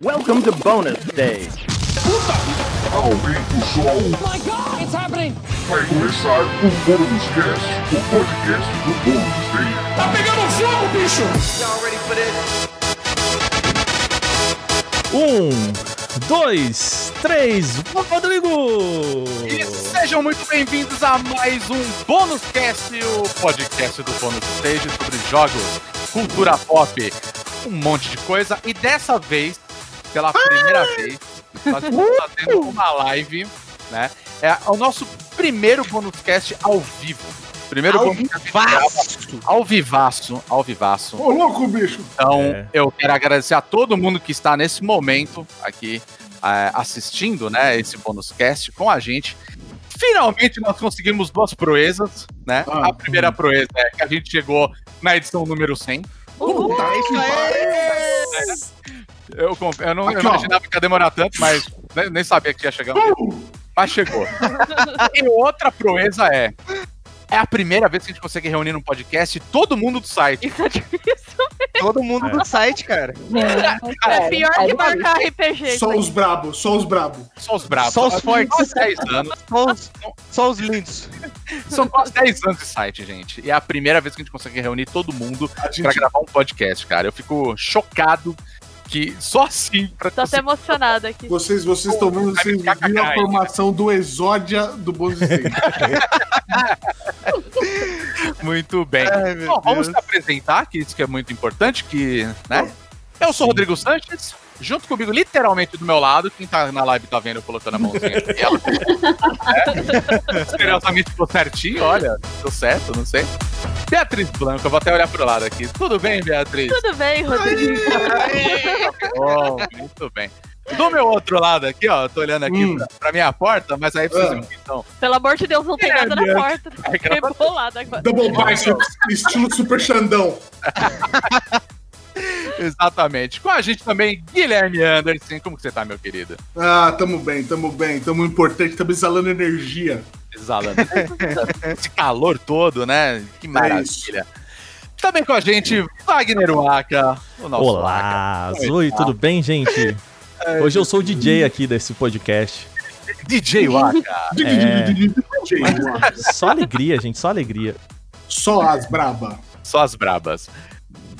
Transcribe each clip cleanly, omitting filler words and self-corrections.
Welcome to Bonus Stage. Puta! Aumenta o som. Oh my God, it's happening! Vai começar o Bonus Cast, o podcast do Bonus Stage. Tá pegando fogo, bicho! Y'all ready for this? 1, 2, 3, Rodrigo! E sejam muito bem-vindos a mais um Bonus Cast, o podcast do Bonus Stage sobre jogos, cultura pop, um monte de coisa. E dessa vez, pela primeira vez, nós estamos fazendo uma live, né? É o nosso primeiro bonuscast ao vivo. Primeiro bonuscast ao vivaço. Ao vivaço. Ô, louco, bicho! Então, eu quero agradecer a todo mundo que está nesse momento aqui assistindo, né, esse bonuscast com a gente. Finalmente, nós conseguimos duas proezas, né? A primeira proeza é que a gente chegou na edição número 100. Puta, Eu não imaginava que ia demorar tanto, mas nem sabia que ia chegar. Mas chegou. E outra proeza é a primeira vez que a gente consegue reunir num podcast todo mundo do site. Isso é difícil. Todo mundo do site, cara. É pior que marcar RPG. Só os brabos, só os brabos. Só os brabos. Só os fortes. 10 anos. Só os lindos. São quase 10 anos de site, gente. E é a primeira vez que a gente consegue reunir todo mundo pra gravar um podcast, cara. Eu fico chocado. Que só assim... Tô até emocionado aqui. Vocês estão vendo, vocês viram a formação do Exódia do Bônus Stage. Muito bem. Bom, vamos se apresentar, que isso que é muito importante, que, né? Eu sou o Rodrigo Sanches, junto comigo, literalmente do meu lado, quem tá na live tá vendo eu colocando a mãozinha aqui. Curiosamente ficou certinho, olha, deu certo, não sei. Beatriz Blanca, eu vou até olhar pro lado aqui. Tudo bem, Beatriz? Tudo bem, Rodrigo. Oh, muito bem. Do meu outro lado aqui, ó, eu tô olhando aqui pra minha porta, mas aí vocês me então. Pelo amor de Deus, não tem nada na porta. Fiquei bolado agora. Double biceps, estilo super Xandão. Exatamente. Com a gente também, Guilherme Anderson. Como que você tá, meu querido? Ah, tamo bem. Tamo importante, tamo exalando energia. Esse calor todo, né? Que maravilha. Também com a gente, Wagner Waka. Olá, oi, tudo bem, gente? Hoje eu sou o DJ aqui desse podcast. DJ Waka. Só alegria, gente, só alegria. Só as brabas.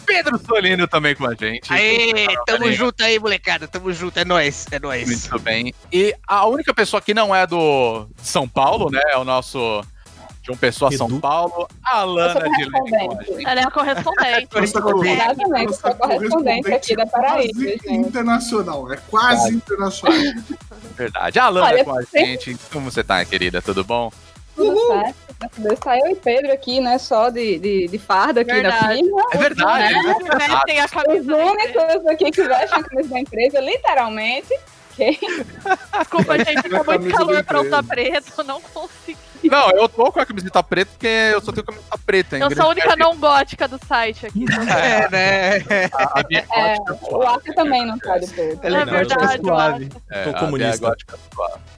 Pedro Solino também com a gente. Aê, tamo junto aí, molecada, tamo junto, é nóis. Muito bem. E a única pessoa que não é do São Paulo, né, é o nosso João Pessoa São Paulo, Alana de Lene. Ela é a correspondente. Nossa correspondente aqui da Paraíba. Internacional, é quase internacional. Verdade. A Alana com a gente. Como você tá, querida? Tudo bom? Saiu eu e Pedro aqui, né? Só de farda aqui na firma. É verdade. Né? Tem a camisa. Os únicos aqui que vestem a camisa da empresa, literalmente. Okay. Desculpa, gente, ficou muito calor pra usar preto, não consegui. Não, eu tô com a camiseta preta porque eu só tenho camiseta preta. Eu sou a única não gótica do site aqui. Né? A minha o Aka também não tá de preto. É verdade, suave. Tô comunista.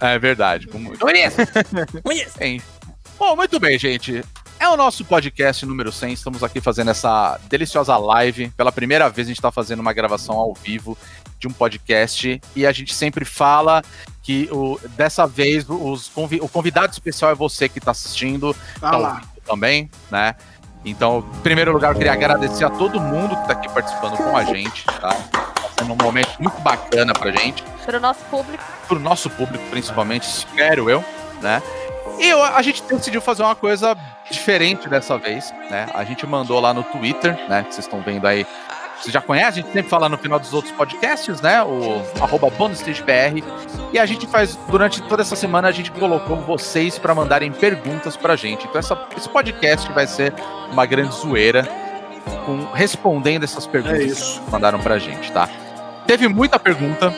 É verdade, comunista. Comunista. Bom, muito bem, gente. É o nosso podcast número 100. Estamos aqui fazendo essa deliciosa live. Pela primeira vez a gente tá fazendo uma gravação ao vivo de um podcast. E a gente sempre fala que dessa vez o convidado especial é você que tá assistindo. Tá lá. Também, né? Então, em primeiro lugar, eu queria agradecer a todo mundo que tá aqui participando com a gente, tá? Sendo um momento muito bacana pra gente. Pro nosso público. Pro nosso público, principalmente, espero eu, né? E a gente decidiu fazer uma coisa diferente dessa vez, né? A gente mandou lá no Twitter, né? Que vocês estão vendo aí. Vocês já conhecem, a gente sempre fala no final dos outros podcasts, né? O @BonusStageBR. E a gente faz, durante toda essa semana, a gente colocou vocês para mandarem perguntas pra gente. Então esse podcast vai ser uma grande zoeira respondendo essas perguntas que mandaram pra gente, tá? Teve muita pergunta.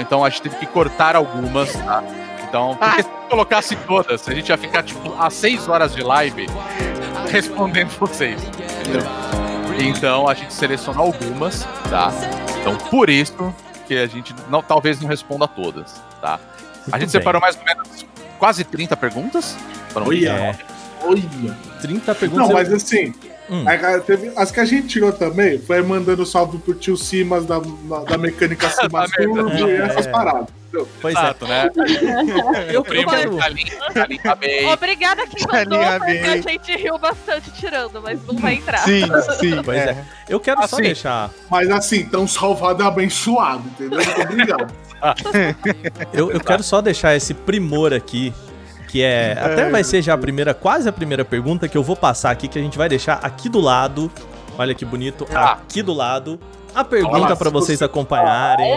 Então a gente teve que cortar algumas, tá? Então, porque se colocasse todas, a gente ia ficar, tipo, às 6 horas de live respondendo vocês, entendeu? Então, a gente selecionou algumas, tá? Então, por isso que a gente talvez não responda todas, tá? A gente separou mais ou menos quase 30 perguntas. Olha! 30 perguntas. Não, mas assim, Aí, teve, as que a gente tirou também, foi mandando salve pro tio Simas da mecânica Simas Clube e essas paradas. Pois exato, né? Eu primo tá bem. Obrigada que mandou, porque a gente riu bastante tirando, mas não vai entrar. Sim, sim, pois é. Eu quero assim, só deixar... Mas assim, tão salvado e abençoado, entendeu? Obrigado. Eu quero só deixar esse primor aqui, que é... Até vai ser já a primeira, quase a primeira pergunta que eu vou passar aqui, que a gente vai deixar aqui do lado. Olha que bonito, aqui do lado. A pergunta pra vocês acompanharem.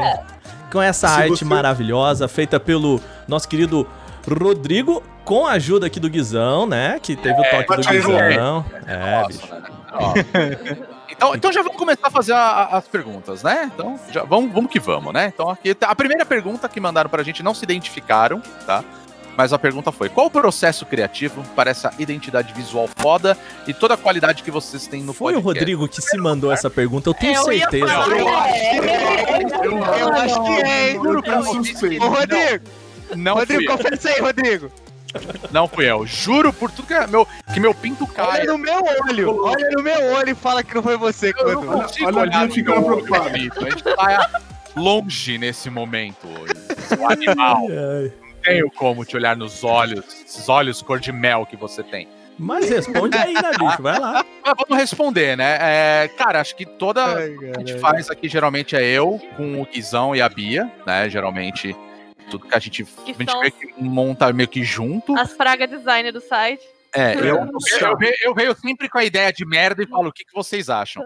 Com essa arte maravilhosa, feita pelo nosso querido Rodrigo, com a ajuda aqui do Guizão, né? Que teve o toque do Guizão. Então já vamos começar a fazer as perguntas, né? Então já vamos que vamos, né? Então aqui, a primeira pergunta que mandaram pra gente, não se identificaram, tá? Mas a pergunta foi, qual o processo criativo para essa identidade visual foda e toda a qualidade que vocês têm no podcast? Foi o Rodrigo que se mandou essa pergunta, eu tenho certeza. Eu acho que é, hein? Ô, Rodrigo! Não, Rodrigo, confessa aí, Rodrigo. Não fui eu, juro por tudo que meu pinto cai. Olha no meu olho, e fala que não foi você. Eu não consigo olhar no meu olho, Felipe. A gente tá longe nesse momento hoje. O animal. Tenho como te olhar nos olhos, esses olhos cor de mel que você tem. Mas responde aí, né, bicho? Vai lá. Mas vamos responder, né? Cara, acho que toda a gente faz aqui, geralmente, é eu com o Guizão e a Bia, né? Geralmente, tudo que a gente meio que monta meio que junto. As pragas design do site. Eu venho sempre com a ideia de merda e falo, o que vocês acham?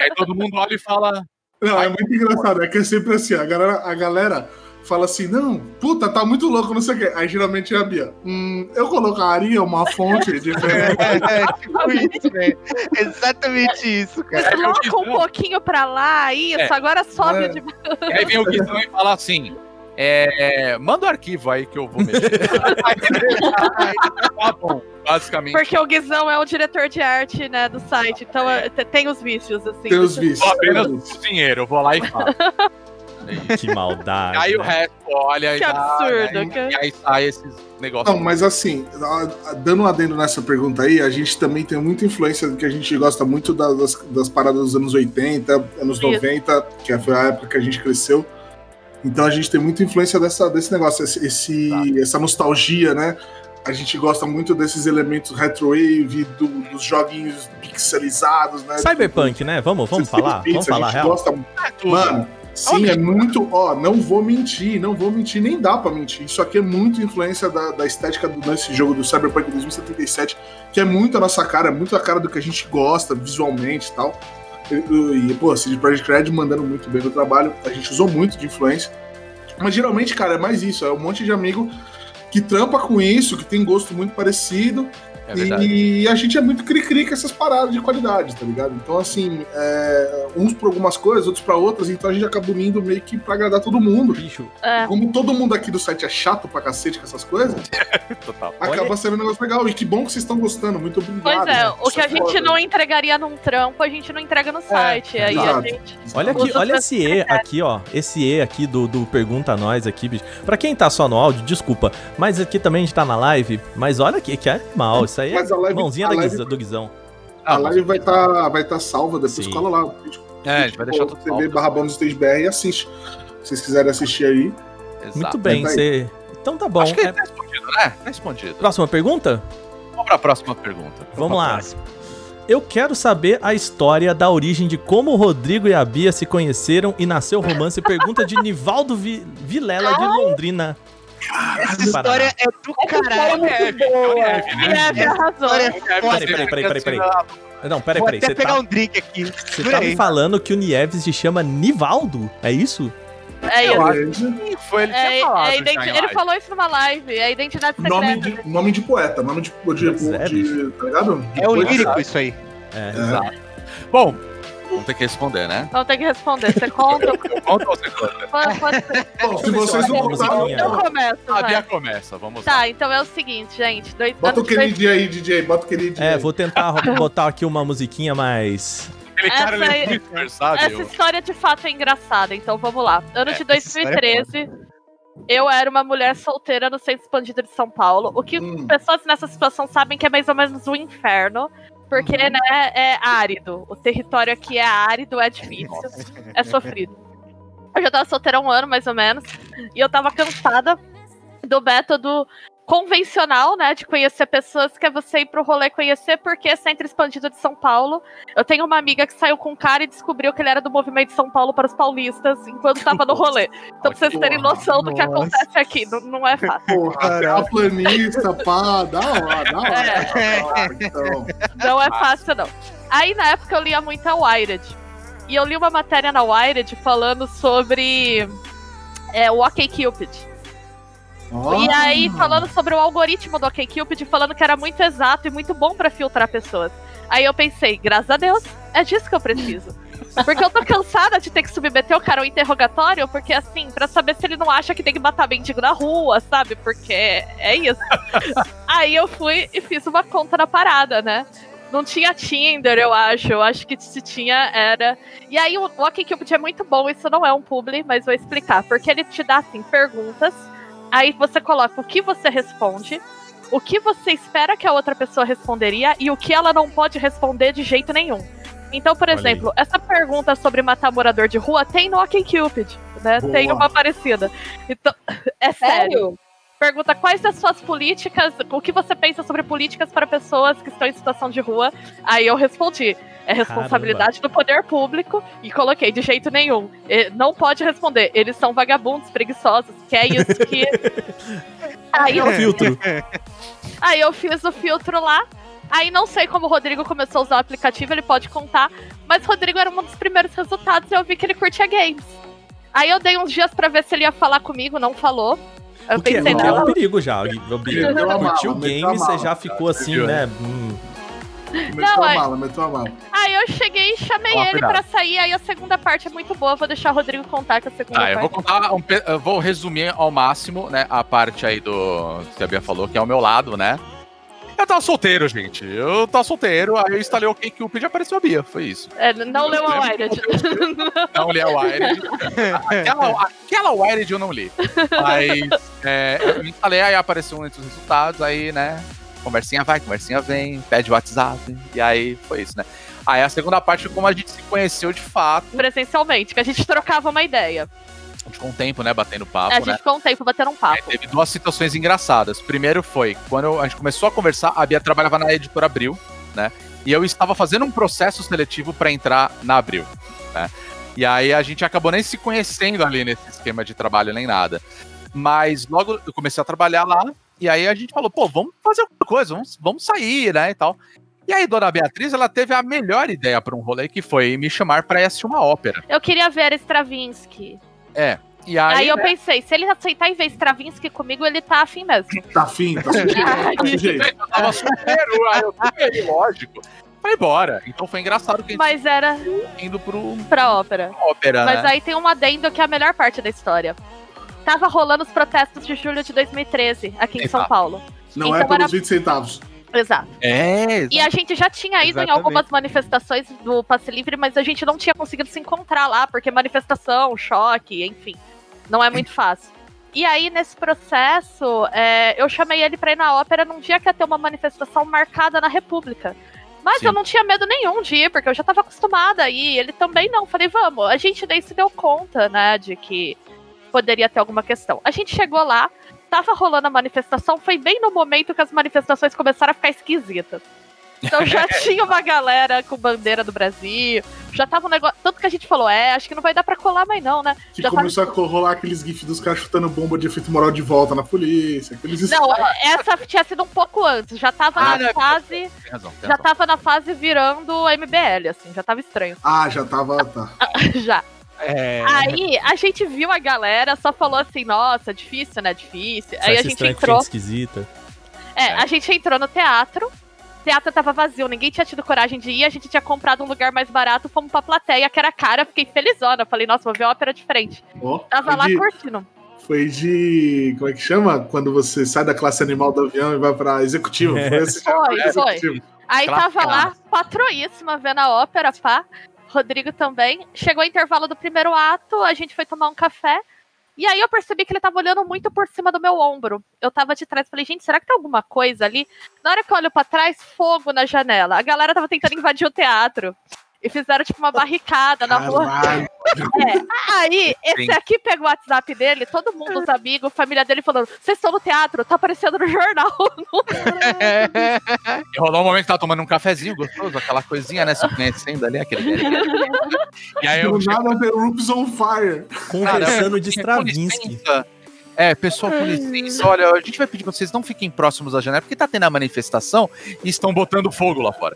Aí todo mundo olha e fala... Não, é muito engraçado, é que é sempre assim, a galera fala assim, não, puta, tá muito louco, não sei o quê. Aí geralmente é a Bia. Eu colocaria uma fonte diferente. Tipo isso, velho. Exatamente isso, cara. Desloca um pouquinho pra lá, isso, agora sobe de... Aí vem o Guizão e fala assim, manda o arquivo aí que eu vou mexer. Tá bom, basicamente. Porque o Guizão é o diretor de arte, né, do site, então tem os vícios, assim. Tem os vícios. Apenas o dinheiro, eu vou lá e falo. Que maldade. Aí o resto, olha. Que absurdo, cara. E aí sai esses negócios. Não, mas assim, dando um adendo nessa pergunta aí, a gente também tem muita influência do que a gente gosta muito das paradas dos anos 80, anos 90, que foi a época que a gente cresceu. Então a gente tem muita influência desse negócio, essa nostalgia, né? A gente gosta muito desses elementos retrowave, dos joguinhos pixelizados, né? Cyberpunk, né? Vamos falar. Vamos falar, real. A gente gosta. Mano. Sim, é muito, não vou mentir, nem dá pra mentir. Isso aqui é muito influência da estética desse jogo do Cyberpunk 2077, que é muito a nossa cara, é muito a cara do que a gente gosta visualmente e tal. E CD Projekt Red mandando muito bem no trabalho, a gente usou muito de influência. Mas geralmente, cara, é mais isso, é um monte de amigo que trampa com isso, que tem gosto muito parecido. E a gente é muito cri-cri com essas paradas de qualidade, tá ligado? Então, assim, uns pra algumas coisas, outros pra outras, então a gente acaba unindo meio que pra agradar todo mundo. Bicho. Como todo mundo aqui do site é chato pra cacete com essas coisas, acaba sendo um negócio legal. E que bom que vocês estão gostando, muito obrigado. Pois é, gente, o que a gente não entregaria num trampo, a gente não entrega no site. Aí a gente olha esse E aqui, ó. Esse E aqui do Pergunta a Nós aqui, bicho. Pra quem tá só no áudio, desculpa, mas aqui também a gente tá na live, mas olha aqui, que é mal. Isso aí é a live, mãozinha do Guizão. A live vai estar salva depois. Sim. Cola lá. A gente vai deixar tudo salvo. TV/BonusStageBR e assiste. Se vocês quiserem assistir aí. Exato. Muito bem. Então tá bom. Acho que tá respondido, né? Tá respondido. Próxima pergunta? Vamos pra próxima pergunta. Vamos lá. Eu quero saber a história da origem de como o Rodrigo e a Bia se conheceram e nasceu o romance. Pergunta de Nivaldo Vilela de Londrina. Essa história é do caralho. É arrasou. Peraí. Não, peraí. Vou até pegar um drink aqui. Você tá me falando que o Nieves se chama Nivaldo? É isso? É isso. Ele falou isso numa live. É identidade secreta. Nome de poeta. Nome de tá ligado? É o lírico isso aí. Exato. Bom, vamos ter que responder, né? Vamos ter que responder. Você conta? Eu conto ou você conta? Pode ser. Bom, se vocês não contaram, eu começo. A Bia começa, vamos lá. Tá, então é o seguinte, gente. Bota aquele dia aí, DJ. Vou tentar botar aqui uma musiquinha mais... Essa história de fato é engraçada, então vamos lá. Ano de 2013, eu era uma mulher solteira no centro expandido de São Paulo. O que pessoas nessa situação sabem que é mais ou menos um inferno. Porque, né, é árido. O território aqui é árido, é difícil, é sofrido. Eu já tava solteira há um ano, mais ou menos, e eu tava cansada do método convencional, né, de conhecer pessoas que é você ir pro rolê conhecer, porque é centro expandido de São Paulo. Eu tenho uma amiga que saiu com um cara e descobriu que ele era do movimento de São Paulo para os paulistas enquanto tava no rolê. Então, pra vocês terem noção do que acontece aqui, não é fácil. Porra, a planista, pá, dá hora. Então. Não é fácil, não. Aí, na época, eu lia muito a Wired. E eu li uma matéria na Wired falando sobre o OKCupid. E aí, falando sobre o algoritmo do OkCupid, falando que era muito exato e muito bom pra filtrar pessoas. Aí eu pensei, graças a Deus, é disso que eu preciso. Porque eu tô cansada de ter que submeter o cara ao interrogatório, porque assim, pra saber se ele não acha que tem que matar mendigo na rua, sabe? Porque é isso. Aí eu fui e fiz uma conta na parada, né? Não tinha Tinder, eu acho que se tinha, era... E aí o OkCupid é muito bom, isso não é um publi, mas vou explicar. Porque ele te dá, assim, perguntas. Aí você coloca o que você responde, o que você espera que a outra pessoa responderia e o que ela não pode responder de jeito nenhum. Então, por exemplo, essa pergunta sobre matar morador de rua tem no OkCupid, né? Boa. Tem uma parecida. Então, é sério. Pergunta quais as suas políticas, o que você pensa sobre políticas para pessoas que estão em situação de rua. Aí eu respondi. É responsabilidade do poder público. E coloquei, de jeito nenhum. Não pode responder. Eles são vagabundos, preguiçosos. Que é isso que... Aí eu filtro. Aí eu fiz o filtro lá. Aí não sei como o Rodrigo começou a usar o aplicativo, ele pode contar. Mas o Rodrigo era um dos primeiros resultados e eu vi que ele curtia games. Aí eu dei uns dias pra ver se ele ia falar comigo, não falou. Eu pensei, não. É um perigo já. Curtiu games, você já ficou assim, né... Meteu a mala. Aí eu cheguei e chamei ele pra sair. Aí a segunda parte é muito boa. Vou deixar o Rodrigo contar que a segunda parte. Eu vou resumir ao máximo, né? A parte aí do que a Bia falou, que é ao meu lado, né? Eu tava solteiro, gente. Aí eu instalei o OkCupid e apareceu a Bia. Foi isso. Não leu a Wired. Não li a Wired. Aquela Wired eu não li. Mas eu instalei, aí apareceu entre os resultados, aí, né? Conversinha vai, conversinha vem, pede WhatsApp, e aí foi isso, né? Aí a segunda parte foi como a gente se conheceu de fato. Presencialmente, que a gente trocava uma ideia. A gente ficou um tempo, né, batendo papo, a gente ficou um tempo batendo um papo. Teve duas situações engraçadas. Primeiro foi, quando a gente começou a conversar, a Bia trabalhava na Editora Abril, né? E eu estava fazendo um processo seletivo pra entrar na Abril, né? E aí a gente acabou nem se conhecendo ali nesse esquema de trabalho, nem nada. Mas logo eu comecei a trabalhar lá, e aí a gente falou, pô, vamos fazer alguma coisa, vamos sair, né, e tal. E aí, dona Beatriz, ela teve a melhor ideia para um rolê, que foi me chamar para ir assistir uma ópera. Eu queria ver Stravinsky. E aí eu pensei, se ele aceitar e ver Stravinsky comigo, ele tá afim mesmo. Tá sujeito. Eu tava solteiro, aí eu fui, lógico. Vai embora. Então foi engraçado que a gente era indo pra ópera. Mas, né? Aí tem um adendo que é a melhor parte da história. Tava rolando os protestos de julho de 2013, aqui em São Paulo. Não então, pelos 20 centavos. Exato. E a gente já tinha ido em algumas manifestações do Passe Livre, mas a gente não tinha conseguido se encontrar lá, porque manifestação, choque, enfim, não é muito fácil. E aí, nesse processo, eu chamei ele pra ir na ópera num dia que ia ter uma manifestação marcada na República. Mas eu não tinha medo nenhum de ir, porque eu já tava acostumada a ir, ele também não. Falei, vamos. A gente daí se deu conta, né, de que poderia ter alguma questão. A gente chegou lá, tava rolando a manifestação, foi bem no momento que as manifestações começaram a ficar esquisitas. Então já tinha uma galera com bandeira do Brasil, já tava um negócio... Tanto que a gente falou, acho que não vai dar pra colar mais não, né? Que já começou a rolar aqueles gifs dos caras chutando bomba de efeito moral de volta na polícia, aqueles... Não, essa tinha sido um pouco antes, já tava na fase... Tem razão. Tava na fase virando MBL, assim, já tava estranho. Já tava... Tá. Já. Aí a gente viu a galera, só falou assim, nossa, difícil, né, difícil. Aí a gente entrou... Esquisita. A gente entrou no teatro, o teatro tava vazio, ninguém tinha tido coragem de ir, a gente tinha comprado um lugar mais barato, fomos pra plateia, que era cara, fiquei felizona, falei, nossa, vou ver uma ópera diferente. Tava lá curtindo. Foi de... Como é que chama? Quando você sai da classe animal do avião e vai pra executivo. Foi. Aí tava lá, patroíssima, vendo a ópera, Rodrigo também. Chegou o intervalo do primeiro ato, a gente foi tomar um café. E aí eu percebi que ele tava olhando muito por cima do meu ombro. Eu tava de trás, falei, gente, será que tem alguma coisa ali? Na hora que eu olho pra trás, fogo na janela. A galera tava tentando invadir o teatro. E fizeram, tipo, uma barricada na rua. É. Aí, esse aqui pega o WhatsApp dele, todo mundo, os amigos, família dele, falando, vocês estão no teatro, tá aparecendo no jornal. E rolou um momento que tava tomando um cafezinho gostoso, aquela coisinha, né, se conhecendo ali, aquele... E aí eu... nada, The Room's on Fire. Conversando de Stravinsky. É, pessoal, com licença, olha, a gente vai pedir pra vocês não fiquem próximos da janela, porque tá tendo a manifestação e estão botando fogo lá fora.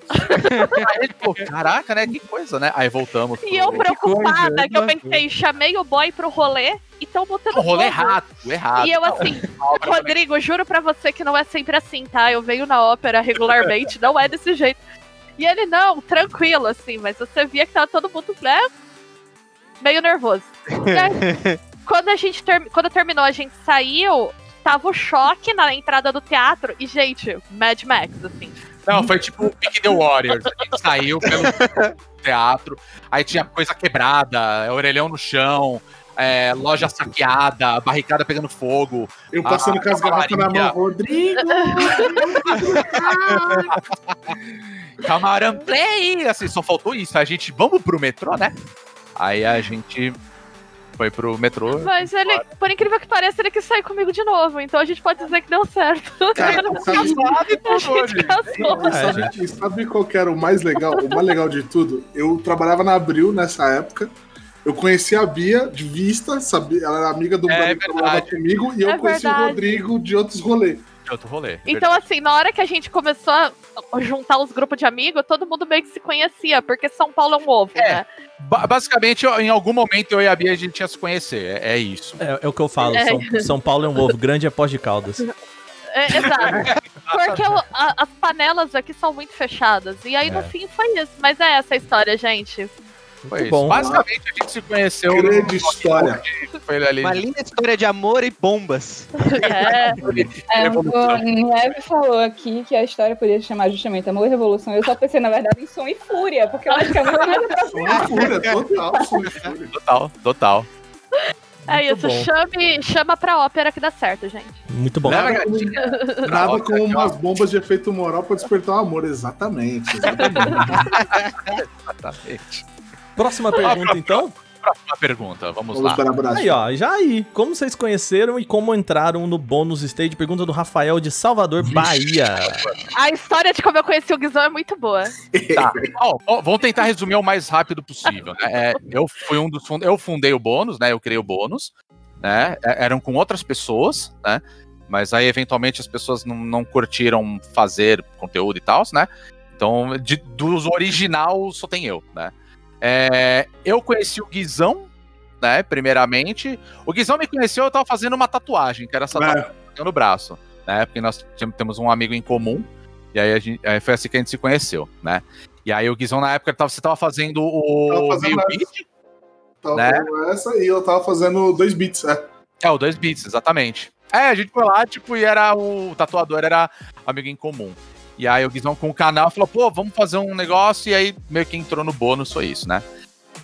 Aí, pô, caraca, né, que coisa, né? Aí voltamos. E eu preocupada, que eu pensei, chamei o boy pro rolê e estão botando fogo. O rolê errado. E eu assim, Rodrigo, juro pra você que não é sempre assim, tá? Eu venho na ópera regularmente, não é desse jeito. E ele, não, tranquilo, assim, mas você via que tava todo mundo, né, meio nervoso. Né? Quando a gente quando terminou, a gente saiu, tava o choque na entrada do teatro. E, gente, Mad Max, assim. Não, foi tipo o Pick the Warriors. A gente saiu pelo teatro, aí tinha coisa quebrada, orelhão no chão, loja saqueada, barricada pegando fogo. Eu passando com as garrafas na mão. Rodrigo! Camarão Play! Assim, só faltou isso. A gente, vamos pro metrô, né? Aí a gente... foi pro metrô. Mas ele, por incrível que pareça, ele quis sair comigo de novo. Então a gente pode dizer que deu certo. Sabe qual que era o mais legal? O mais legal de tudo? Eu trabalhava na Abril nessa época. Eu conheci a Bia de vista, sabia? Ela era amiga do Brasil que trabalhava comigo. E eu conheci o Rodrigo de outros rolês. Então, assim, na hora que a gente começou a juntar os grupos de amigos, todo mundo meio que se conhecia, porque São Paulo é um ovo, né? Basicamente, em algum momento, eu e a Bia, a gente ia se conhecer, é isso. É o que eu falo, São Paulo é um ovo, grande é Pós de Caldas. Exato, porque as panelas aqui são muito fechadas, e aí no fim foi isso, mas é essa a história, gente. Foi bom. Basicamente, a gente se conheceu. Grande história. Uma linda história de amor e bombas. O Neve falou aqui que a história podia se chamar justamente Amor e Revolução. Eu só pensei, na verdade, em Som e Fúria, porque eu acho que é muito mais apropriado. Total. É isso, chama pra ópera que dá certo, gente. Muito bom. Nada com umas bombas de efeito moral pra despertar o amor. Exatamente. Próxima pergunta, então? Próxima pergunta, vamos lá. Aí, ó, como vocês conheceram e como entraram no Bônus Stage? Pergunta do Rafael de Salvador, Bahia. A história de como eu conheci o Guizão é muito boa. Tá, vamos tentar resumir o mais rápido possível. Né? Eu fundei o Bônus, né? Eu criei o Bônus, né? Eram com outras pessoas, né? Mas aí, eventualmente, as pessoas não curtiram fazer conteúdo e tal, né? Então, dos original, só tem eu, né? Eu conheci o Guizão, né, primeiramente. O Guizão me conheceu, eu tava fazendo uma tatuagem, que era essa tatuagem no braço, né, porque nós temos um amigo em comum, e aí, foi assim que a gente se conheceu, né. E aí o Guizão, na época, você tava fazendo essa, e eu tava fazendo 2 bits, o 2 bits, exatamente. A gente foi lá, tipo, e era o tatuador, era amigo em comum. E aí o Guizão com o canal falou, pô, vamos fazer um negócio, e aí meio que entrou no Bônus, foi isso, né?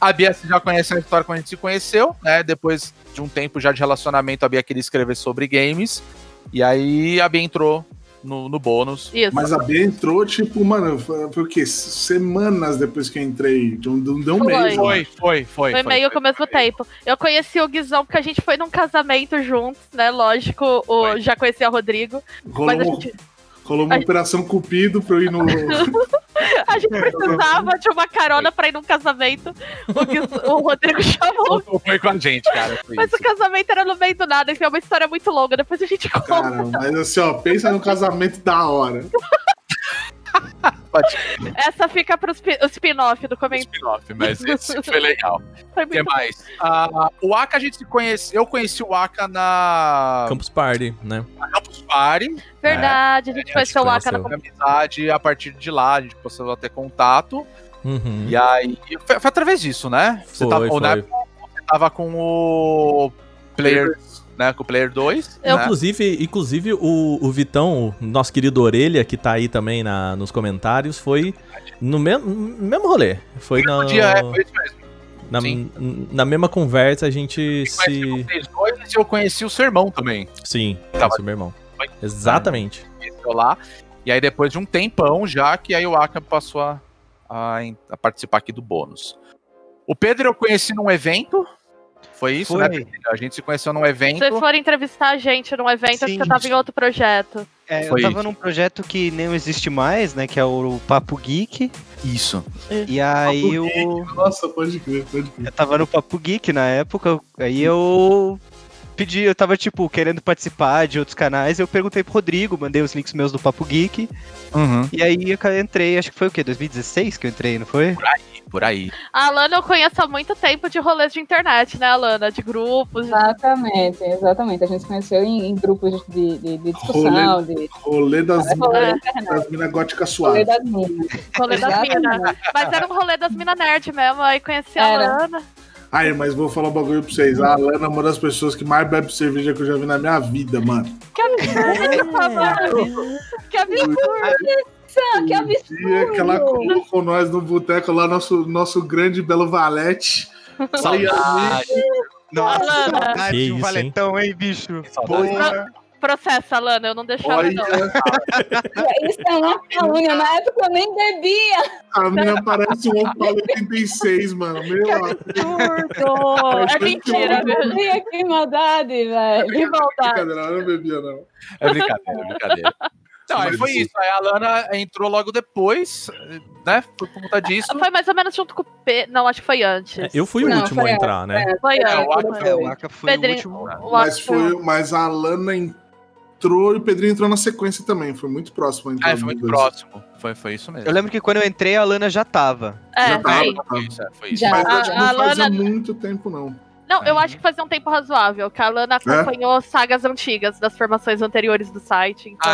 A Bia já conhece a história quando a gente se conheceu, né? Depois de um tempo já de relacionamento, a Bia queria escrever sobre games, e aí a Bia entrou no Bônus. Isso. Mas a Bia entrou, tipo, mano, foi o quê? Semanas depois que eu entrei, deu um mês. Foi meio que ao mesmo tempo. Eu conheci o Guizão porque a gente foi num casamento juntos, né? Lógico, já conhecia o Rodrigo. Mas a gente... Rolou uma Operação Cupido pra eu ir no... A gente precisava de uma carona pra ir num casamento. O Rodrigo chamou. Foi com a gente, cara. Mas o casamento era no meio do nada. Enfim, é uma história muito longa. Depois a gente conta. Cara, mas assim, ó, pensa num casamento da hora. Essa fica pro spin-off do comentário. Spin-off, mas esse foi legal. O que mais? O Aka a gente se conheceu. Eu conheci o Aka na... Campus Party, né? Verdade, né? A gente conheceu o Aka na amizade. A partir de lá, a gente passou a ter contato. Uhum. E aí... Foi através disso, né? Você tava com o player... Né, com o Player 2. Inclusive o Vitão, o nosso querido Orelha, que tá aí também nos comentários, foi no mesmo rolê. Foi isso mesmo. Na mesma conversa a gente se... Vocês dois, antes eu conheci o seu irmão também. Sim, o meu irmão. Exatamente. Lá. E aí depois de um tempão já, que aí o Aka passou a participar aqui do bônus. O Pedro eu conheci num evento. Foi isso, né, Pedro? A gente se conheceu num evento. Vocês foram entrevistar a gente num evento, sim, porque eu tava em outro projeto. É, eu tava num projeto que nem existe mais, né, que é o Papo Geek. Isso. E aí eu... Nossa, pode ver. Eu tava no Papo Geek na época, aí eu... eu tava, tipo, querendo participar de outros canais, eu perguntei pro Rodrigo, mandei os links meus do Papo Geek, e aí eu entrei, acho que foi o quê? 2016 que eu entrei, não foi? Por aí. A Alana eu conheço há muito tempo de rolês de internet, né, Alana? De grupos. Exatamente. A gente se conheceu em grupos de discussão. Rolê das minas góticas suaves. Rolê das minas. Mas era um rolê das minas nerd mesmo, aí conheci a Alana. Ai, mas vou falar um bagulho pra vocês. A Alana é uma das pessoas que mais bebe cerveja que eu já vi na minha vida, mano. Que absurdo! O dia que ela colocou nós no boteco lá, nosso grande belo valete. Saudade! Nossa, saudade, um valetão, hein, bicho? Boa! Processa, Alana, eu não deixava não. Isso é uma calúnia, na época eu nem bebia. A minha parece um Opala 86, mano. Meu absurdo! É mentira, velho. Que maldade, velho. Que maldade. Eu não bebia, não. É brincadeira. Não, aí foi isso. Aí a Alana entrou logo depois, né? Por conta disso. Foi mais ou menos junto com o Pedro. Não, acho que foi antes. Eu fui o último a entrar, né? Foi antes. O Aka foi o último. Mas a Alana entrou e o Pedrinho entrou na sequência também. Foi muito próximo. Foi muito próximo. Foi isso mesmo. Eu lembro que quando eu entrei, a Alana já tava. Foi isso. Mas não fazia muito tempo, não. Não, eu acho que fazia um tempo razoável, que a Alana acompanhou sagas antigas das formações anteriores do site. Então...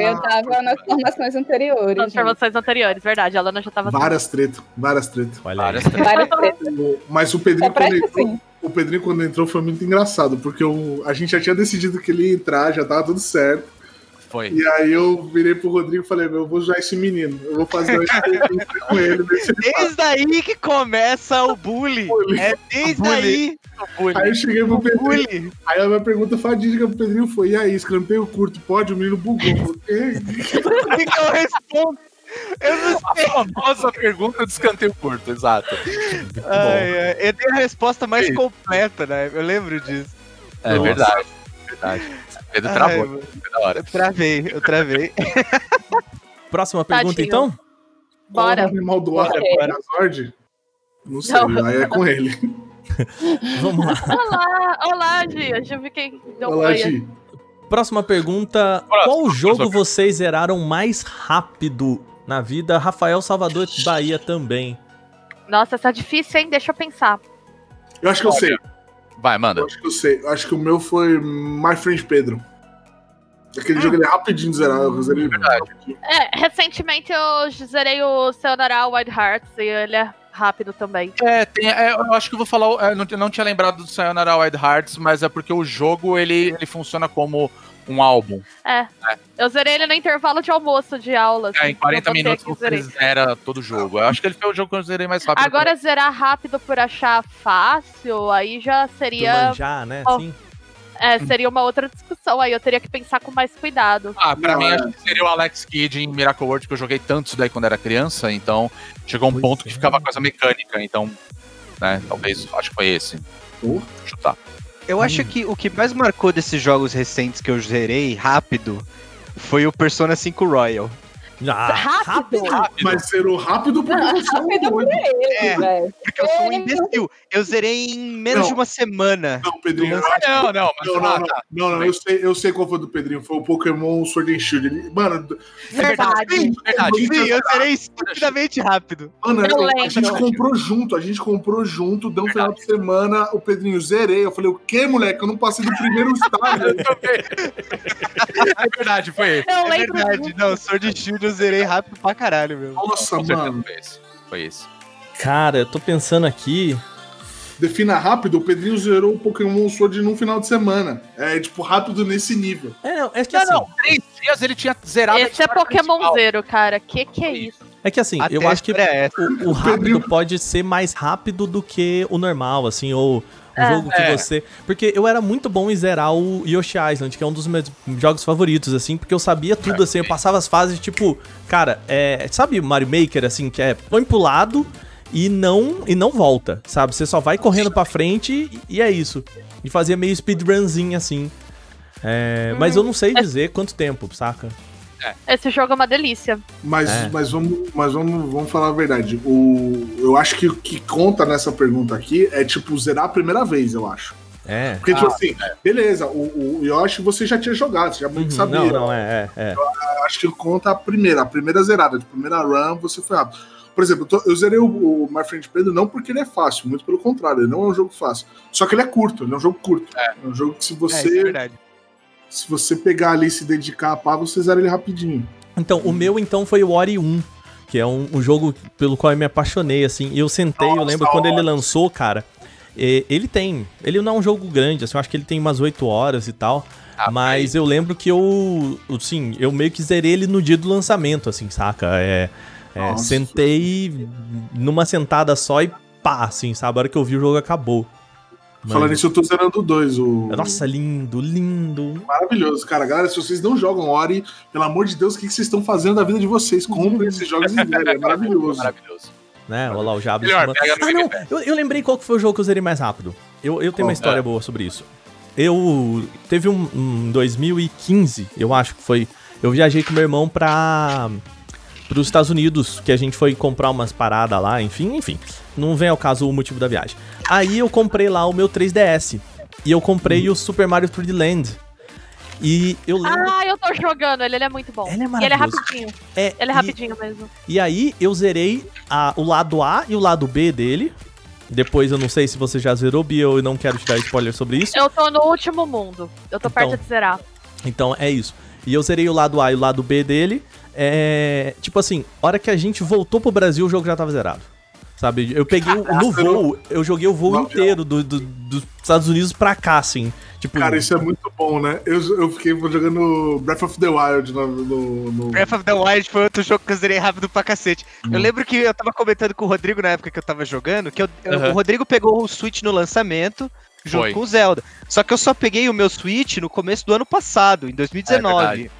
eu tava nas formações anteriores. Verdade, a Alana já tava... Várias tretas. Mas o Pedrinho, quando entrou, foi muito engraçado, porque a gente já tinha decidido que ele ia entrar, já tava tudo certo. Foi. E aí eu virei pro Rodrigo e falei, eu vou usar esse menino, eu vou fazer uma entrevista com ele. Desde aí que começa o bullying. Aí eu cheguei pro Pedrinho, aí a minha pergunta fadídica pro Pedrinho foi, e aí, escrampeio curto, pode? O menino bugou. O que eu respondo? Eu não sei. A famosa pergunta de escanteio curto, exato. Eu dei a resposta mais completa, né? Eu lembro disso. É verdade. Pedro travou. Eu travei. Próxima pergunta, Tadinho. Então? Bora. O animal do ar não sei, aí é com ele. Vamos lá. Olá, Gi. Deixa eu ver quem deu um banho. Próxima pergunta. Qual jogo vocês zeraram mais rápido na vida? Rafael, Salvador, Bahia também. Nossa, tá difícil, hein? Deixa eu pensar. Eu acho que eu sei. Vai, manda. Eu acho que eu sei. Acho que o meu foi My Friend Pedro. Aquele jogo ele é rapidinho de zerar. Recentemente eu zerei o Sayonara Wild Hearts e ele é rápido também. Eu acho que eu vou falar... Eu não tinha lembrado do Sayonara Wild Hearts, mas é porque o jogo ele funciona como um álbum. Eu zerei ele no intervalo de almoço de aula. Assim, em 40 minutos você zera todo o jogo. Eu acho que ele foi o jogo que eu zerei mais rápido. Agora zerar rápido por achar fácil, aí já seria... manjar, né? Sim. Seria uma outra discussão, aí eu teria que pensar com mais cuidado. Pra mim, acho que seria o Alex Kidd em Miracle World, que eu joguei tanto isso daí quando era criança, então chegou um ponto que ficava coisa mecânica, então, né, talvez, acho que foi esse. Chutar. Eu acho que o que mais marcou desses jogos recentes que eu zerei rápido foi o Persona 5 Royal. Rápido. Mas zerou rápido porque eu sou velho. Porque eu sou um imbecil. Eu zerei em menos de uma semana. Não, Pedrinho. Não. Eu sei qual foi do Pedrinho. Foi o Pokémon Sword and Shield. Mano, verdade. Sim, eu zerei estupidamente rápido. Mano, a gente comprou junto, deu um final de semana. O Pedrinho zerei. Eu falei, o quê, moleque? Eu não passei do primeiro estágio. É verdade, foi ele. É verdade. Não, Sword and Shield eu zerei rápido pra caralho, meu. Nossa, mano. Foi esse. Cara, eu tô pensando aqui... Defina rápido, o Pedrinho zerou o Pokémon Sword num final de semana. É, tipo, rápido nesse nível. Não, 3 dias ele tinha zerado... Esse é Pokémon zero, cara. Que é isso? É que assim, eu acho que o rápido pode ser mais rápido do que o normal, assim, ou... Um jogo que você... Porque eu era muito bom em zerar o Yoshi Island, que é um dos meus jogos favoritos, assim, porque eu sabia tudo, assim, eu passava as fases, tipo, cara, sabe Mario Maker, assim, que é põe pro lado e não volta, sabe? Você só vai correndo pra frente e é isso. E fazia meio speedrunzinho, assim. Mas eu não sei dizer quanto tempo, saca? Esse jogo é uma delícia. Mas vamos falar a verdade. Eu acho que o que conta nessa pergunta aqui é, tipo, zerar a primeira vez, eu acho. Porque, tipo assim, beleza, o Yoshi você já tinha jogado, você já meio que sabia. Não, eu acho que conta a primeira zerada, de primeira run você foi rápido. Por exemplo, eu zerei o My Friend Pedro não porque ele é fácil, muito pelo contrário, ele não é um jogo fácil. Só que ele é curto, ele é um jogo curto. É um jogo que se você pegar ali e se dedicar a pá, você zera ele rapidinho. Então, o meu então foi o Ori 1, que é um jogo pelo qual eu me apaixonei, assim. E eu sentei, eu lembro quando ele lançou, cara, ele não é um jogo grande, assim, eu acho que ele tem umas 8 horas e tal, mas eu lembro que eu meio que zerei ele no dia do lançamento, assim, saca? Sentei numa sentada só e pá, assim, sabe? A hora que eu vi o jogo acabou. Falando isso, eu tô zerando o 2. Nossa, lindo, lindo. Maravilhoso, cara. Galera, se vocês não jogam Ori, pelo amor de Deus, o que vocês estão fazendo da vida de vocês? Comprem esses jogos e zerem. É maravilhoso. Né? Olha lá, o Jabes. Não. Eu lembrei qual que foi o jogo que eu zerei mais rápido. Eu tenho uma história boa sobre isso. Teve um 2015, eu acho que foi. Eu viajei com meu irmão pros Estados Unidos, que a gente foi comprar umas paradas lá, enfim. Não vem ao caso o motivo da viagem. Aí eu comprei lá o meu 3DS. E eu comprei o Super Mario 3D Land. E eu lembro... eu tô jogando ele é muito bom. Ele é maravilhoso. E ele é rapidinho. Ele é rapidinho mesmo. E aí eu zerei o lado A e o lado B dele. Depois eu não sei se você já zerou, Bia, eu não quero te dar spoiler sobre isso. Eu tô no último mundo. Eu tô perto de zerar. Então é isso. E eu zerei o lado A e o lado B dele. Tipo assim, hora que a gente voltou pro Brasil, o jogo já tava zerado. Sabe? Eu peguei no voo, eu joguei o voo inteiro dos Estados Unidos pra cá, assim. Tipo, cara, isso é muito bom, né? Eu fiquei jogando Breath of the Wild no... Breath of the Wild foi outro jogo que eu zerei rápido pra cacete. Eu lembro que eu tava comentando com o Rodrigo na época que eu tava jogando, que o Rodrigo pegou o Switch no lançamento junto com o Zelda. Só que eu só peguei o meu Switch no começo do ano passado, em 2019.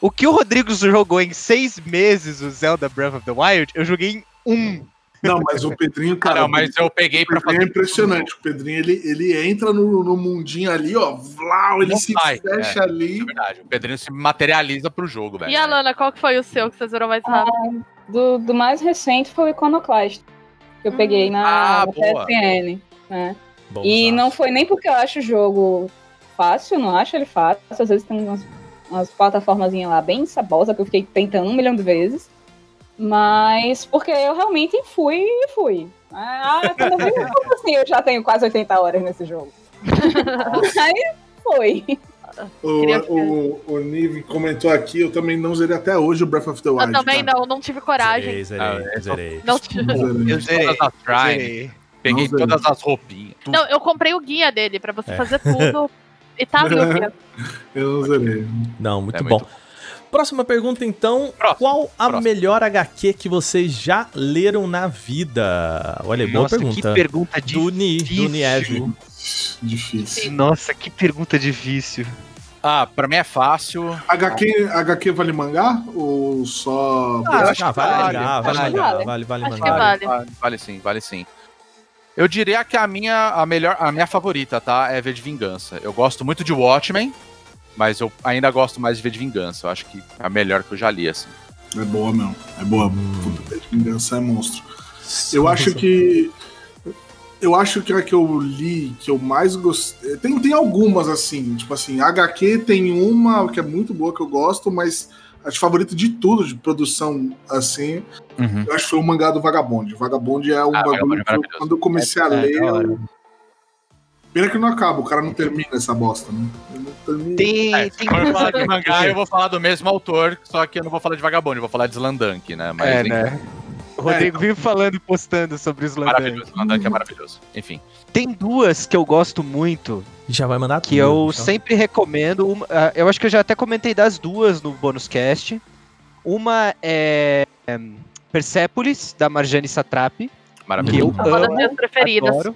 O que o Rodrigo jogou em 6 meses, o Zelda Breath of the Wild, eu joguei em 1. Não, mas o Pedrinho, cara... Não, mas eu peguei pra fazer... É impressionante, o Pedrinho, ele entra no mundinho ali, ó, vlau, ele se fecha ali. É verdade, o Pedrinho se materializa pro jogo, velho. E a Alana, qual que foi o seu que você zerou mais rápido? Do mais recente foi o Iconoclast, que eu peguei na PSN, né? Bom, não foi nem porque eu acho o jogo fácil, não acho ele fácil, às vezes tem umas plataformazinhas lá bem sabosas que eu fiquei tentando 1 milhão de vezes. Mas porque eu realmente fui. Quando eu vi um pouco assim, eu já tenho quase 80 horas nesse jogo. Aí foi. O Nive comentou aqui, eu também não zerei até hoje o Breath of the Wild. Eu também não tive coragem. Zerei. Eu zerei. Peguei todas as roupinhas. Não, eu comprei o guia dele pra você fazer tudo. E tá vivo. Eu não zerei. Não, muito bom. Muito... Próxima pergunta, então. Qual a melhor HQ que vocês já leram na vida? Olha, boa pergunta. Que pergunta difícil. Do Nieve. Difícil. Nossa, que pergunta difícil. Pra mim é fácil. HQ vale mangá? Ou só... Vale mangá. Vale sim. Eu diria que a minha favorita, tá? É V de Vingança. Eu gosto muito de Watchmen. Mas eu ainda gosto mais de V de Vingança. Eu acho que é a melhor que eu já li, assim. É boa mesmo. É boa. V de Vingança é monstro. Eu acho que a que eu li, que eu mais gostei... Tem algumas, assim. Tipo assim, HQ tem uma que é muito boa, que eu gosto, mas acho favorito de tudo, de produção, assim. Eu acho que foi o mangá do Vagabond. Vagabond é um bagulho que quando eu comecei a ler... Pena que não acaba, o cara não termina essa bosta, né? Se eu falar de mangá, eu vou falar do mesmo autor, só que eu não vou falar de Vagabond, eu vou falar de Slam Dunk, né? Mas, né? O Rodrigo vive falando e postando sobre Slam Dunk. Maravilhoso, Slam Dunk é maravilhoso. Enfim. Tem duas que eu gosto muito. Já vai mandar tudo. Que eu sempre recomendo. Eu acho que eu já até comentei das duas no Bônus Cast. Uma é Persepolis, da Marjane Satrapi. Maravilhoso. Que eu amo, adoro.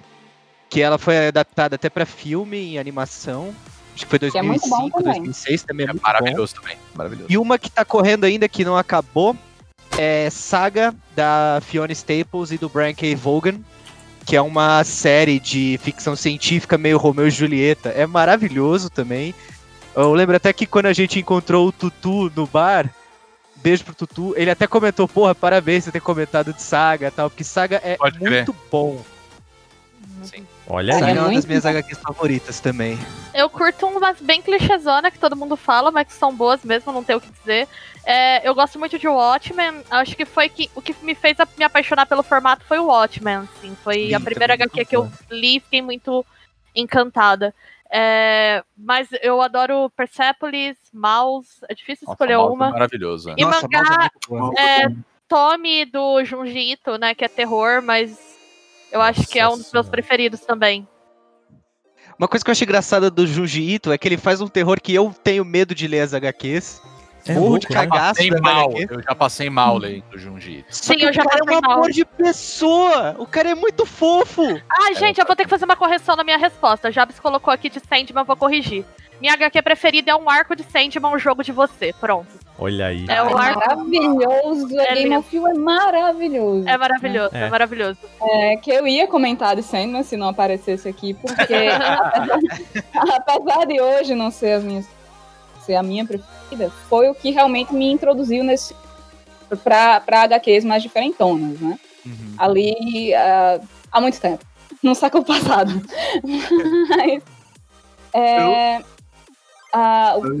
que ela foi adaptada até pra filme e animação. Acho que foi 2005, que é 2006 também. É muito maravilhoso bom. Também. Maravilhoso. E uma que tá correndo ainda, que não acabou, é Saga, da Fiona Staples e do Brian K. Vaughan, que é uma série de ficção científica meio Romeu e Julieta. É maravilhoso também. Eu lembro até que quando a gente encontrou o Tutu no bar, beijo pro Tutu, ele até comentou, porra, parabéns por ter comentado de Saga e tal, porque Saga é Pode muito crer. Bom. Sim. Olha aí. É uma das minhas HQs favoritas também. Eu curto umas bem clichêzona que todo mundo fala, mas que são boas mesmo, não tem o que dizer. É, eu gosto muito de Watchmen. Acho que foi o que me fez me apaixonar pelo formato foi o Watchmen. Assim. Foi a primeira HQ que eu li, fiquei muito encantada. É, mas eu adoro Persepolis, Mouse. É difícil escolher uma. É maravilhoso. E nossa, mangá é Tommy do Junji Ito, né? Que é terror, mas eu acho que é um dos meus preferidos também. Uma coisa que eu acho engraçada do Junji Ito é que ele faz um terror que eu tenho medo de ler as HQs. Morro de cagaço. Eu já passei mal lendo do Junji Ito. Sim, eu já passei mal. O cara é um amor de pessoa. O cara é muito fofo. Ah, gente, eu vou ter que fazer uma correção na minha resposta. Jabs colocou aqui de Sandman, eu vou corrigir. Minha HQ preferida é um arco de Sandman, um jogo de você. Pronto. Olha aí. É um arco maravilhoso. É Game of Thrones é maravilhoso. É maravilhoso, né? É maravilhoso. É que eu ia comentar de Sandman se não aparecesse aqui, porque apesar de hoje não ser, ser a minha preferida, foi o que realmente me introduziu nesse pra HQs mais diferentonas, né? Uhum. Ali há muito tempo. No século passado. Mas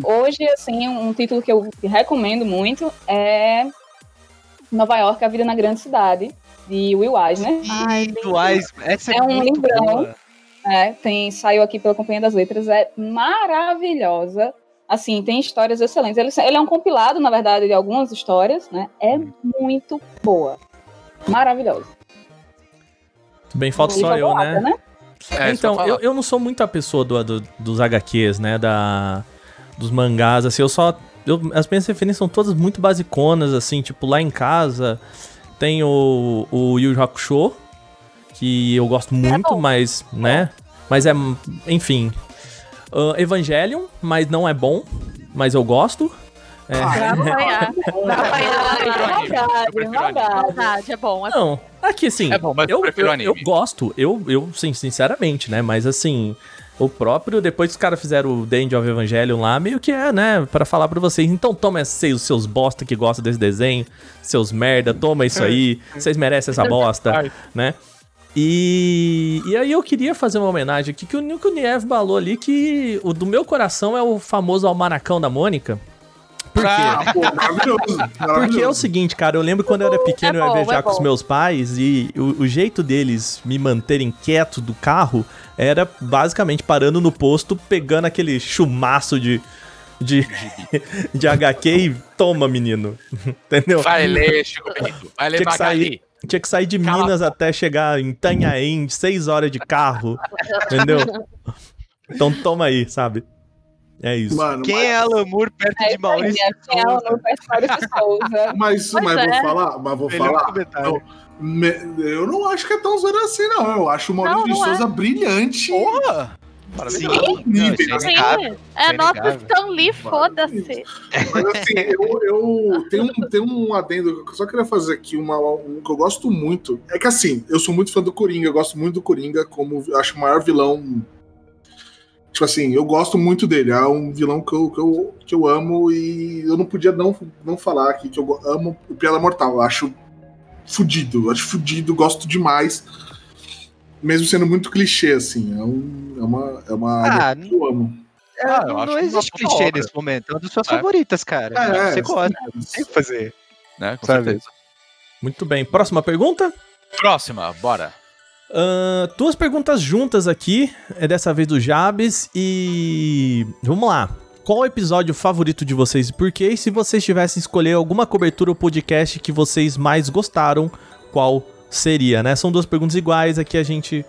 hoje, assim, um título que eu recomendo muito é Nova York, A Vida na Grande Cidade, de Will Eisner. É um livrão. Saiu aqui pela Companhia das Letras, é maravilhosa. Assim, tem histórias excelentes. Ele é um compilado, na verdade, de algumas histórias, né? É muito boa. Maravilhosa. Muito bem, falta só eu, né? Então, eu não sou muito a pessoa dos HQs, né, dos mangás, assim, as minhas referências são todas muito basiconas, assim, tipo, lá em casa tem o Yu Yu Hakusho, que eu gosto muito, mas, né, mas é, enfim, Evangelion, mas não é bom, mas eu gosto. É bom. Não, aqui assim, é bom, mas eu prefiro anime. Eu gosto, eu sim, sinceramente, né? Mas assim, o próprio, depois que os caras fizeram o The End of Evangelion lá, meio que né? Pra falar pra vocês, então toma os seus bosta que gostam desse desenho, seus merda, toma isso aí, vocês merecem essa bosta, né? E aí eu queria fazer uma homenagem aqui, que o Niev balou ali, que o do meu coração é o famoso Almanacão da Mônica. Por quê? Porque é o seguinte, cara, eu lembro quando eu era pequeno, eu ia viajar com os meus pais e o jeito deles me manterem quieto do carro era basicamente parando no posto, pegando aquele chumaço de HQ e toma, menino. Entendeu? Vai ler, Chico Bento. Vai ler Magali. Tinha que sair de Minas até chegar em Itanhaém, 6 horas de carro. Entendeu? Então toma aí, sabe? É isso. Mano, é Alan Moore perto de Maurício? Quem é Alan Moore perto de Souza? Mas vou falar. Eu não acho que é tão zoeira assim, não. Eu acho o Maurício de Souza brilhante. Porra! Sim. É nosso Stan Lee, foda-se. Mas assim, eu tenho um adendo que eu só queria fazer aqui, um que eu gosto muito. É que assim, eu sou muito fã do Coringa, eu gosto muito do Coringa, como acho o maior vilão. Tipo assim, eu gosto muito dele, é um vilão que eu amo e eu não podia não falar aqui que eu amo o Piada Mortal, eu acho fudido, gosto demais, mesmo sendo muito clichê, assim, é uma área que eu amo. Não existe clichê nesse momento, é uma das suas favoritas, cara, você gosta, tem que fazer. Né? Com certeza. Muito bem, próxima pergunta? Próxima, bora. Duas perguntas juntas aqui, é dessa vez do Jabes, e vamos lá. Qual o episódio favorito de vocês e por quê? E se vocês tivessem escolher alguma cobertura ou podcast que vocês mais gostaram, qual seria, né? São duas perguntas iguais, aqui a gente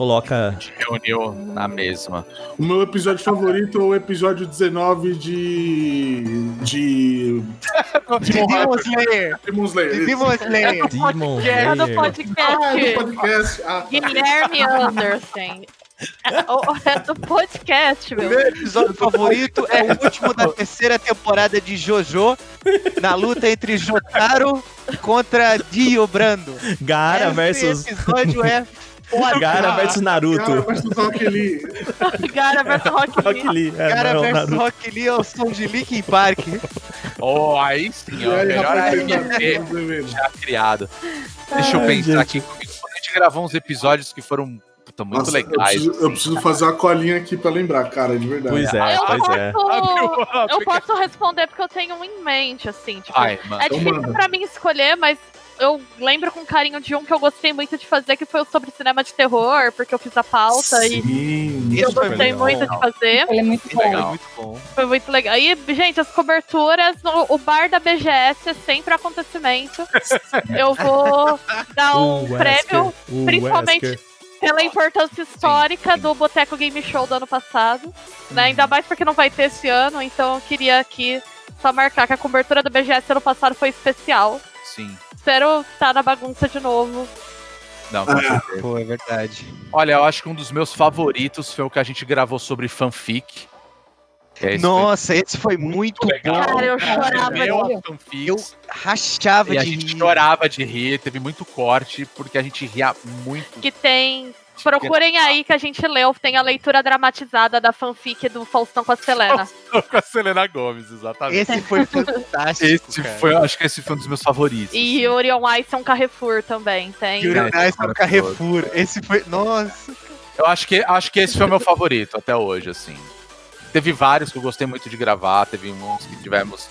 coloca... A gente reuniu na mesma. O meu episódio favorito é o episódio 19 de Demon Slayer. Demon Slayer. Demon Slayer. É do podcast. Guilherme Anderson. É do podcast, meu. Meu episódio favorito é o último da terceira temporada de JoJo, na luta entre Jotaro contra Dio Brando. Gaara versus... Esse episódio é... Gaara versus Naruto. Gaara versus Rock Lee. Gaara versus Rock Lee. Gaara versus Rock Lee é o som de Linkin Park. Oh, aí sim, ó. Melhor RPG já criado. Deixa eu pensar aqui. A gente gravou uns episódios que foram... Puta, muito nossa, legais. Eu preciso fazer uma colinha aqui pra lembrar, cara, de verdade. Pois é. Eu posso responder porque eu tenho um em mente, assim. Tipo, ai, mano, é difícil pra mim escolher, mas eu lembro com carinho de um que eu gostei muito de fazer, que foi sobre cinema de terror, porque eu fiz a pauta. Sim, e eu gostei muito de fazer. Ele é muito bom. Legal. Foi muito legal. E, gente, as coberturas, o bar da BGS é sempre acontecimento. Eu vou dar um prêmio, principalmente... Pela importância histórica do Boteco Game Show do ano passado, né? Ainda mais porque não vai ter esse ano, então eu queria aqui só marcar que a cobertura do BGS ano passado foi especial. Sim. Espero estar na bagunça de novo. Não, pô, é verdade. Olha, eu acho que um dos meus favoritos foi o que a gente gravou sobre fanfic. Nossa, esse foi muito legal. Cara, eu chorava de rir. Eu rachava de rir. A gente chorava de rir, teve muito corte, porque a gente ria muito. Que tem... Procurem aí que a gente leu, tem a leitura dramatizada da fanfic do Faustão com a Selena. Faustão com a Selena Gomes, exatamente. Esse foi fantástico, acho que esse foi um dos meus favoritos. E Orion Ice é um Carrefour também, tem. Orion Ice é um Carrefour. Esse foi... Nossa. Eu acho que esse foi o meu favorito até hoje, assim. Teve vários que eu gostei muito de gravar, teve uns que tivemos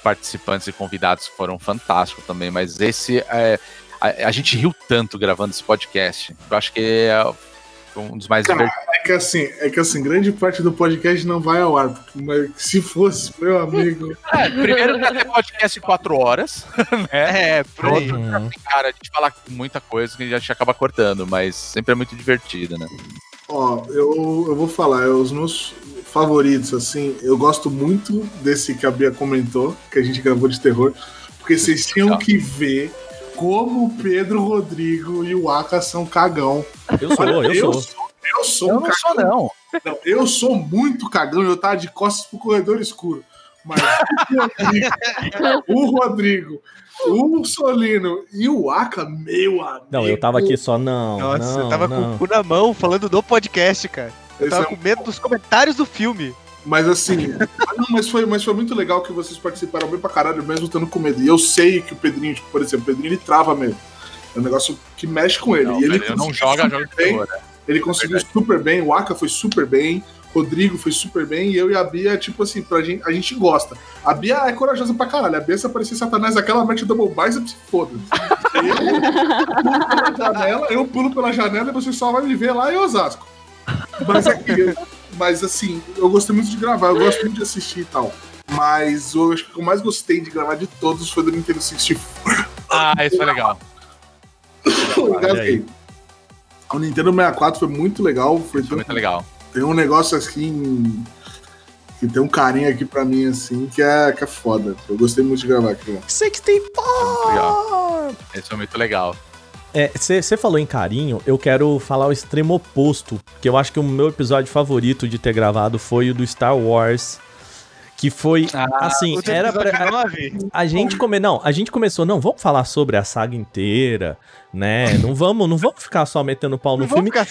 participantes e convidados que foram fantásticos também, mas esse, a gente riu tanto gravando esse podcast, eu acho que é um dos mais divertidos. É que assim, grande parte do podcast não vai ao ar, mas se fosse, meu amigo... primeiro vai ter podcast 4 horas, né? Pronto, cara, a gente fala muita coisa que a gente acaba cortando, mas sempre é muito divertido, né? Ó, eu vou falar, os meus... favoritos, assim, eu gosto muito desse que a Bia comentou, que a gente gravou de terror, porque vocês tinham que ver como o Pedro, Rodrigo e o Aka são cagão. Eu sou um cagão. Não sou, não. Eu sou muito cagão, eu tava de costas pro corredor escuro. Mas o Rodrigo, o Solino e o Aka, meu amigo. Não, eu tava aqui só, não. Nossa, eu tava com o cu na mão falando do podcast, cara. Eu tava com medo dos comentários do filme. Mas assim, mas foi muito legal que vocês participaram bem pra caralho, mesmo estando com medo. E eu sei que o Pedrinho, tipo, por exemplo, o Pedrinho ele trava mesmo. É um negócio que mexe com ele. Não, e ele não joga bem. Terror, né? Ele conseguiu super bem, o Aka foi super bem, o Rodrigo foi super bem, e eu e a Bia, tipo assim, a gente gosta. A Bia é corajosa pra caralho. A Bia, se aparecer Satanás aquela mete o Double Bicep, se foda. Eu pulo pela janela e você só vai me ver lá em Osasco. Mas assim, eu gostei muito de gravar, eu gosto muito de assistir e tal. Mas eu acho que eu mais gostei de gravar de todos foi do Nintendo 64. Ah, isso foi legal. O Nintendo 64 foi muito legal. Foi muito legal. Tem um negócio assim que tem um carinho aqui pra mim, assim, que é foda. Eu gostei muito de gravar aqui. Sei que tem pó! Isso foi muito legal. Você falou em carinho, eu quero falar o extremo oposto, que eu acho que o meu episódio favorito de ter gravado foi o do Star Wars, que foi, assim, era pra... A gente começou, vamos falar sobre a saga inteira, né, não vamos ficar só metendo pau no filme, cara,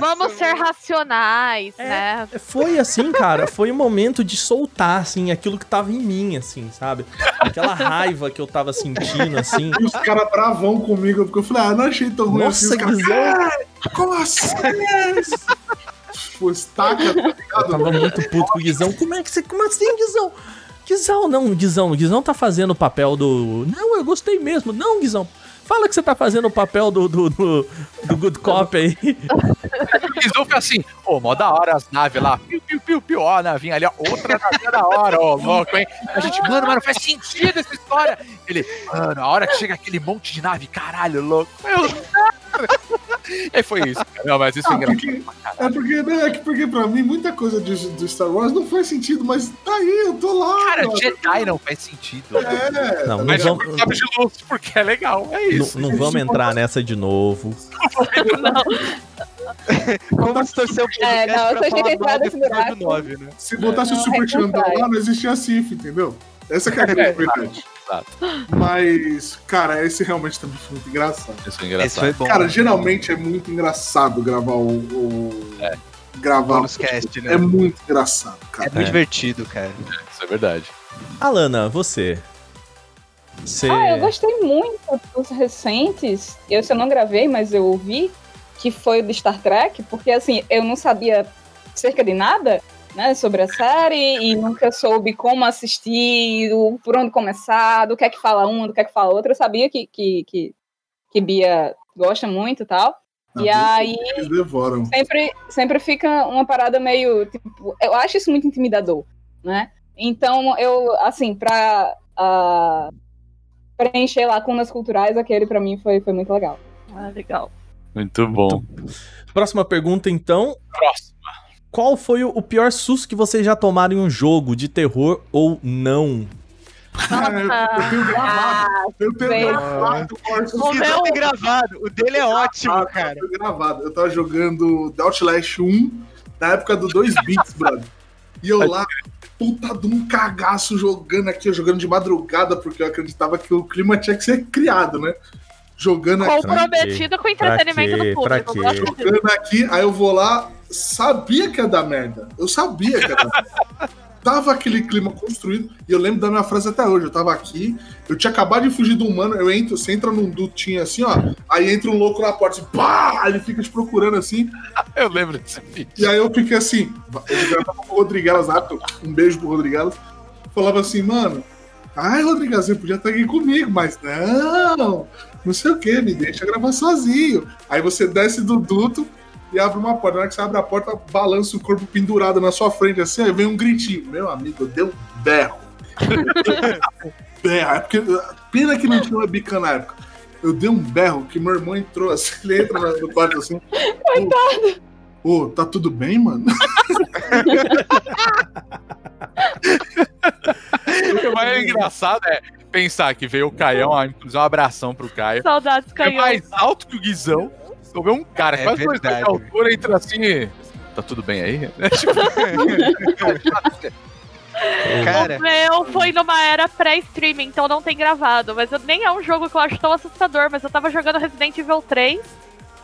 vamos ser racionais, né. Foi assim, cara, foi um momento de soltar, assim, aquilo que tava em mim, assim, sabe, aquela raiva que eu tava sentindo, assim. E os caras bravão comigo, porque eu falei, não achei tão ruim. Nossa, assim, como assim? Tipo, estaca, tá ligado? Eu tava muito puto com o Guizão. Como assim, Guizão? Guizão tá fazendo o papel do... Não, eu gostei mesmo. Não, Guizão. Fala que você tá fazendo o papel do Good Cop aí. O Guizão foi assim, mó da hora as naves lá. Piu, piu, piu, piu. Ó, a navinha ali, ó. Outra navinha da hora, ó, louco, hein? A gente, mano, faz sentido essa história. Ele, mano, a hora que chega aquele monte de nave, caralho, louco. Meu Deus. E foi isso. Não, mas isso é engraçado. Porque pra mim muita coisa do Star Wars não faz sentido, mas daí eu tô lá. Cara, Jedi não faz sentido. É, não, mas não vamos... sabe de luz, porque é legal. É isso. Não vamos entrar nessa de novo. Não. Vamos torcer o podcast pra falar do 9, né? Se botasse o Super Xandão lá, não existia a Sif, entendeu? Essa que é a grande verdade. Mas, cara, esse realmente também foi muito engraçado. Esse foi engraçado. Esse foi bom, cara, né? Geralmente é muito engraçado gravar o Bonus Cast, né? É muito engraçado, cara. É muito divertido, cara. Isso é verdade. Alana, você... eu gostei muito dos recentes. Eu não gravei, mas eu ouvi. Que foi o de Star Trek, porque assim, eu não sabia cerca de nada, né, sobre a série, e nunca soube como assistir, por onde começar, do que é que fala um, do que é que fala outro. Eu sabia que Bia gosta muito e tal. E aí sempre fica uma parada meio, tipo, eu acho isso muito intimidador, né? Então eu, assim, pra preencher lacunas culturais, aquele pra mim foi muito legal. Ah, legal. Muito bom. Próxima pergunta, então. Próxima. Qual foi o pior susto que vocês já tomaram em um jogo, de terror ou não? Eu tenho gravado. Eu tenho gravado. O dele é ótimo, cara. Eu tenho gravado. Eu tava jogando The Outlast 1 na época do 2 bits, brother. E eu lá, puta de um cagaço, jogando de madrugada, porque eu acreditava que o clima tinha que ser criado, né? Jogando aqui. Comprometido com o entretenimento do público. Jogando aqui, aí eu vou lá, sabia que ia dar merda. Eu sabia que ia dar merda. Tava aquele clima construído, e eu lembro da minha frase até hoje. Eu tava aqui, eu tinha acabado de fugir do humano, você entra num dutinho assim, ó, aí entra um louco na porta, assim, pá, ele fica te procurando assim. Eu lembro desse vídeo. E aí eu fiquei assim, eu tava com o Rodrigo Ellas, um beijo pro Rodrigo Ellas, falava assim, mano, ai, Rodrigo, você podia estar aqui comigo, mas não sei o que, me deixa gravar sozinho. Aí você desce do duto e abre uma porta. Na hora que você abre a porta, balança o corpo pendurado na sua frente, assim, aí vem um gritinho. Meu amigo, eu dei um berro. É porque, pena que não tinha uma bica na época. Eu dei um berro que meu irmão entrou, assim, ele entra no quarto assim. Coitado! Ô, tá tudo bem, mano? O que mais é engraçado é pensar que veio o Caião, inclusive um abração pro Caio. Saudades, Caião. É mais alto que o Guizão. Então veio um cara, quase dois metros de altura, entra assim e... Tá tudo bem aí? Cara. O meu foi numa era pré-streaming, então não tem gravado. Mas nem é um jogo que eu acho tão assustador, mas eu tava jogando Resident Evil 3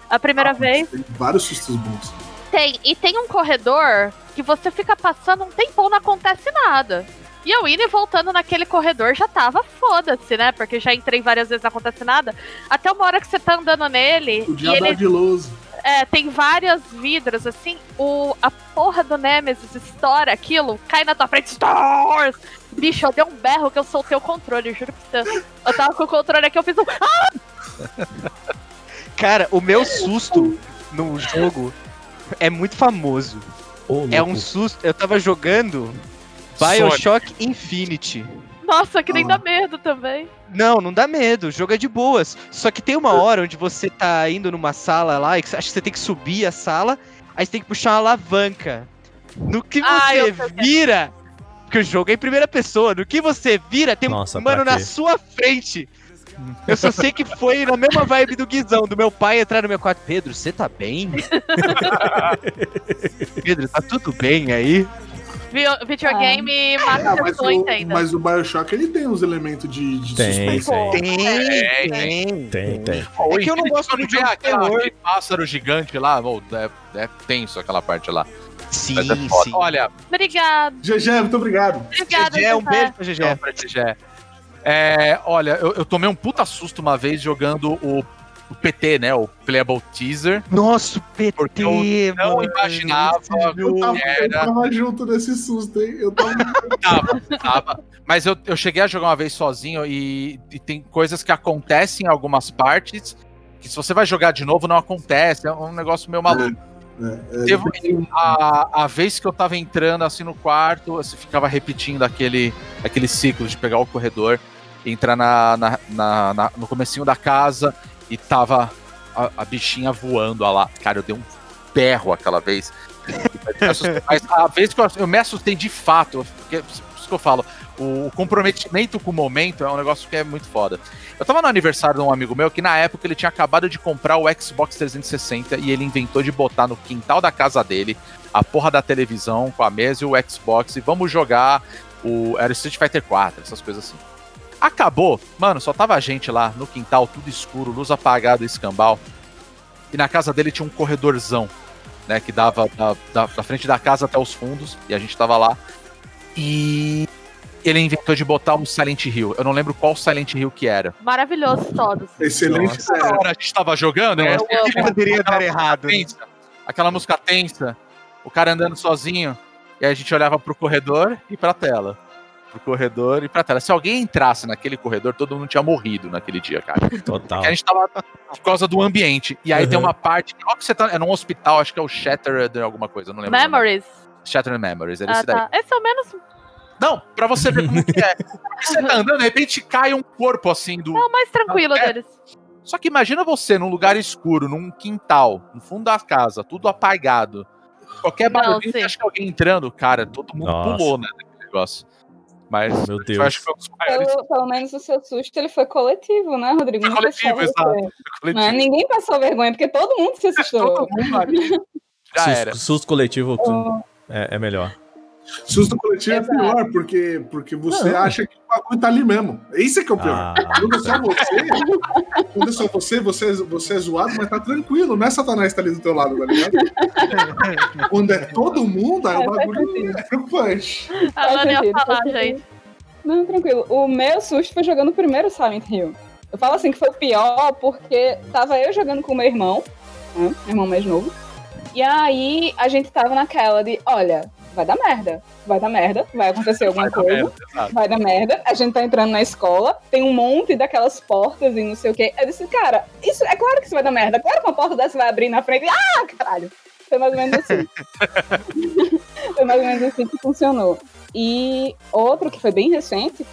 a primeira vez. Tem vários sustos bons. Tem um corredor que você fica passando um tempão, não acontece nada. E eu indo e voltando naquele corredor já tava foda-se, né? Porque já entrei várias vezes, não acontece nada. Até uma hora que você tá andando nele... O diabo é viloso. É, tem várias vidros, assim. A porra do Nemesis estoura aquilo, cai na tua frente... Stars! Bicho, eu dei um berro que eu soltei o controle, juro que você... Eu tava com o controle aqui, eu fiz um... Cara, o meu susto no jogo é muito famoso. Oh, é um susto... Eu tava jogando... BioShock Infinity. Nossa, que nem dá medo também. Não dá medo, o jogo é de boas. Só que tem uma hora onde você tá indo numa sala lá, e acho que você tem que subir a sala, aí você tem que puxar uma alavanca. No que você vira, porque o jogo é em primeira pessoa, no que você vira, tem um mano na sua frente. Eu só sei que foi na mesma vibe do Guizão, do meu pai entrar no meu quarto. Pedro, você tá bem? Pedro, tá tudo bem aí? Videogame mata pessoas ainda. Mas o BioShock, ele tem uns elementos de suspense. Tem. É que eu não gosto de ver aquele pássaro gigante lá. É tenso aquela parte lá. Sim. Olha. Obrigado. GG, muito obrigado. Gegé, um beijo pra Gegé. Olha, eu tomei um puta susto uma vez jogando o PT, né? O Playable Teaser. Nossa, o PT, porque eu não imaginava. Eu tava junto nesse susto, hein? Eu tava. Mas eu cheguei a jogar uma vez sozinho e tem coisas que acontecem em algumas partes que se você vai jogar de novo não acontece. É um negócio meio maluco. Teve a vez que eu tava entrando assim no quarto, você ficava repetindo aquele ciclo de pegar o corredor, entrar no comecinho da casa... E tava a bichinha voando, olha lá. Cara, eu dei um berro aquela vez. Mas a vez que eu me assustei de fato, porque, por isso que eu falo, o comprometimento com o momento é um negócio que é muito foda. Eu tava no aniversário de um amigo meu que na época ele tinha acabado de comprar o Xbox 360 e ele inventou de botar no quintal da casa dele a porra da televisão com a mesa e o Xbox e vamos jogar o... Era Street Fighter 4, essas coisas assim. Acabou, mano, só tava a gente lá no quintal, tudo escuro, luz apagada, escambau. E na casa dele tinha um corredorzão, né, que dava da frente da casa até os fundos, e a gente tava lá. E ele inventou de botar um Silent Hill. Eu não lembro qual Silent Hill que era. Maravilhoso todos. Excelente. Na hora a gente tava jogando, eu poderia dar errado. Tensa, né? Aquela música tensa, o cara andando sozinho, e aí a gente olhava pro corredor e pra tela. Se alguém entrasse naquele corredor, todo mundo tinha morrido naquele dia, cara. Total. Porque a gente tava por causa do ambiente. E aí tem uma parte... Ó, que você tá... É num hospital, acho que é o Shattered alguma coisa, não lembro. Memories. Shattered Memories, é esse daí. Esse é o menos... Não, pra você ver como que é. Você tá andando, de repente cai um corpo assim do... É o mais tranquilo deles. Só que imagina você num lugar escuro, num quintal, no fundo da casa, tudo apagado. Qualquer barulho, você acha que alguém entrando, cara, todo mundo pulou, né, naquele negócio. Mas meu Deus. Eu acho que foi um dos maiores. Pelo menos o seu susto ele foi coletivo, né, Rodrigo? Foi coletivo, exato. Não, ninguém passou vergonha, porque todo mundo se assustou. Susto coletivo é melhor. Susto coletivo é pior, porque você acha que o bagulho tá ali mesmo. Isso é que é o pior. Quando é só você é zoado, mas tá tranquilo, né? Satanás tá ali do teu lado, tá ligado? Quando é todo mundo, aí o bagulho é preocupante. A Lana ia falar, gente. Não, tranquilo. O meu susto foi jogando o primeiro Silent Hill. Eu falo assim que foi o pior, porque tava eu jogando com o meu irmão, né? Irmão mais novo. E aí a gente tava naquela de, olha... Vai dar merda, vai acontecer alguma coisa, vai dar merda, a gente tá entrando na escola, tem um monte daquelas portas e não sei o quê. Eu disse, cara, isso é claro que isso vai dar merda, claro que uma porta dessa vai abrir na frente, caralho. Foi mais ou menos assim. Foi mais ou menos assim que funcionou. E outro que foi bem recente,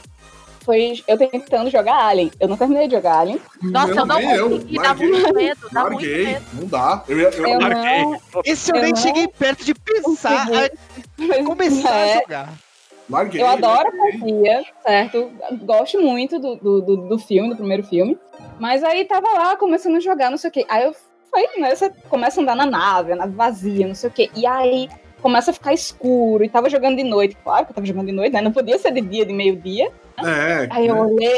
foi eu tentando jogar Alien. Eu não terminei de jogar Alien. Nossa, eu não consegui, dá muito medo. Não dá. Eu larguei. Esse eu nem cheguei perto de pensar a começar a jogar. Larguei. Eu adoro a franquia, certo? Gosto muito do filme, do primeiro filme. Mas aí tava lá, começando a jogar, não sei o quê. Aí eu falei, né? Você começa a andar na nave, a nave vazia, não sei o quê. E aí começa a ficar escuro, e tava jogando de noite. Claro que eu tava jogando de noite, né? Não podia ser de dia, de meio-dia. Aí eu olhei,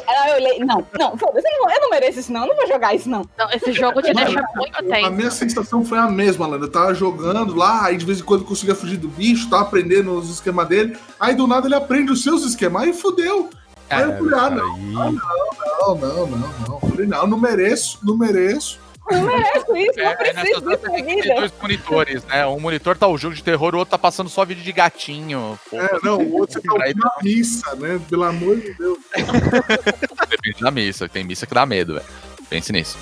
não, foda-se, eu não mereço isso, não vou jogar isso, não. Não, esse jogo te deixa muito tenso. A minha sensação foi a mesma, Alana. Eu tava jogando lá, aí de vez em quando eu conseguia fugir do bicho, tava aprendendo os esquemas dele, aí do nada ele aprende os seus esquemas, aí fodeu. Aí eu falei, não. Falei, não mereço. Não é isso, não preciso disso na vida. Tem dois monitores, né? Um monitor tá o jogo de terror, o outro tá passando só vídeo de gatinho. O outro tá ouvindo a missa, né? Pelo amor de Deus. Depende da missa, tem missa que dá medo, velho. Pense nisso.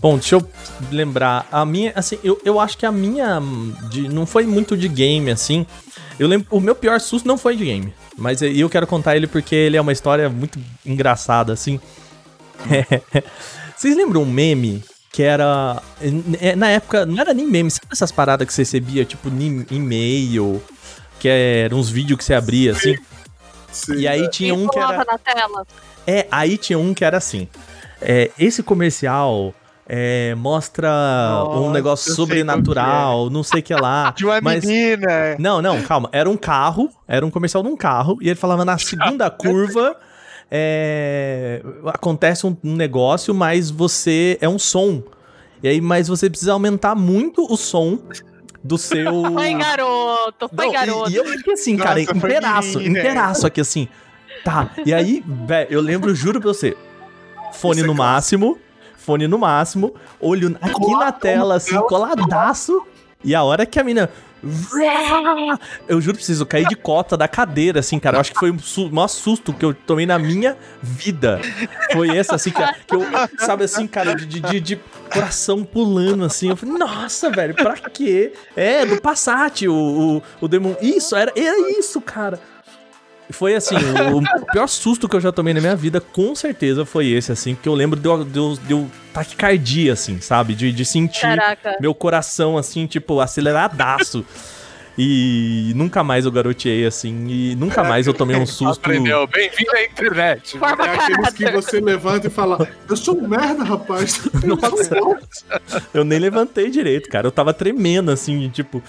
Bom, deixa eu lembrar. A minha, assim, eu acho que a minha não foi muito de game, assim. Eu lembro, o meu pior susto não foi de game. Mas eu quero contar ele porque ele é uma história muito engraçada, assim. Vocês lembram um meme que era... Na época, não era nem meme, sabe essas paradas que você recebia, tipo, e-mail, que eram uns vídeos que você abria, assim? Sim, e aí tinha um que era... na tela. Aí tinha um que era assim. Esse comercial mostra um negócio sobrenatural, não sei o que lá. De uma menina. Não, calma. Era um carro, era um comercial de um carro, e ele falava na segunda curva... acontece um negócio, mas você é um som. E aí, mas você precisa aumentar muito o som do seu... Foi garoto. E eu fiquei assim, cara, inteiraço aqui, assim. Tá, e aí, velho, eu lembro, juro pra você, fone no máximo, olho aqui na tela, assim, coladaço, e a hora que a mina... Eu juro, preciso cair de cota da cadeira, assim, cara. Eu acho que foi o maior susto que eu tomei na minha vida. Foi esse, assim, que eu, sabe, assim, cara, de coração pulando, assim. Eu falei, nossa, velho, pra quê? Do Passat, o Demon. Isso, era isso, cara. Foi assim, o pior susto que eu já tomei na minha vida, com certeza, foi esse, assim, porque eu lembro de eu taquicardia, assim, sabe? De sentir meu coração, assim, tipo, aceleradaço. E nunca mais eu garoteei, assim, e nunca mais eu tomei um susto. Aprendeu, bem-vindo à internet. Forma é aqueles que você levanta e fala, eu sou um merda, rapaz. Nossa, eu nem levantei direito, cara, eu tava tremendo, assim, tipo...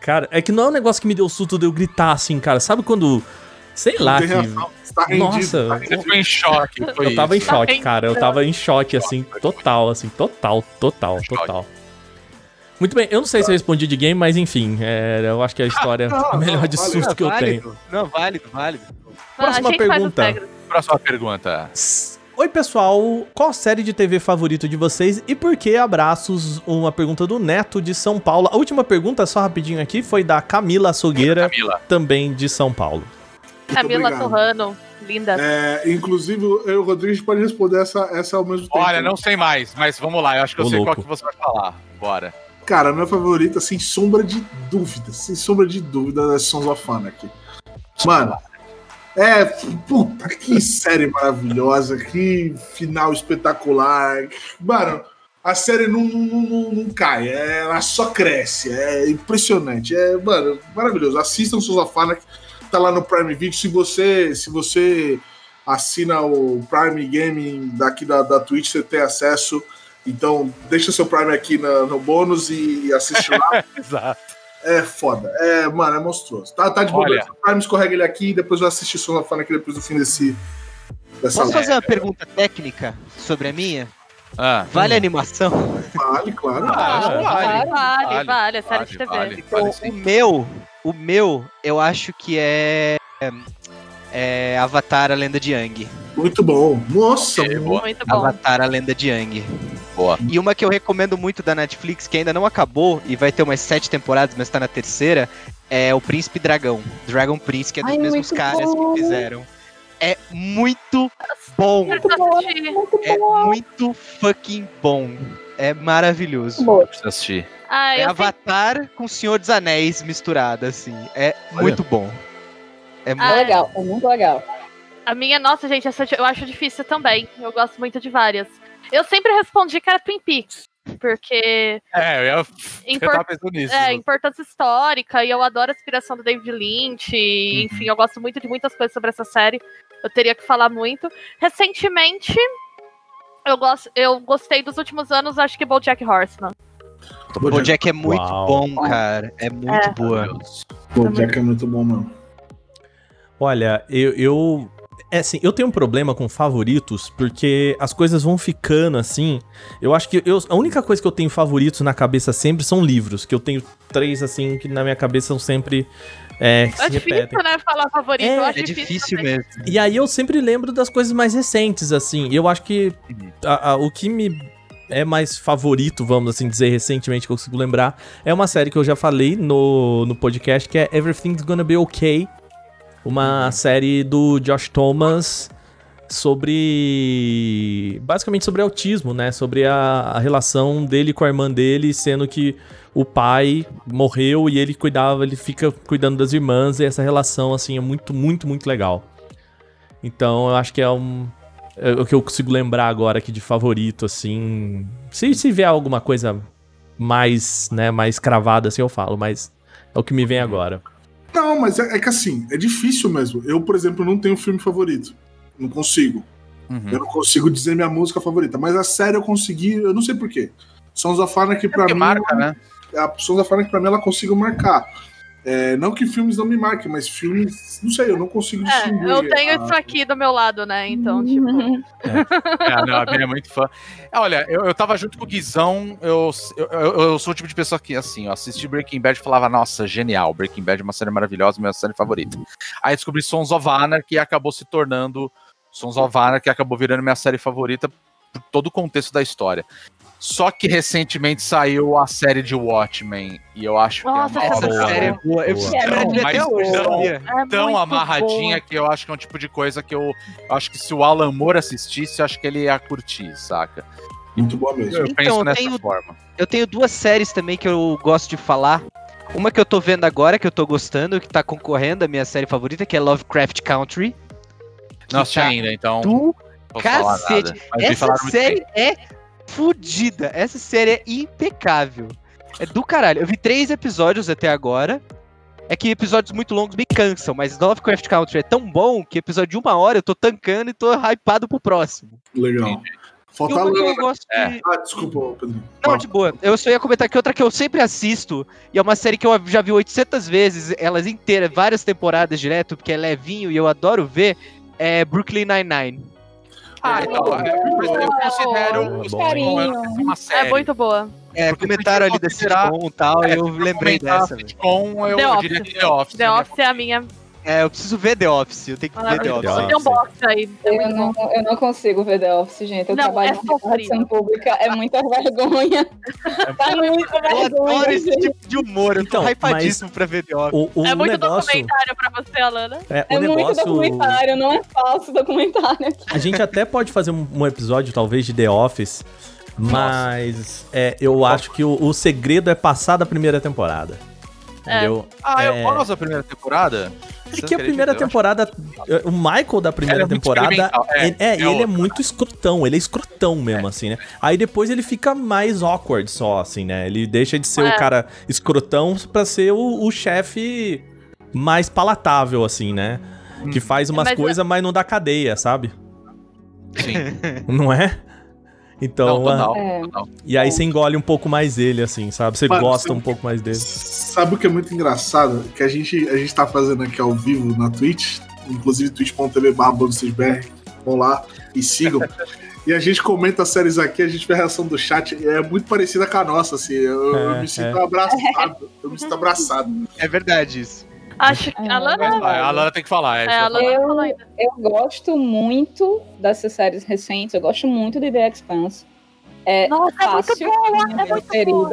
Cara, é que não é um negócio que me deu susto de eu gritar, assim, cara, sabe quando... Sei lá, que... Nossa, você ficou em choque. Eu tava em choque, cara, eu tava em choque, assim, total. Muito bem, eu não sei se eu respondi de game, mas enfim, eu acho que a história melhor de susto que eu tenho. Não, válido. Próxima pergunta. Oi, pessoal, qual série de TV favorito de vocês e por que? Abraços, uma pergunta do Neto de São Paulo. A última pergunta, só rapidinho aqui, foi da Camila Açougueira, também de São Paulo. Muito Camila Torrano. Linda. É, inclusive, eu e o Rodrigo pode responder essa ao mesmo tempo. Olha, não sei mais, mas vamos lá, eu acho que eu sei qual que você vai falar. Bora. Cara, a minha favorita, sem sombra de dúvida, é Sons of Anarchy. Mano, puta, que série maravilhosa, que final espetacular. Mano, a série não cai, ela só cresce, é impressionante, mano, maravilhoso. Assistam Sons of Anarchy, tá lá no Prime Video. Se você assina o Prime Gaming daqui da Twitch, você tem acesso. Então, deixa seu Prime aqui no bônus e assiste lá. Exato. É foda. Mano, é monstruoso. Tá de boa. O Prime escorrega ele aqui e depois eu assisti o Sons of Anarchy depois do fim dessa live. Posso fazer uma pergunta técnica sobre a minha? Vale a animação? Vale, claro. Vale. A série de TV. Então, o meu, eu acho que é Avatar, a Lenda de Aang. Muito bom. Nossa, muito bom. Avatar, a Lenda de Aang. Boa. E uma que eu recomendo muito da Netflix, que ainda não acabou, e vai ter umas 7 temporadas, mas tá na terceira, é o Príncipe Dragão. Dragon Prince, que é dos mesmos caras que fizeram. É muito bom. É muito fucking bom. É maravilhoso. Eu preciso assistir. É Avatar com Senhor dos Anéis misturada, assim. É muito bom. É muito legal. É muito legal. A minha, nossa, gente, essa eu acho difícil também. Eu gosto muito de várias. Eu sempre respondi que era Twin Peaks, porque... eu tava pensando nisso. Importância histórica, e eu adoro a inspiração do David Lynch, e, enfim, eu gosto muito de muitas coisas sobre essa série. Eu teria que falar muito. Recentemente, eu gostei dos últimos anos, acho que BoJack Horseman. BoJack é muito bom, cara. É muito boa. BoJack é muito bom, mano. Olha, eu... É assim, eu tenho um problema com favoritos, porque as coisas vão ficando assim. Eu acho que a única coisa que eu tenho favoritos na cabeça sempre são livros, que eu tenho 3, assim, que na minha cabeça são sempre... É difícil, repetem. Né, falar favorito. Eu acho difícil mesmo. E aí eu sempre lembro das coisas mais recentes, assim. Eu acho que o que me... é mais favorito, vamos assim dizer, recentemente que eu consigo lembrar, é uma série que eu já falei no podcast, que é Everything's Gonna Be Okay. Uma série do Josh Thomas sobre... basicamente sobre autismo, né? Sobre a relação dele com a irmã dele, sendo que o pai morreu e ele fica cuidando das irmãs, e essa relação, assim, é muito, muito, muito legal. Então, eu acho que é o que eu consigo lembrar agora aqui de favorito, assim... Se vier alguma coisa mais, né, mais cravada, assim, eu falo, mas é o que me vem agora. Não, mas é que assim, é difícil mesmo. Eu, por exemplo, não tenho filme favorito. Não consigo. Eu não consigo dizer minha música favorita. Mas a série eu consegui, eu não sei porquê. Sons of Anarchy pra mim... marca, né? A Sons of Anarchy pra mim, ela conseguiu marcar. Não que filmes não me marquem, mas filmes... Não sei, eu não consigo distinguir. Eu tenho isso aqui do meu lado, né? Então, tipo... Não, a minha é muito fã. Olha, eu tava junto com o Guizão, eu sou o tipo de pessoa que, assim, eu assisti Breaking Bad e falava, nossa, genial, Breaking Bad é uma série maravilhosa, minha série favorita. Aí descobri Sons of Anarchy e acabou se tornando... Sons of Anarchy acabou virando minha série favorita por todo o contexto da história. Só que recentemente saiu a série de Watchmen, e eu acho que é uma série boa. Eu preciso tão amarradinha que eu acho que é um tipo de coisa que eu acho que se o Alan Moore assistisse, eu acho que ele ia curtir, saca? Muito boa mesmo. Eu penso nessa forma. Eu tenho 2 séries também que eu gosto de falar. Uma que eu tô vendo agora, que eu tô gostando, que tá concorrendo à minha série favorita, que é Lovecraft Country. Não assisti ainda, então. Do cacete. Essa série é fodida. Essa série é impecável. É do caralho. Eu vi 3 episódios até agora. É que episódios muito longos me cansam, mas Lovecraft Country é tão bom que episódio de 1 hora eu tô tancando e tô hypado pro próximo. Legal. Falta a Alana. De... Ah, desculpa, Pedro. Não, de boa. Eu só ia comentar que outra que eu sempre assisto, e é uma série que eu já vi 800 vezes, elas inteiras, várias temporadas direto, porque é levinho e eu adoro ver, é Brooklyn Nine-Nine. Ah, então, eu considero os uma série. É muito boa. É, comentaram ali da sitcom e tal, eu lembrei dessa. Sitcom, eu diria que The Office. The Office é a minha... É, eu preciso ver The Office, eu tenho que ver The Office. Tem um box aí. Eu não consigo ver The Office, gente. Eu trabalho na relação pública, é muita vergonha. Tá muita vergonha. Eu adoro esse tipo de humor, eu tô hypadíssimo pra ver The Office. É muito documentário pra você, Alana. É muito documentário, não é falso documentário. A gente até pode fazer um episódio, talvez, de The Office, mas eu acho que o segredo é passar da primeira temporada. Entendeu? Ah, eu gosto da primeira temporada? É que a primeira temporada... O Michael da primeira temporada... Ele é muito escrotão. Ele é escrotão mesmo, assim, né? Aí depois ele fica mais awkward só, assim, né? Ele deixa de ser o cara escrotão pra ser o chefe mais palatável, assim, né? Que faz umas coisas, mas não dá cadeia, sabe? Sim. Não é? Então, não. E aí você engole um pouco mais ele, assim, sabe? Você gosta um pouco mais dele. Sabe o que é muito engraçado? Que a gente tá fazendo aqui ao vivo na Twitch, inclusive twitch.tv/BonusCast, vão lá e sigam. E a gente comenta séries aqui, a gente vê a reação do chat, é muito parecida com a nossa, assim. Eu me sinto abraçado. Eu me sinto abraçado. É verdade isso. Acho que a Alana tem que falar. Eu gosto muito dessas séries recentes. Eu gosto muito de The Expanse. Nossa, fácil, é muito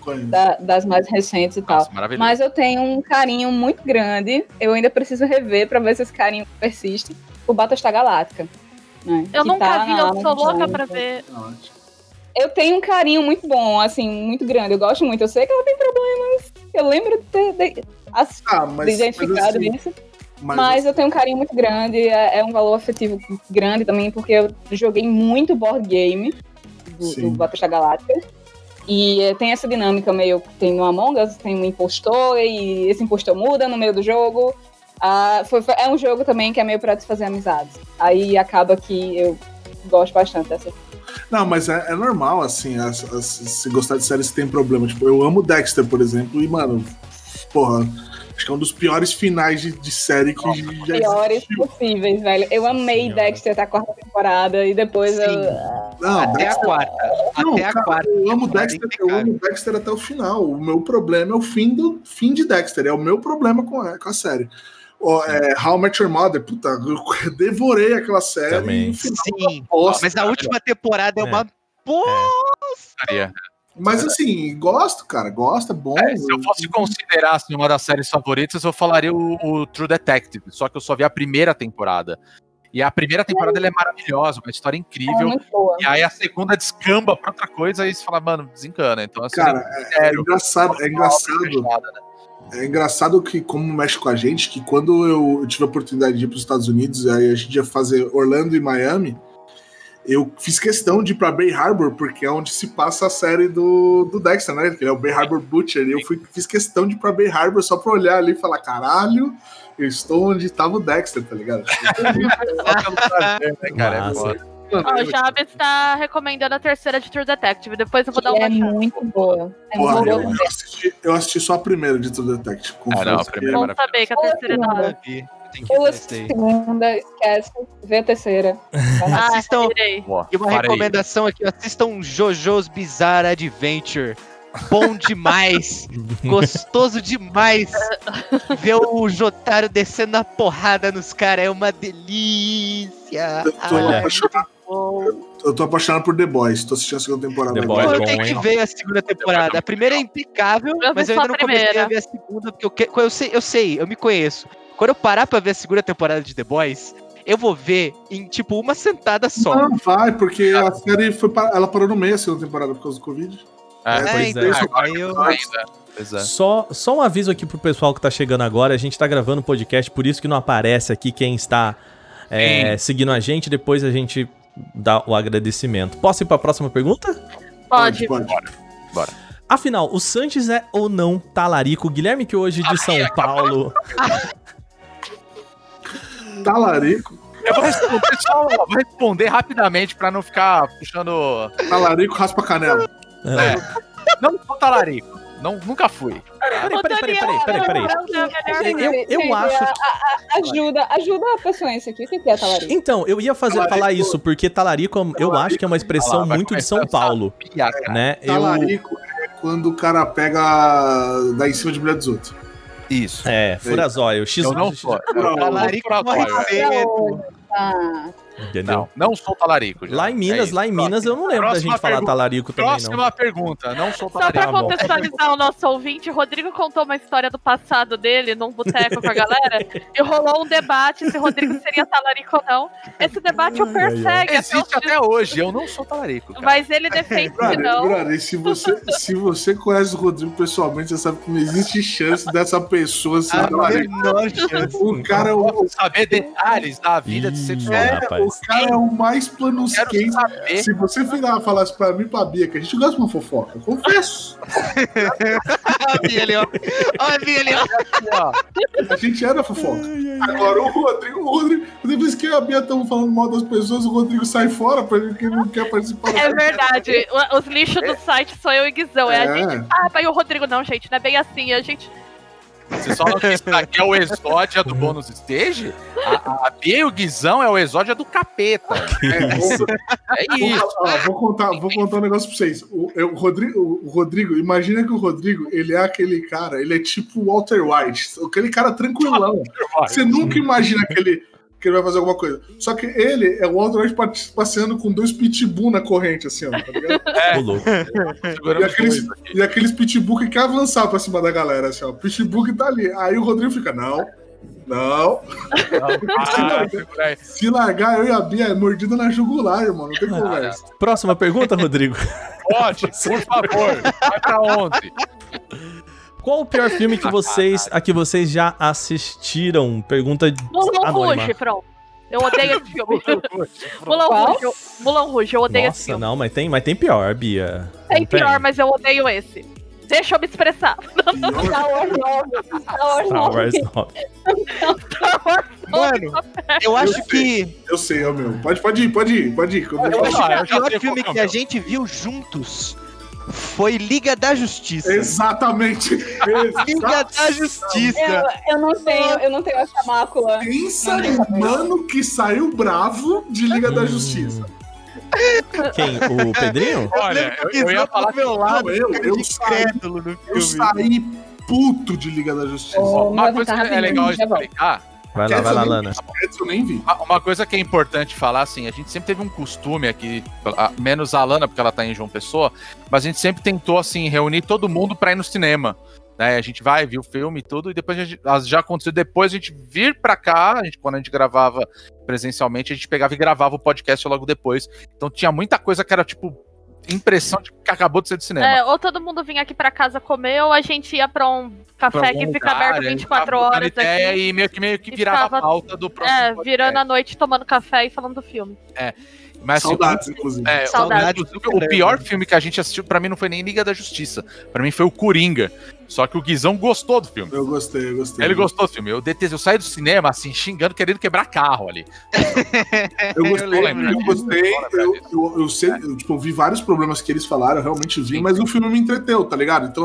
boa. Das mais recentes e tal. Nossa, mas eu tenho um carinho muito grande. Eu ainda preciso rever pra ver se esse carinho persiste. O Battlestar Galáctica. Né, eu nunca vi, eu sou louca pra ver. Eu tenho um carinho muito bom, assim, muito grande. Eu gosto muito. Eu sei que ela tem problemas. Eu lembro de ter identificado isso. Mas eu tenho um carinho muito grande. É um valor afetivo grande também, porque eu joguei muito board game do Battlestar Galáctica. E tem essa dinâmica meio... Tem no Among Us, tem um impostor, e esse impostor muda no meio do jogo. É um jogo também que é meio pra desfazer amizades. Aí acaba que eu gosto bastante dessa... Não, mas é normal, assim, se gostar de séries que tem problema. Tipo, eu amo Dexter, por exemplo, e, mano, porra, acho que é um dos piores finais de série que já piores existiu. Possíveis, velho. Eu amei Dexter até a 4ª temporada e depois eu... Não, até Dexter... a quarta. Eu amo Dexter até o final. O meu problema é o fim de Dexter. É o meu problema com a série. How I Met Your Mother, puta, eu devorei aquela série. Também. No final, sim, posta, mas na última temporada é uma bosta. Mas assim, gosto, cara, gosta, bom. Se eu fosse considerar assim, uma das séries favoritas, eu falaria o True Detective, só que eu só vi a 1ª temporada. E a 1ª temporada ela é maravilhosa, uma história incrível. E aí a 2ª descamba pra outra coisa e você fala, mano, desencana. Então, assim, cara, é engraçado, É engraçado que, como mexe com a gente, que quando eu tive a oportunidade de ir para os Estados Unidos, aí a gente ia fazer Orlando e Miami, eu fiz questão de ir para Bay Harbor, porque é onde se passa a série do Dexter, né? Que é o Bay Harbor Butcher. E eu fiz questão de ir para Bay Harbor só para olhar ali e falar, caralho, eu estou onde estava o Dexter, tá ligado? Cara, é foda. O Jabez tá recomendando a 3ª de True Detective. Depois eu vou dar uma chance. É muito boa. Eu assisti só a 1ª de True Detective. Vamos saber que a 3ª não é. Pula a 2ª, esquece. Vê a 3ª. Assistam. E uma recomendação aqui: assistam JoJo's Bizarre Adventure. Bom demais. Gostoso demais. Ver o Jotaro descendo a porrada nos caras é uma delícia. Eu tô apaixonado por The Boys. Tô assistindo a 2ª temporada. Eu tenho que ver a 2ª temporada. A 1ª é impecável, mas eu ainda não comecei a ver a 2ª, porque eu me conheço. Quando eu parar pra ver a 2ª temporada de The Boys, eu vou ver em, tipo, uma sentada só. Não vai, porque a série ela parou no meio, a 2ª temporada, por causa do Covid. Só um aviso aqui pro pessoal que tá chegando agora, a gente tá gravando o podcast, por isso que não aparece aqui quem está seguindo a gente, depois a gente dá o agradecimento. Posso ir pra próxima pergunta? Pode. Bora. Afinal, o Sanches é ou não talarico? Guilherme, que hoje de São Paulo... Talarico? Eu vou responder, rapidamente pra não ficar puxando... Talarico, raspa a canela. Não sou talarico. Nunca fui. Peraí. Eu acho... Ajuda a pessoa isso aqui. O que é talarico? Então, eu ia falar isso, porque talarico eu acho que é uma expressão muito de São Paulo. Né? Talarico é quando o cara pega dá em cima de mulher dos outros. Isso. É, furazóio. Eu não sou. Talarico não sou talarico. Já. Lá em Minas eu não lembro da gente falar talarico também, não. Próxima pergunta, não sou talarico. Só pra contextualizar o nosso ouvinte, o Rodrigo contou uma história do passado dele num boteco pra galera, e rolou um debate se o Rodrigo seria talarico ou não. Esse debate o persegue. Existe até hoje, eu não sou talarico, cara. Mas ele defende que não. Brother, se você conhece o Rodrigo pessoalmente, você sabe que não existe chance dessa pessoa ser talarico. O cara é o... Saber detalhes da vida de sexual. O cara é o mais Plano Skate. Se você falasse pra mim e pra Bia que a gente gosta de uma fofoca, eu confesso. Olha a Bia ali, ó. A gente era fofoca. Agora o Rodrigo, depois que eu e a Bia estamos falando mal das pessoas, o Rodrigo sai fora porque ele não quer participar. É verdade. Os lixos do site sou eu e Guizão. A gente. E o Rodrigo, não, gente, não é bem assim. A gente... Você só não quis que é o exódia do Bônus Stage? A Bia e o Guizão é o exódia do capeta. É isso. Vou contar um negócio pra vocês. O Rodrigo, imagina que o Rodrigo, ele é aquele cara, ele é tipo o Walter White. Aquele cara tranquilão. Você nunca imagina que ele vai fazer alguma coisa. Só que ele é o Walter White passeando com 2 pitbull na corrente, assim, ó. Tá ligado? E aqueles pitbull que quer avançar pra cima da galera, assim, ó. O pitbull que tá ali. Aí o Rodrigo fica, não. Se largar, eu e a Bia é mordida na jugular, mano. Não tem conversa. Próxima pergunta, Rodrigo. Pode, por favor. Vai pra onde? Qual o pior filme que vocês já assistiram? Pergunta anônima. Rouge, pronto. Eu odeio esse filme. Moulin Rouge, eu odeio esse filme. Nossa, não, mas tem pior, Bia. Tem pior, mas eu odeio esse. Deixa eu me expressar. Star Wars 9. Mano, eu acho que... Eu sei, é o meu. Pode ir. Eu acho que o pior filme que a gente viu juntos... Foi Liga da Justiça. Exatamente. Liga da Justiça. Eu não tenho essa mácula. Pensa no mano que saiu bravo de Liga da Justiça. Quem? O Pedrinho? Olha, eu ia falar do meu lado. Eu saí puto de Liga da Justiça. Uma coisa que é legal de explicar. Vai lá, Lana. Uma coisa que é importante falar, assim, a gente sempre teve um costume aqui, menos a Lana, porque ela tá em João Pessoa, mas a gente sempre tentou, assim, reunir todo mundo pra ir no cinema, né? A gente vai, viu o filme e tudo, e depois já aconteceu, depois a gente vir pra cá, quando a gente gravava presencialmente, a gente pegava e gravava o podcast logo depois. Então tinha muita coisa que era, tipo, impressão de que acabou de ser de cinema. Ou todo mundo vinha aqui pra casa comer, ou a gente ia pra um café que fica aberto 24 horas aqui. E meio que virava a pauta do próximo podcast. Virando a noite, tomando café e falando do filme. Mas, saudades, inclusive. O pior filme que a gente assistiu, pra mim, não foi nem Liga da Justiça. Pra mim foi o Coringa. Só que o Guizão gostou do filme. Eu gostei. Ele gostou do filme. Eu detestei. Eu saí do cinema, assim, xingando, querendo quebrar carro ali. Eu gostei. Eu sei, eu vi vários problemas que eles falaram, eu realmente vi, mas o filme me entreteu, tá ligado? Então,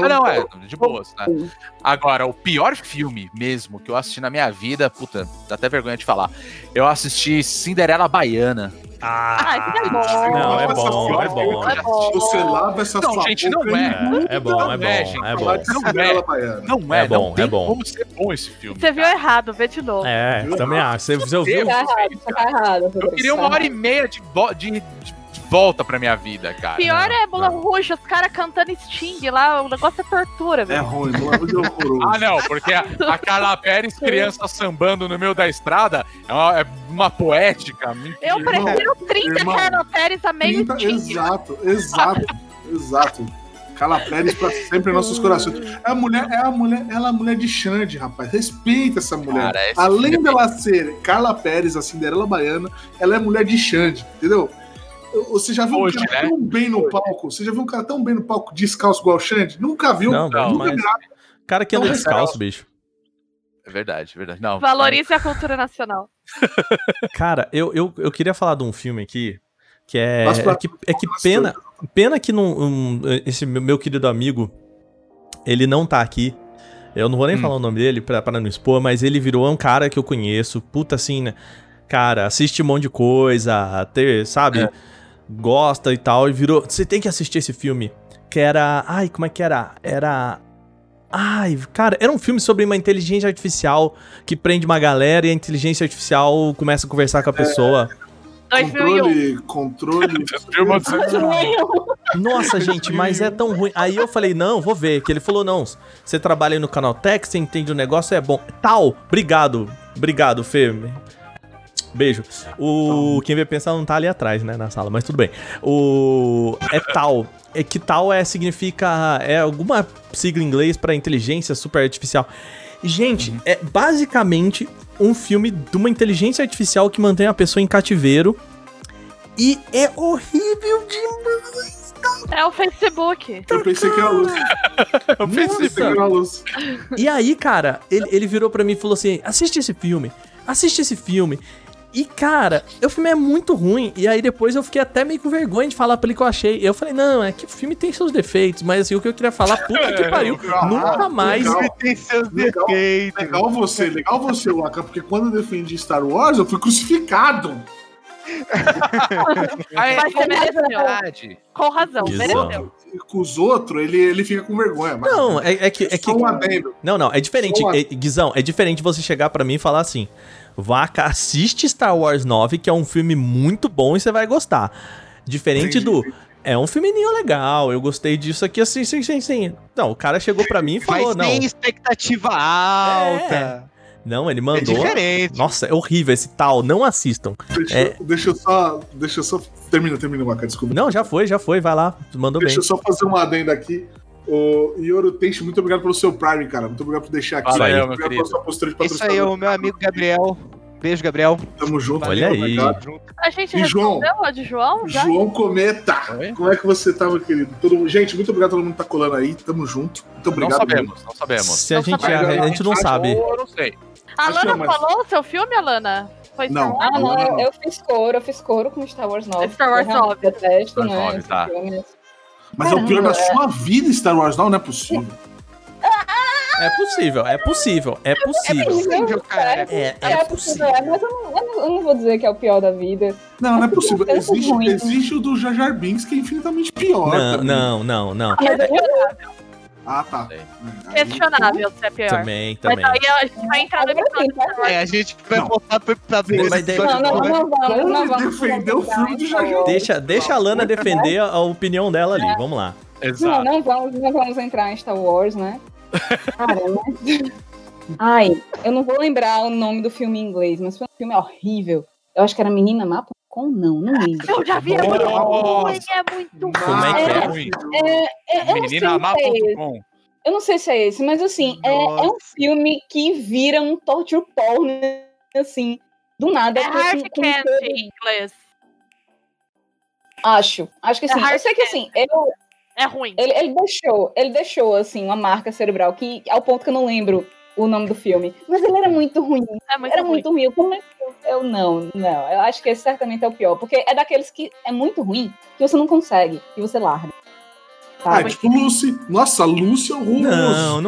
de boas, né? Agora, o pior filme mesmo que eu assisti na minha vida, puta, dá até vergonha de falar. Eu assisti Cinderela Baiana. Que é bom. Não, é bom. Você lava essa sua boca. Não, gente, não é bom. Como ser bom esse filme. Você viu errado, vê de novo. Eu também acho. Você ouviu? Tá errado. Eu queria 1h30 de volta pra minha vida, cara. Pior é Moulin Rouge, os caras cantando Sting lá, o negócio é tortura, velho. É ruim, Moulin Rouge é horroroso. Não, porque a Carla Pérez, criança sambando no meio da estrada, é uma poética. Mentira. Eu prefiro 30 Carla Pérez a meio Sting. Exato. Carla Pérez pra sempre em nossos corações. Ela é a mulher de Xande, rapaz. Respeita essa mulher. Cara, além dela ser Carla Pérez, a Cinderela Baiana, ela é mulher de Xande, entendeu? Você já viu um cara tão bem no palco? Você já viu um cara tão bem no palco descalço igual o Xande? Nunca viu. Cara que anda descalço, bicho. É verdade, verdade. Não, valorize a cultura nacional. Cara, eu queria falar de um filme aqui que é... Pena que não, esse meu querido amigo, ele não tá aqui. Eu não vou nem falar o nome dele pra não expor, mas ele virou um cara que eu conheço. Puta assim, né? Cara, assiste um monte de coisa, sabe? É. Gosta e tal. E virou... Você tem que assistir esse filme. Que era... Ai, como é que era? Era... Ai, cara, era um filme sobre uma inteligência artificial que prende uma galera e a inteligência artificial começa a conversar com a pessoa. Controle. Nossa, gente, mas é tão ruim. Aí eu falei, não, vou ver. Que ele falou, não, você trabalha aí no Canaltech, você entende o negócio, é bom. Tal, obrigado, Fê. Beijo. Quem veio pensar não tá ali atrás, né, na sala, mas tudo bem. É tal. É que tal significa... É alguma sigla em inglês pra inteligência super artificial. Gente, é basicamente um filme de uma inteligência artificial que mantém a pessoa em cativeiro. E é horrível demais. É o Facebook. Eu pensei que era a luz. E aí, cara, ele virou pra mim e falou assim, assiste esse filme. E, cara, o filme é muito ruim. E aí depois eu fiquei até meio com vergonha de falar pra ele que eu achei. Eu falei, não, é que o filme tem seus defeitos. Mas assim, o que eu queria falar, puta que pariu. Nunca mais. O filme tem seus defeitos. Legal você, Waka, porque quando eu defendi Star Wars, eu fui crucificado. Mas você mereceu. Com razão, mereceu. Com os outros, ele fica com vergonha. Mas não, é que não, é diferente. Guizão, é diferente você chegar pra mim e falar assim, Waka, assiste Star Wars 9, que é um filme muito bom e você vai gostar. Diferente do... É um filminho legal, eu gostei disso aqui, assim, sim. Não, o cara chegou pra mim e falou, mas não... Mas tem expectativa alta. Não, ele mandou... É diferente. Nossa, é horrível esse tal, não assistam. Deixa eu só... Termina, Waka, desculpa. Não, já foi, vai lá, mandou bem. Deixa eu só fazer um adendo aqui. O Yoro Teixe, muito obrigado pelo seu Prime, cara. Muito obrigado por deixar aqui. Valeu, meu querido. Isso aí, o meu amigo Gabriel. Beijo, Gabriel. Tamo junto. Olha aí. A gente respondeu lá de João? João Cometa. Oi? Como é que você tá, meu querido? Gente, muito obrigado a todo mundo que tá colando aí. Tamo junto. Muito obrigado. Não sabemos. Se a gente não sabe. Eu não sei. A Alana falou o seu filme, Alana? Foi não. Tá? Não. Eu fiz coro com Star Wars 9. Star Wars 9. Detesto, né? Tá. Mas caramba, é o pior da sua vida, Star Wars não é possível. É possível. Mas eu não vou dizer que é o pior da vida. Não é possível. Existe o do Jar Jar Binks, que é infinitamente pior. Não. Ah, tá. Questionável se é pior. Também. Mas aí a gente vai entrar no episódio. A gente vai voltar pro episódio. Não, defender o filme do Jar Jar. Deixa a Lana defender a opinião dela ali. Vamos lá. Exato. Não vamos entrar em Star Wars, né? Caramba. Ai, eu não vou lembrar o nome do filme em inglês, mas foi um filme horrível. Eu acho que era Menina Má com não lembro. Eu já vi, é muito ruim. Como é que é ruim? Menina Má com. Eu não sei se é esse, mas assim, é um filme que vira um torture porn, assim, do nada. É hard candy em inglês. Acho que assim, eu sei que assim, é ruim. Ele deixou, assim, uma marca cerebral, que ao ponto que eu não lembro o nome do filme. Mas ele era muito ruim. Muito ruim. Como é que eu não. Eu acho que esse certamente é o pior. Porque é daqueles que é muito ruim, que você não consegue, que você larga. Tá? Tipo Lucy. Nossa, Lucy é ruim. Não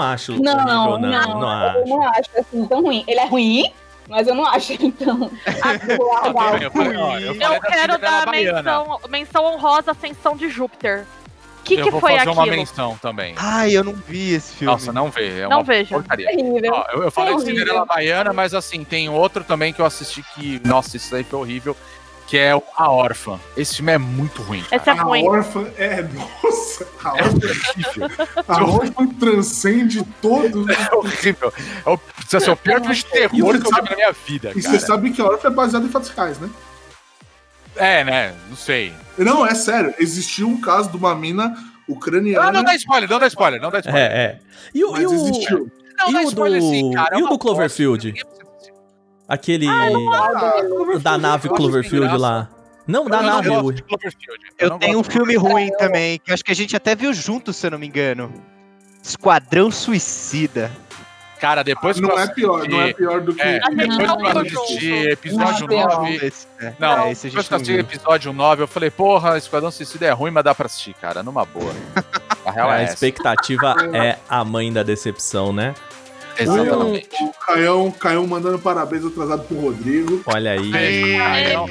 acho. Não acho. Eu não acho, assim, tão ruim. Ele é ruim, mas eu não acho, então. Eu quero dar menção honrosa à Ascensão de Júpiter. Que vou foi fazer aquilo? Uma menção também. Ai, eu não vi esse filme. Nossa, não vê. É não vejo. Porcaria. Eu falei de Cinderela Baiana, mas assim, tem outro também que eu assisti que, nossa, isso aí foi horrível, que é A Órfã. Esse filme é muito ruim. Esse é ruim. A Órfã é... Nossa, A Órfã é horrível. A Órfã transcende todo... É horrível. É o pior filme de terror que eu vi na minha vida, cara. E você sabe que A Órfã é baseada em fatos reais, né? É, né? Não sei. Não, é sério. Existiu um caso de uma mina ucraniana... Ah, não dá spoiler, não dá spoiler, não dá spoiler. É. E o... existiu. Não, e o do... Assim, cara, e o do Cloverfield? Aquele... da nave Cloverfield lá. Não, da nave. Eu tenho um filme ruim também, que acho que a gente até viu junto, se eu não me engano. Esquadrão Suicida. Cara, depois não é pior, não é pior do que... depois que eu assisti episódio 9... Não, depois que eu assisti episódio 9, eu falei, porra, Esquadrão Suicida é ruim, mas dá pra assistir, cara, numa boa. A real é essa. A expectativa é a mãe da decepção, né? Exatamente. O Caião mandando parabéns atrasado pro Rodrigo. Olha aí. Caião.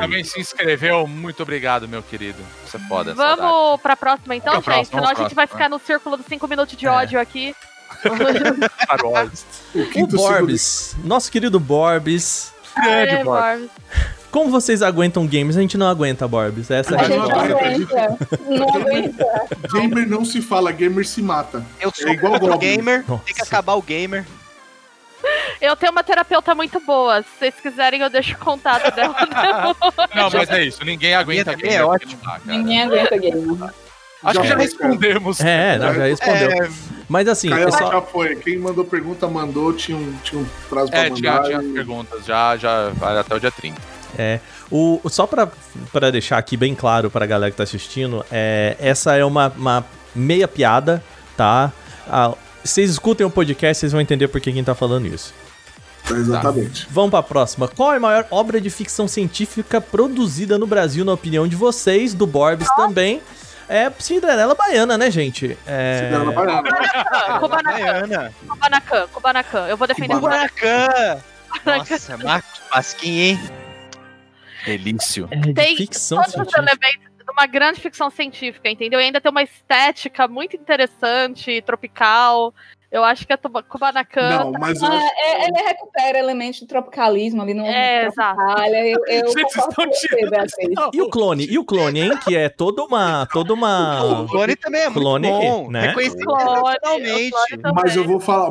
Também se inscreveu. Muito obrigado, meu querido. Você é foda. Vamos pra próxima, então, gente? Senão a gente vai ficar no círculo dos 5 minutos de ódio aqui. O Borbs, nosso querido Borbs. Grande Borbs. Como vocês aguentam games? A gente não aguenta, Borbs. Essa a gente não aguenta. Gamer não se fala, gamer se mata. Eu sou igual o gamer, tem que acabar o gamer. Eu tenho uma terapeuta muito boa. Se vocês quiserem, eu deixo o contato dela. Não, mas é isso. Ninguém aguenta gamer. É ótimo. Ninguém aguenta gamer. Acho que já respondemos. Nós já respondemos. Mas assim, Caião, pessoal... já foi. Quem mandou pergunta, mandou. Tinha um prazo pra mandar. Tinha perguntas. Já vai até o dia 30. Só pra deixar aqui bem claro pra galera que tá assistindo, essa é uma meia piada, tá? Vocês escutem o podcast, vocês vão entender por que quem tá falando isso. Exatamente. Tá. Vamos pra próxima. Qual é a maior obra de ficção científica produzida no Brasil, na opinião de vocês, do Borbs também? É Cinderela Baiana, né, gente? Cinderela Baiana. Kubanacan. Eu vou defender Kubanacan. Nossa, Marcos Pasquim, hein? Delício. Tem ficção todos científica. Os elementos de uma grande ficção científica, entendeu? E ainda tem uma estética muito interessante, tropical. Eu acho que a Kubanacan... Ele recupera elementos de tropicalismo ali no... exato. Eu e o clone? Hein? Que é toda uma... O clone também é muito bom. Né? Reconhecido totalmente.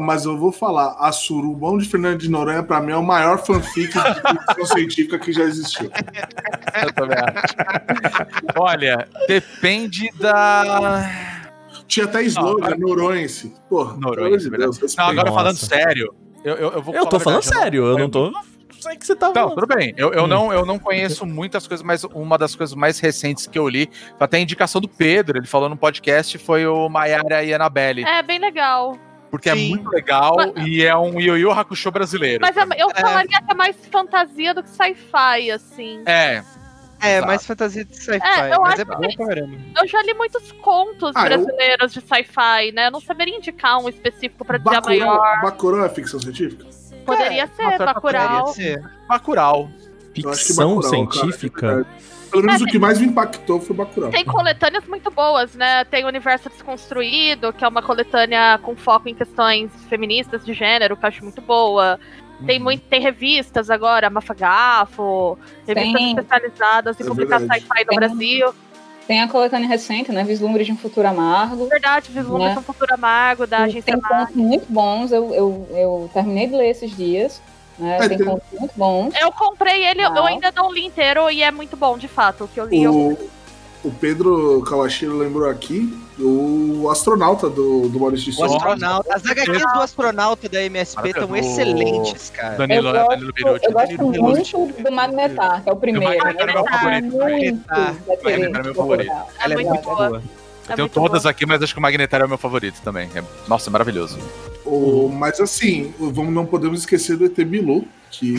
Mas eu vou falar, a Surubão de Fernando de Noronha, pra mim, é o maior fanfic de ficção científica que já existiu. Eu também acho. Olha, depende da... Tinha até slogan, Noronhense. Porra, Noronhense, verdade. Não, agora falando sério, eu vou falar. Eu tô falando sério, eu não tô. Sei que você tá falando. Não, tudo bem. Eu não conheço muitas coisas, mas uma das coisas mais recentes que eu li, até a indicação do Pedro, ele falou no podcast, foi o Maiara e Annabelle. É bem legal. Porque sim, é muito legal, mas... e é um Yu Yu Hakusho brasileiro. Mas eu falaria que é mais fantasia do que sci-fi, assim. Mais fantasia de sci-fi, mas é bom pra caramba. Eu já li muitos contos brasileiros de sci-fi, né? Eu não saberia indicar um específico pra dizer a maior. Bacurau é ficção científica? Poderia ser, Bacurau. Ficção científica? Cara, pelo menos o que mais me impactou foi Bacurau. Tem coletâneas muito boas, né? Tem o Universo Desconstruído, que é uma coletânea com foco em questões feministas de gênero, que eu acho muito boa. Tem revistas agora, Mafagafo, revistas especializadas em publicar sci-fi no Brasil. Tem a coletânea recente, né? Vislumbre de um Futuro Amargo. Verdade, Vislumbre de um Futuro Amargo, da agência. Tem contos muito bons, eu terminei de ler esses dias. Né? Tem contos muito bons. Eu comprei ele, eu ainda não li inteiro, e é muito bom, de fato, o que eu li. O Pedro Kawashiro lembrou aqui o astronauta do Maurício de Souza. As HQs do astronauta da MSP estão excelentes, cara. Danilo Biruti. Eu gosto muito do Magnetar, que é o primeiro. Magnetar é meu favorito. Magnetar é meu favorito. Ela é muito boa. Eu tenho todas aqui, mas acho que o Magnetar é o meu favorito também. Nossa, é maravilhoso. Mas assim, não podemos esquecer do ET Bilu, que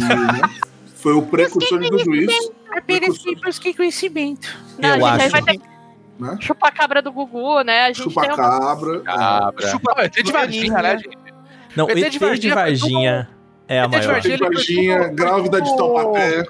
foi o precursor do juiz. Apenas simples que conhecimento. Eu acho. Vai ter... né? Chupa a cabra do Gugu, né? Chupa a cabra. ET de Varginha, né, gente? Não, ET de Varginha é a maior. ET de Varginha, grávida de Taubaté.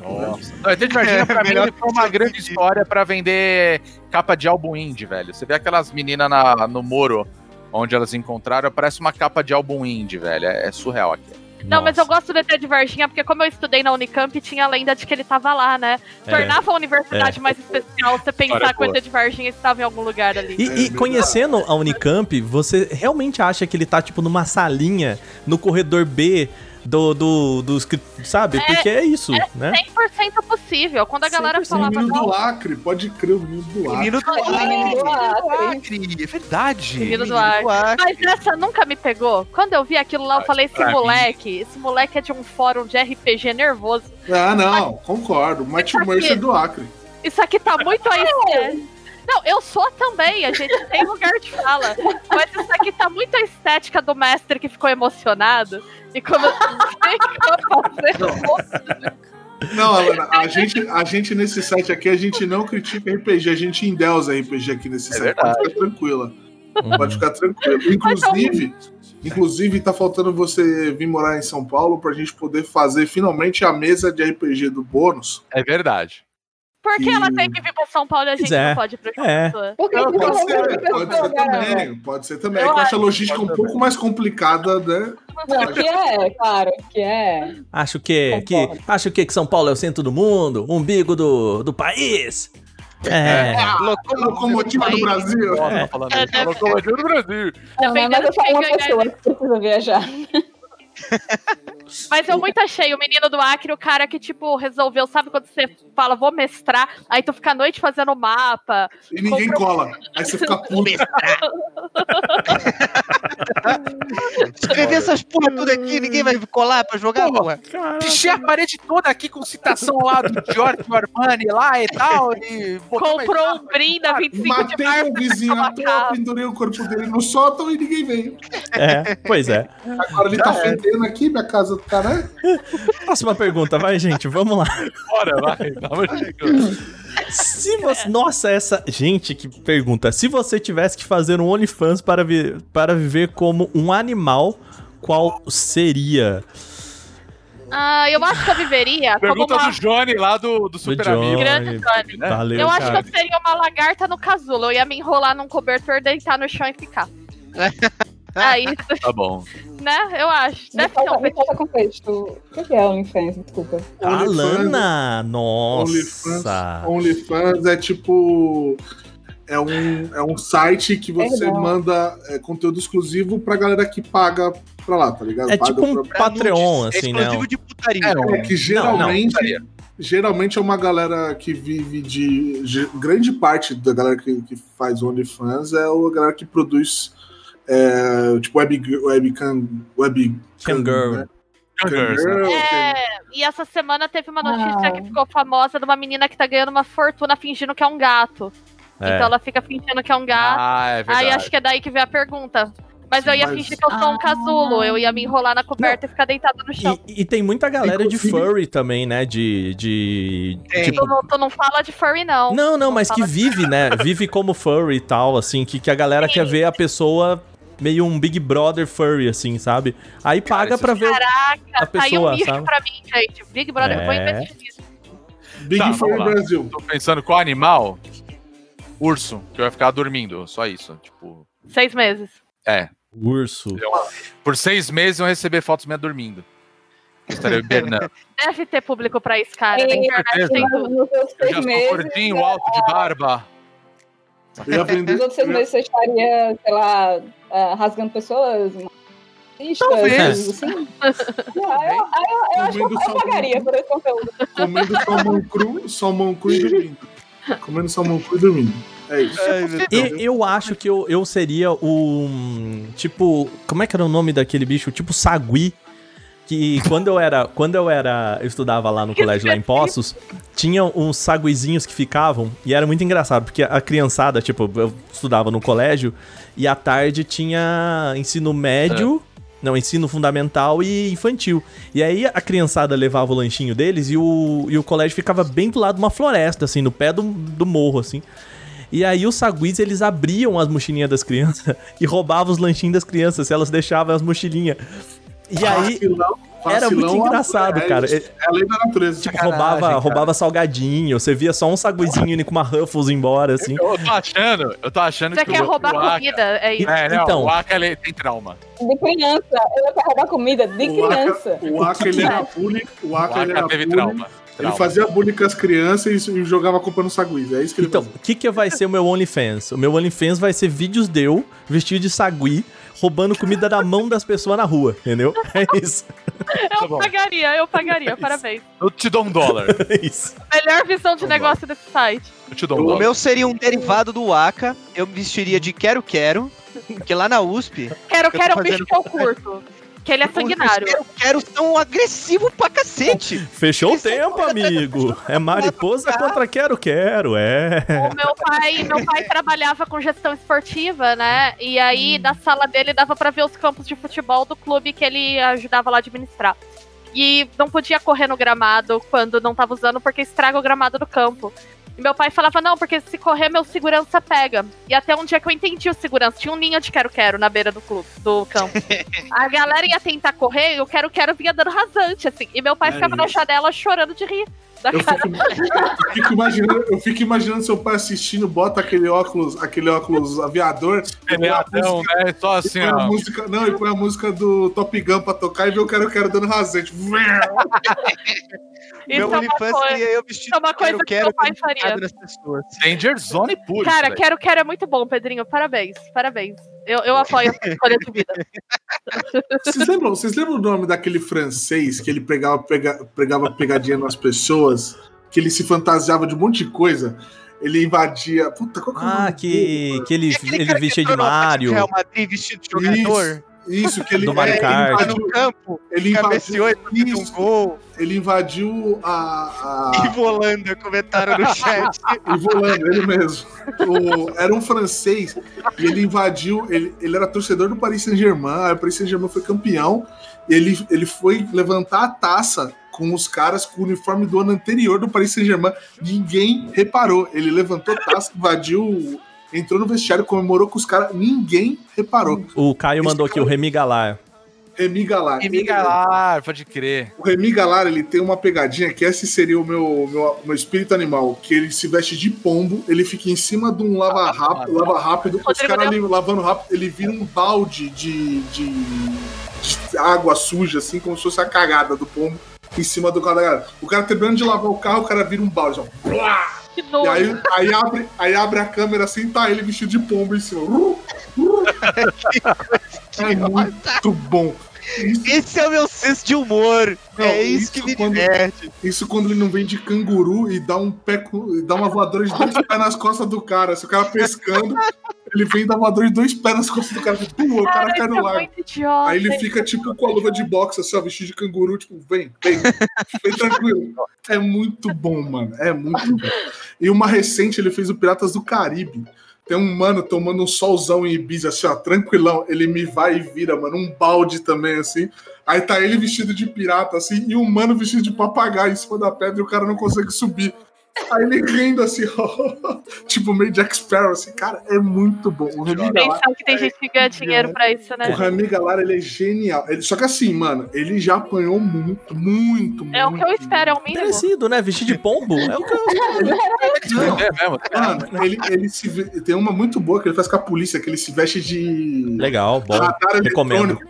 Nossa. ET de Varginha, pra mim, foi uma grande história pra vender capa de álbum indie, velho. Você vê aquelas meninas no muro onde elas encontraram, parece uma capa de álbum indie, velho. É surreal aqui. Não, mas eu gosto do ET de Varginha, porque como eu estudei na Unicamp, tinha a lenda de que ele tava lá, né? Tornava a universidade mais especial você pensar que o ET de Varginha estava em algum lugar ali. E conhecendo a Unicamp, você realmente acha que ele tá, tipo, numa salinha, no corredor B sabe? Porque é isso, né? 100% possível. Quando a galera falava... O menino do Acre, pode crer, o menino do Acre. É verdade. Menino do Acre. Mas essa nunca me pegou. Quando eu vi aquilo lá, eu falei, esse moleque é de um fórum de RPG nervoso. Ah, não, concordo. Matt Mercer é do Acre. Isso aqui tá muito aí, né? Não, eu sou também, a gente tem lugar de fala. Mas isso aqui tá muito a estética do mestre que ficou emocionado. E como eu fazer. Não, Alana, a gente nesse site aqui, a gente não critica RPG, a gente endeusa RPG aqui nesse site. Verdade. Pode ficar tranquila. Pode ficar tranquila. Inclusive, tá faltando você vir morar em São Paulo pra gente poder fazer finalmente a mesa de RPG do Bônus. É verdade. Por que ela tem que vir pra São Paulo e a gente não pode ir pra João? Pode ser também. É que eu acho a logística um pouco mais complicada, né? Claro que é. Acho que São Paulo é o centro do mundo, umbigo do país. Locomotiva do Brasil. Locomotiva do Brasil. Também deve ser uma pessoa que precisa viajar. Mas eu muito achei o menino do Acre, o cara que, tipo, resolveu, sabe quando você fala, vou mestrar, aí tu fica a noite fazendo mapa. E ninguém cola, aí você fica puto. Escrever essas porra tudo aqui, ninguém vai colar pra jogar, porra. Pichei a parede toda aqui com citação lá do Giorgio Armani lá e tal. E comprou um brinde a 25 matei de março. Matei o vizinho, pendurei o corpo dele no sótão e ninguém veio. Pois é. Agora ele tá fedendo aqui, minha casa. Caralho. Próxima pergunta, vai, gente, vamos lá. Bora, vai, vamos chegando. Se você... Nossa, essa... Gente, que pergunta. Se você tivesse que fazer um OnlyFans para viver como um animal, qual seria? Eu acho que eu viveria... Pergunta do Johnny lá do Super Amigo. Grande Johnny. Né? Valeu, eu acho que eu seria uma lagarta no casulo. Eu ia me enrolar num cobertor, deitar no chão e ficar. Aí, tá bom. Né? Eu acho. Deve ter um contexto. O que é OnlyFans? Desculpa. Alana! Nossa! OnlyFans é tipo... É um site que você manda conteúdo exclusivo pra galera que paga pra lá, tá ligado? É paga tipo um Patreon, assim, né? Exclusivo de putaria. É que geralmente... Geralmente é uma galera que vive de... Grande parte da galera que faz OnlyFans é a galera que produz... tipo webcam girl. Né? Girl. E essa semana teve uma notícia que ficou famosa de uma menina que tá ganhando uma fortuna fingindo que é um gato. Então ela fica fingindo que é um gato. É verdade. Aí acho que é daí que vem a pergunta. Mas eu ia fingir que eu sou um casulo, eu ia me enrolar na coberta e ficar deitado no chão. E tem muita galera de furry também, né? Tipo... Tu não fala de furry, não. Não, mas que vive, né? Vive como furry e tal, assim, que a galera quer ver a pessoa meio um Big Brother furry, assim, sabe? Aí paga pra ver a pessoa, saiu um bicho pra mim, gente. Big Brother, eu vou investir nisso. Big Furry Brasil. Tô pensando qual animal? Urso, que vai ficar dormindo, só isso, tipo... 6 meses. Urso. Por 6 meses eu receber fotos minha dormindo. Estarei hibernando. Deve ter público pra isso, cara. Na internet tem tudo. Eu já sou gordinho, alto, de barba. Nos outros 6 meses você estaria, sei lá, rasgando pessoas? Talvez. Assim. Eu acho que eu pagaria por esse conteúdo. Comendo salmão cru e dormindo. Comendo salmão cru e dormindo. É isso. Eu acho que eu seria um... Tipo... Como é que era o nome daquele bicho? Tipo sagui. Que quando eu era... Eu estudava lá no colégio, lá em Poços, tinha uns saguizinhos que ficavam. E era muito engraçado, porque a criançada... Tipo, eu estudava no colégio e à tarde tinha ensino médio... Não, ensino fundamental e infantil. E aí a criançada levava o lanchinho deles e o colégio ficava bem do lado de uma floresta, assim, no pé do morro, assim. E aí os saguis, eles abriam as mochilinhas das crianças e roubavam os lanchinhos das crianças, elas deixavam as mochilinhas. E aí era muito engraçado, cara. É a lei da natureza. Tipo, roubava salgadinho, você via só um saguizinho indo com uma Ruffles embora, assim. Eu tô achando que... Você quer roubar comida, é isso. Então, o Aka, ele tem trauma. De criança, ele quer roubar comida de criança. O Aka, ele era bullying. O Aka teve trauma. Ele fazia bullying com as crianças e jogava a culpa no saguiz. É isso que ele fazia. O que vai ser o meu OnlyFans? O meu OnlyFans vai ser vídeos deu vestido de sagui, roubando comida da mão das pessoas na rua, entendeu? É isso. Eu pagaria, é parabéns. Eu te dou $1. É isso. Melhor visão de negócio desse site. Eu te dou $1. O meu seria um derivado do Aka. Eu me vestiria de quero-quero, porque lá na USP... Quero-quero é o bicho que eu curto. Que ele é sanguinário. Eu quero ser um agressivo pra cacete. Fechou o tempo, amigo. É mariposa contra quero-quero, é. O meu pai trabalhava com gestão esportiva, né? E aí, da sala dele, dava pra ver os campos de futebol do clube que ele ajudava lá a administrar. E não podia correr no gramado quando não tava usando, porque estraga o gramado do campo. E meu pai falava, não, porque se correr, meu segurança pega. E até um dia que eu entendi o segurança. Tinha um ninho de quero-quero na beira do campo. A galera ia tentar correr e o quero-quero vinha dando rasante, assim. E meu pai ficava na janela chorando de rir. Eu fico imaginando seu pai assistindo, bota aquele óculos aviador. Não, né? Só assim, ó. E põe a música do Top Gun pra tocar e vê o quero-quero dando rasante. Meu OnlyFans seria eu vestido de quero-quero das pessoas. Danger Zone puro. Cara, quero-quero é muito bom, Pedrinho. Parabéns. Eu apoio essa escolha de vida. Vocês lembram o nome daquele francês que ele pregava pegadinha nas pessoas? Que ele se fantasiava de um monte de coisa? Ele invadia... Puta, qual que é o nome? Que ele vestia de Mario. Real Madrid vestido de jogador. Isso, que ele invadiu no campo, ele cabeceou e fez um gol. Ele invadiu a... Ivolanda, comentaram no chat. Ivolanda, ele mesmo. Era um francês e ele invadiu... Ele era torcedor do Paris Saint-Germain, o Paris Saint-Germain foi campeão. Ele foi levantar a taça com os caras com o uniforme do ano anterior do Paris Saint-Germain. Ninguém reparou. Ele levantou a taça, invadiu... Entrou no vestiário, comemorou com os caras, ninguém reparou. O Caio mandou aqui, o Remy Galar, pode crer. O Remy Galar, ele tem uma pegadinha, que esse seria o meu espírito animal, que ele se veste de pombo, ele fica em cima de um lava rápido, os caras ali lavando rápido, ele vira um balde de água suja, assim, como se fosse a cagada do pombo, em cima do cara da galera. O cara terminando de lavar o carro, o cara vira um balde, ó. Blá! Que doido. E aí abre a câmera assim, tá ele vestido de pombo em cima. É muito bom. Esse é o meu senso de humor. Não, é isso que me diverte. Isso quando ele não vem de canguru e dá um pé, dá uma voadora de 2 pés nas costas do cara. Se o cara pescando, ele vem e dá uma voadora de 2 pés nas costas do cara. Pum, o cara cai no lago. Aí ele fica tipo com a luva de boxe, assim, ó, vestido de canguru, tipo, vem tranquilo. É muito bom, mano. É muito bom. E uma recente, ele fez o Piratas do Caribe. Tem um mano tomando um solzão em Ibiza, assim, ó, tranquilão. Ele me vai e vira, mano, um balde também, assim. Aí tá ele vestido de pirata, assim, e um mano vestido de papagaio em cima da pedra e o cara não consegue subir. Aí ele rindo, assim, ó, tipo meio Jack Sparrow, assim. Cara, é muito bom. O Remy Galar... que tem gente que ganha dinheiro pra isso, né? O Remy Galar, ele é genial. Só que assim, mano, ele já apanhou muito. É o que eu espero, é o mínimo. Parecido, né? Vestir de pombo. É o que eu espero. É mesmo. Mano, ele se... Tem uma muito boa que ele faz com a polícia, que ele se veste de... Legal, bom. Radar eletrônico.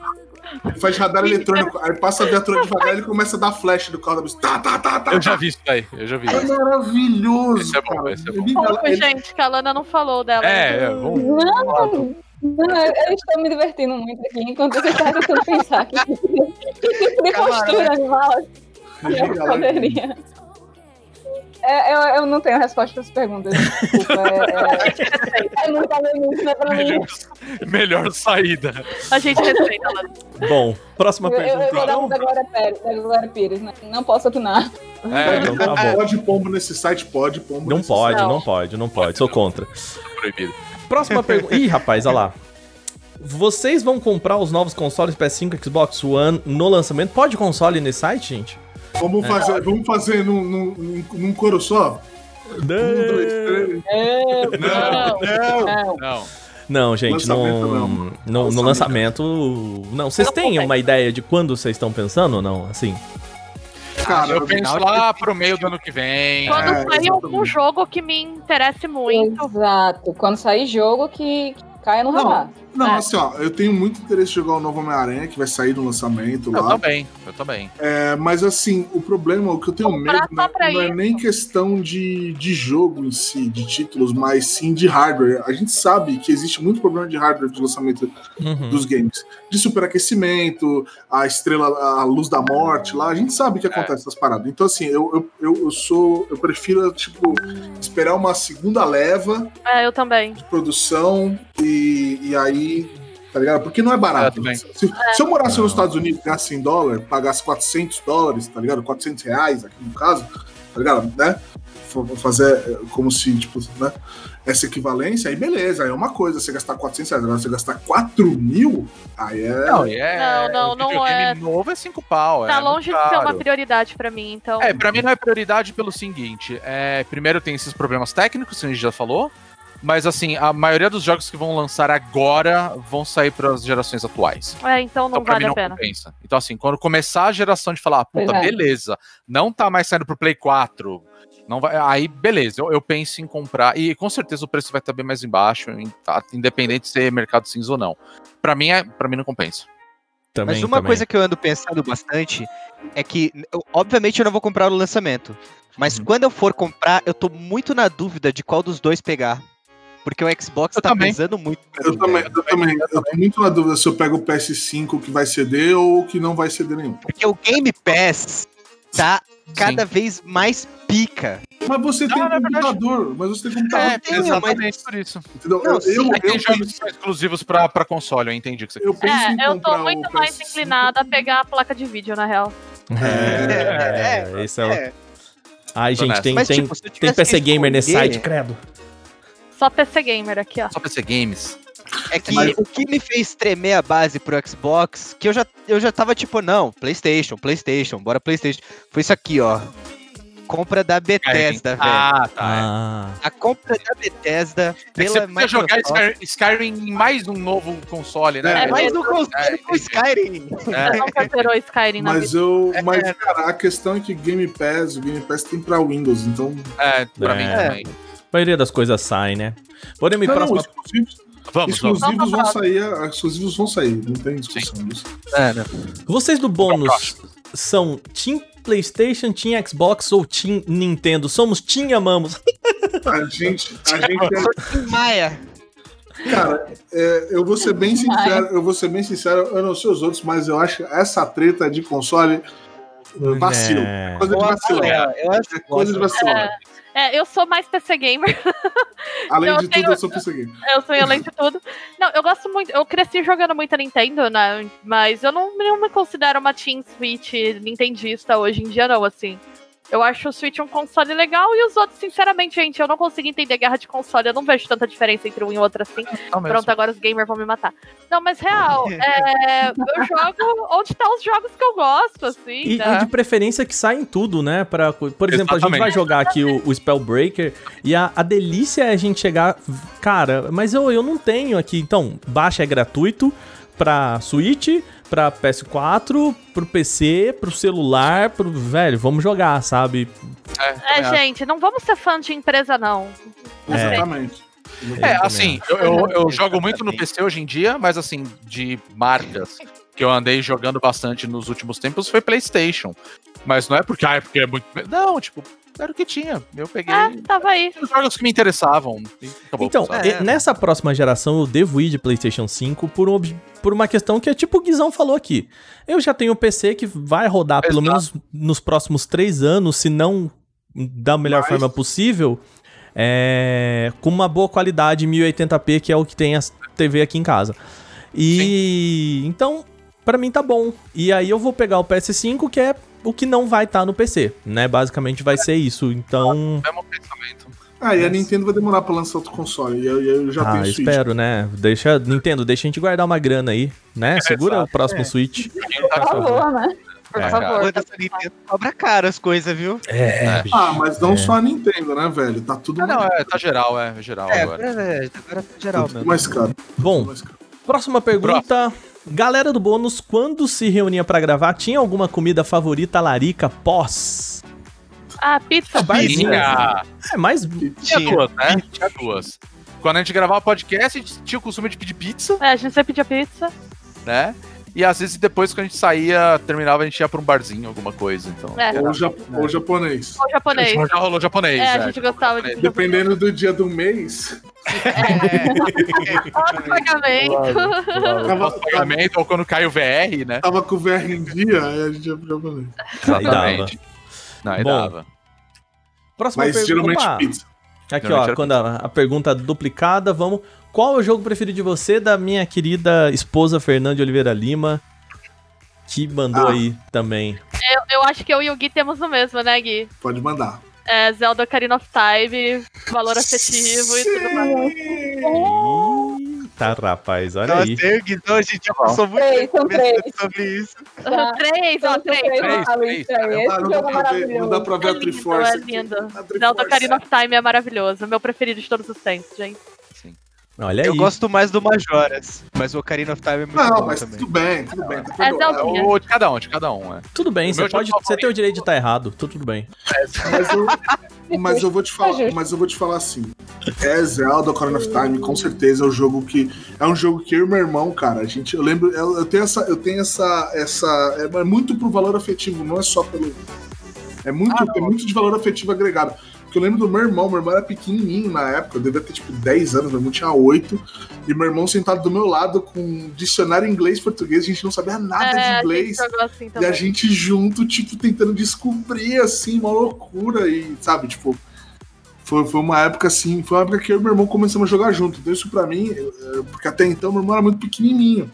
Ele faz radar eletrônico, aí passa a viatura devagar e ele começa a dar flash do carro da bicha. Tá. Eu já vi isso. É maravilhoso. Esse é bom, cara. Esse é bom. Pouco, gente, que a Alana não falou dela. É, bom. Não, eu estou me divertindo muito aqui, enquanto você está tentando pensar aqui. De postura animal. Eu não tenho resposta para as perguntas. Desculpa. É muita denúncia pra mim. Melhor saída. A gente respeita, Alana. Bom, próxima pergunta. Eu vou dar um da Glória Pires, né? Não posso opinar. Então tá bom. Pode pombo nesse site, pode pombo. Não pode. Sou contra. Proibido. Próxima pergunta. Ih, rapaz, olha lá. Vocês vão comprar os novos consoles PS5 e Xbox One no lançamento? Pode console nesse site, gente? Vamos fazer num coro só? Não, gente, no lançamento... Não, vocês têm uma ideia de quando vocês estão pensando ou não? Assim... Cara, eu penso lá pro meio do ano que vem. Quando sair algum jogo que me interesse muito. Exato, quando sair jogo que caia no rabado. Não, assim, ó, eu tenho muito interesse em jogar o novo Homem-Aranha, que vai sair do lançamento lá. Eu também. É, mas, assim, o problema, o que eu tenho medo, né, não é nem questão de jogo em si, de títulos, mas sim de hardware. A gente sabe que existe muito problema de hardware de lançamento dos games. De superaquecimento, a estrela, a luz da morte lá, a gente sabe que acontece essas paradas. Então, assim, eu prefiro, tipo, esperar uma segunda leva eu também. De produção e aí, tá ligado? Porque não é barato. Se eu morasse nos Estados Unidos, ganhasse em dólar, pagasse $400, tá ligado? R$400 aqui no caso, tá ligado? Né? Fazer como se, tipo, né? Essa equivalência, aí beleza, aí é uma coisa, você gastar R$400, agora você gastar 4 mil, aí é... Não, novo é 5 pau, tá longe de ser uma prioridade pra mim, então... Pra mim não é prioridade pelo seguinte, primeiro tem esses problemas técnicos, que a gente já falou, mas, assim, a maioria dos jogos que vão lançar agora vão sair para as gerações atuais. Então não vale a pena. Compensa. Então, assim, quando começar a geração de falar, puta, beleza, não tá mais saindo pro Play 4, não vai, aí, beleza, eu penso em comprar. E, com certeza, o preço vai estar bem mais embaixo, independente de ser mercado cinza ou não. Para mim não compensa. Mas uma coisa que eu ando pensando bastante é que, obviamente, eu não vou comprar o lançamento. Mas quando eu for comprar, eu tô muito na dúvida de qual dos dois pegar. Porque o Xbox tá pesando muito. Eu também. Eu tô muito na dúvida se eu pego o PS5 que vai ceder ou que não vai ceder nenhum. Porque o Game Pass tá cada vez mais pica. Mas você tem computador. Mas você tem computador. Exatamente por isso. Tem jogos exclusivos pra console, eu entendi o que você quer. Eu tô muito mais inclinada a pegar a placa de vídeo, na real. Ai, gente, tem PC Gamer nesse site, credo. Só PC Gamer aqui, ó. Só PC Games. É que o que me fez tremer a base pro Xbox, que eu já tava tipo, não, PlayStation, bora PlayStation. Foi isso aqui, ó. Compra da Bethesda, velho. A compra da Bethesda pela Microsoft. Você jogar Skyrim em mais um novo console, né? Mais um console com Skyrim. Não superou Skyrim na vida. Mas, cara, a questão é que o Game Pass tem pra Windows, então... pra mim também. A maioria das coisas sai, né? Podemos ir para próxima... Exclusivos vão sair, não tem discussão disso. Né? Vocês do bônus são Team PlayStation, Team Xbox ou Team Nintendo? Somos Team Amamos. Team Maia. Cara, eu vou ser bem sincero, eu não sei os outros, mas eu acho essa treta de console vacilo. Coisa de vacilão. Eu sou mais PC Gamer. Eu sou PC Gamer. Eu sou além de tudo. Não, eu gosto muito... Eu cresci jogando muito a Nintendo, né? Mas eu não me considero uma Team Switch nintendista hoje em dia, não, assim. Eu acho o Switch um console legal e os outros, sinceramente, gente, eu não consigo entender guerra de console. Eu não vejo tanta diferença entre um e outro, assim. Pronto, agora os gamers vão me matar. Não, mas real, eu jogo onde tá os jogos que eu gosto, assim, e de preferência que saem tudo, né? Por exemplo, a gente vai jogar aqui o Spellbreaker e a delícia é a gente chegar... Cara, mas eu não tenho aqui. Então, baixa é gratuito pra Switch... pra PS4, pro PC, pro celular, velho, vamos jogar, sabe? Gente, não vamos ser fã de empresa, não. Exatamente. Assim, eu jogo muito no PC hoje em dia, mas assim, de marcas que eu andei jogando bastante nos últimos tempos foi PlayStation. Mas não é porque é muito... Não, tipo... Era o que tinha, eu peguei tava aí. Os jogos que me interessavam. Então, nessa próxima geração eu devo ir de PlayStation 5 por uma questão que é tipo o Guizão falou aqui. Eu já tenho um PC que vai rodar pelo menos nos próximos 3 anos, se não da melhor forma possível, com uma boa qualidade 1080p, que é o que tem a TV aqui em casa. E então, pra mim tá bom. E aí eu vou pegar o PS5, que é o que não vai estar no PC, né? Basicamente vai ser isso, então... É o mesmo pensamento. E a Nintendo vai demorar pra lançar outro console, e eu já tenho Switch. Espero, né? Nintendo, deixa a gente guardar uma grana aí, né? Segura o próximo Switch. Por favor, essa Nintendo cobra caro as coisas, viu? Mas não só a Nintendo, né, velho? Tá tudo... tá geral, geral agora. Agora tá geral mesmo. Tudo mais caro. Bom, próxima pergunta... Galera do bônus, quando se reunia pra gravar, tinha alguma comida favorita larica pós? Pizza. Barzinha. Tinha duas, né? Quando a gente gravava podcast, a gente tinha o costume de pedir pizza. É, a gente sempre pedia pizza. Né? E às vezes depois, quando a gente saía, terminava, a gente ia pra um barzinho, alguma coisa. Então, é. Ou japonês. Ou japonês. Já rolou japonês. É, a gente gostava de. Dependendo do dia do mês. É. Outro pagamento. Outro pagamento, ou quando cai o VR, né? Tava com o VR em dia, aí a gente ia pro japonês. Exatamente. Não, aí dava. Próxima pergunta. Mas geralmente pizza. Aqui, geralmente ó, quando a pergunta duplicada, vamos... Qual é o jogo preferido de você, da minha querida esposa Fernanda de Oliveira Lima, que mandou aí também? Eu acho que eu e o Gui temos o mesmo, né, Gui? Pode mandar. É, Zelda Ocarina of Time, valor afetivo e tudo mais. Tá, rapaz, olha aí. Nossa, eu e o Gui, a gente já passou muito tempo sobre isso. Três. Não dá pra ver a Triforce. Zelda Ocarina of Time é maravilhoso, meu preferido de todos os tempos, gente. Olha aí. Eu gosto mais do Majora's, mas o Ocarina of Time é muito bom mas também. Tudo bem. É de cada um, é. Tudo bem, você tem o direito de estar errado, tudo bem. Mas eu vou te falar assim, Zelda Ocarina of Time, com certeza, é um jogo que eu e meu irmão, cara, a gente, eu tenho essa, é muito pro valor afetivo, não é só pelo, é muito de valor afetivo agregado. Eu lembro do meu irmão era pequenininho na época, eu devia ter tipo 10 anos, meu irmão tinha 8, e meu irmão sentado do meu lado com um dicionário inglês-português, a gente não sabia nada de inglês, assim, e a gente junto, tipo, tentando descobrir, assim, uma loucura, e sabe, tipo, foi uma época que eu e meu irmão começamos a jogar junto, então isso pra mim, porque até então meu irmão era muito pequenininho.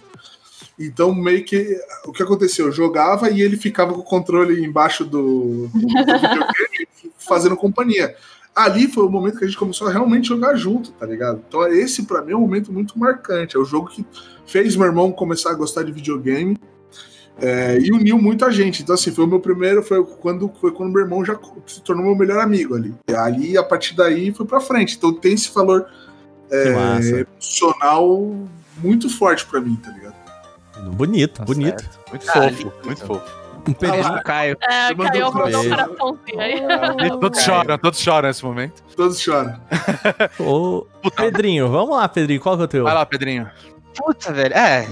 Então, meio que, o que aconteceu? Eu jogava e ele ficava com o controle embaixo do videogame, fazendo companhia. Ali foi o momento que a gente começou a realmente jogar junto, tá ligado? Então, esse, pra mim, é um momento muito marcante. É o jogo que fez meu irmão começar a gostar de videogame e uniu muita gente. Então, assim, foi quando meu irmão já se tornou meu melhor amigo ali. E ali, a partir daí, foi pra frente. Então, tem esse valor emocional muito forte pra mim, tá ligado? Bonito. Certo. Muito fofo. Um período do Caio. É, Caio mandou um coraçãozinho aí. Todos choram nesse momento. Todos choram. Ô, Pedrinho, vamos lá, Pedrinho. Qual que é o teu? Vai lá, Pedrinho. Puta, velho. É.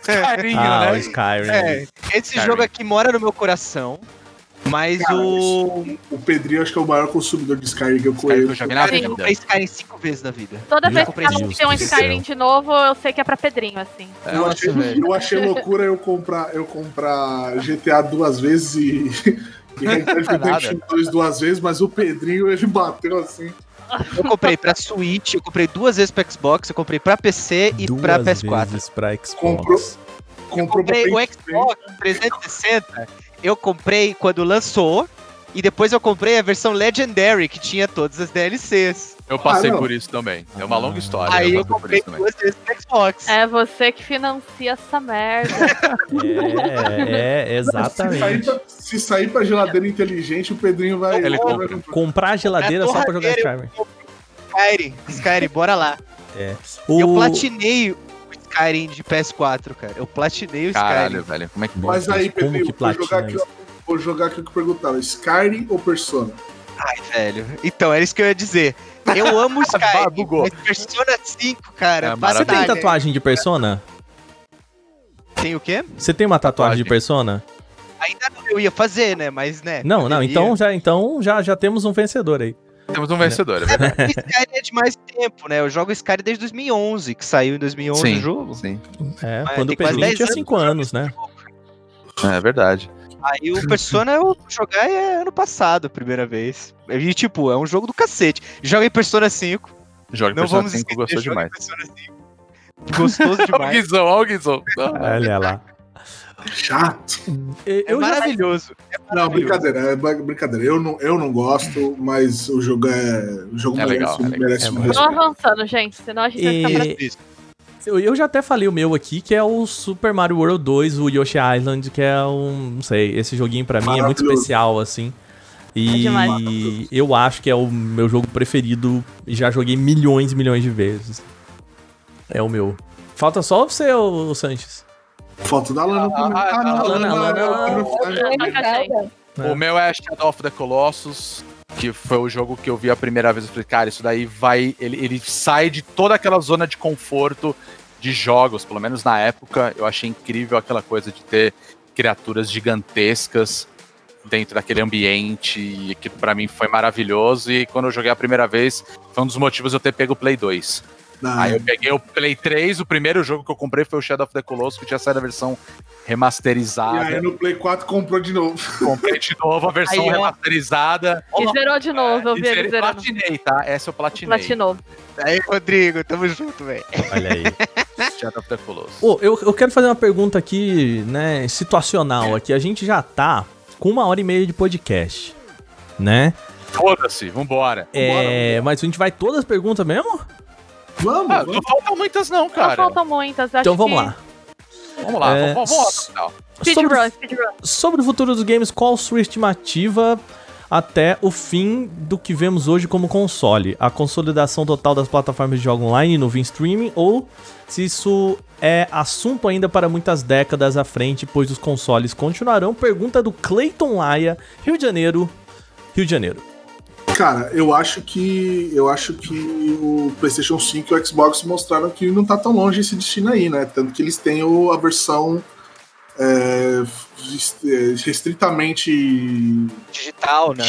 Skyrim, né? Skyrim. É. Esse jogo aqui mora no meu coração. Mas cara, o Pedrinho acho que é o maior consumidor de Skyrim que eu conheço. Eu comprei Skyrim 5 vezes na vida. Toda vez que eu comprei um Skyrim de novo, eu sei que é pra Pedrinho, assim. Eu achei loucura eu comprar GTA 2 vezes e Red Dead Redemption 2 2 vezes, mas o Pedrinho, ele bateu assim. Eu comprei pra Switch, eu comprei 2 vezes pra Xbox, eu comprei pra PC e pra PS4. Vezes pra Xbox. Comprou pra o Xbox 360... Eu comprei quando lançou, e depois eu comprei a versão Legendary, que tinha todas as DLCs. Eu passei por isso também. É uma longa história. Aí eu comprei 2 vezes no Xbox. É você que financia essa merda. Exatamente. Se sair pra geladeira inteligente, o Pedrinho vai... Ele compra. Comprar a geladeira só pra jogar Skyrim, bora lá. É. Eu platinei... Skyrim de PS4, cara. Eu platinei o Caralho, Skyrim. Velho, como é que... Mas aí, Pedro, vou jogar aqui o que perguntaram. Skyrim ou Persona? Ai, velho. Então, era isso que eu ia dizer. Eu amo Skyrim, mas Persona 5, cara. Você tem tatuagem de Persona? Tem o quê? Você tem uma tatuagem de Persona? Ainda não, eu ia fazer, né? Mas, né? Não. Então já temos um vencedor aí. Temos um vencedor, é verdade. É, Skyrim é de mais tempo, né? Eu jogo Skyrim desde 2011, que saiu em 2011 o jogo. Sim. É, mas quando o Pedrinho tinha 5 anos, né? É verdade. Aí o Persona eu joguei ano passado, a primeira vez. E tipo, é um jogo do cacete. Joga em Persona 5. Joga em Persona 5, gostou demais. Gostoso demais. Olha o Guizão. Olha lá. Chato. É maravilhoso. Não, brincadeira. Eu não gosto, mas o jogo é. O jogo merece um respeito. Vamos avançando, gente, senão a gente vai ficar pra... Eu já até falei o meu aqui, que é o Super Mario World 2, o Yoshi Island, que é um. Não sei, esse joguinho pra mim é muito especial, assim. E eu acho que é o meu jogo preferido. Já joguei milhões de vezes. É o meu. Falta só você, o Sanches. Foto da Alana também. Alana. O meu é Shadow of the Colossus, que foi o jogo que eu vi a primeira vez, eu falei, cara, isso daí vai... Ele sai de toda aquela zona de conforto de jogos, pelo menos na época, eu achei incrível aquela coisa de ter criaturas gigantescas dentro daquele ambiente, e aquilo pra mim foi maravilhoso, e quando eu joguei a primeira vez, foi um dos motivos eu ter pego o Play 2. Ah, aí eu peguei o Play 3, o primeiro jogo que eu comprei foi o Shadow of the Colossus, que tinha saído a versão remasterizada. E aí no Play 4 comprou de novo. Comprei de novo a versão aí, remasterizada. E zerou de novo, eu vi ele zerando. Eu platinei, tá? Essa eu platinei. Platinou. Aí, Rodrigo, tamo junto, velho. Olha aí. Shadow of the Colossus. Oh, eu quero fazer uma pergunta aqui, né, situacional. Aqui. A gente já tá com 1h30 de podcast, né? Foda-se, vambora. Vambora. Mas a gente vai todas as perguntas mesmo? Vamos, vamos. Não faltam muitas não, cara. Não faltam muitas, acho. Então vamos que... lá. Vamos lá, vamos lá. Sobre o futuro dos games, qual sua estimativa até o fim do que vemos hoje como console? A consolidação total das plataformas de jogo online no Vim Streaming, ou se isso é assunto ainda para muitas décadas à frente, pois os consoles continuarão? Pergunta do Clayton Laia, Rio de Janeiro. Cara, eu acho que o PlayStation 5 e o Xbox mostraram que não tá tão longe esse destino aí, né? Tanto que eles têm a versão restritamente digital, né?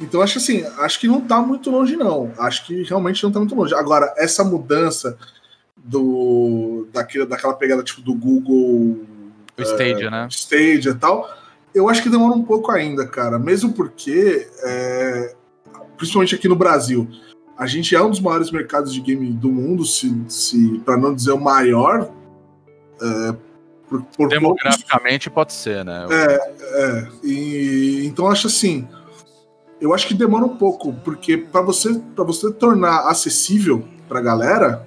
Então acho assim, acho que não tá muito longe não. Acho que realmente não tá muito longe. Agora, essa mudança daquela pegada tipo do Google, o Stadia, né? Stadia e tal... Eu acho que demora um pouco ainda, cara. Mesmo porque, principalmente aqui no Brasil, a gente é um dos maiores mercados de game do mundo, se para não dizer o maior. Demograficamente poucos... pode ser, né? Então acho assim, eu acho que demora um pouco, porque para você tornar acessível pra galera,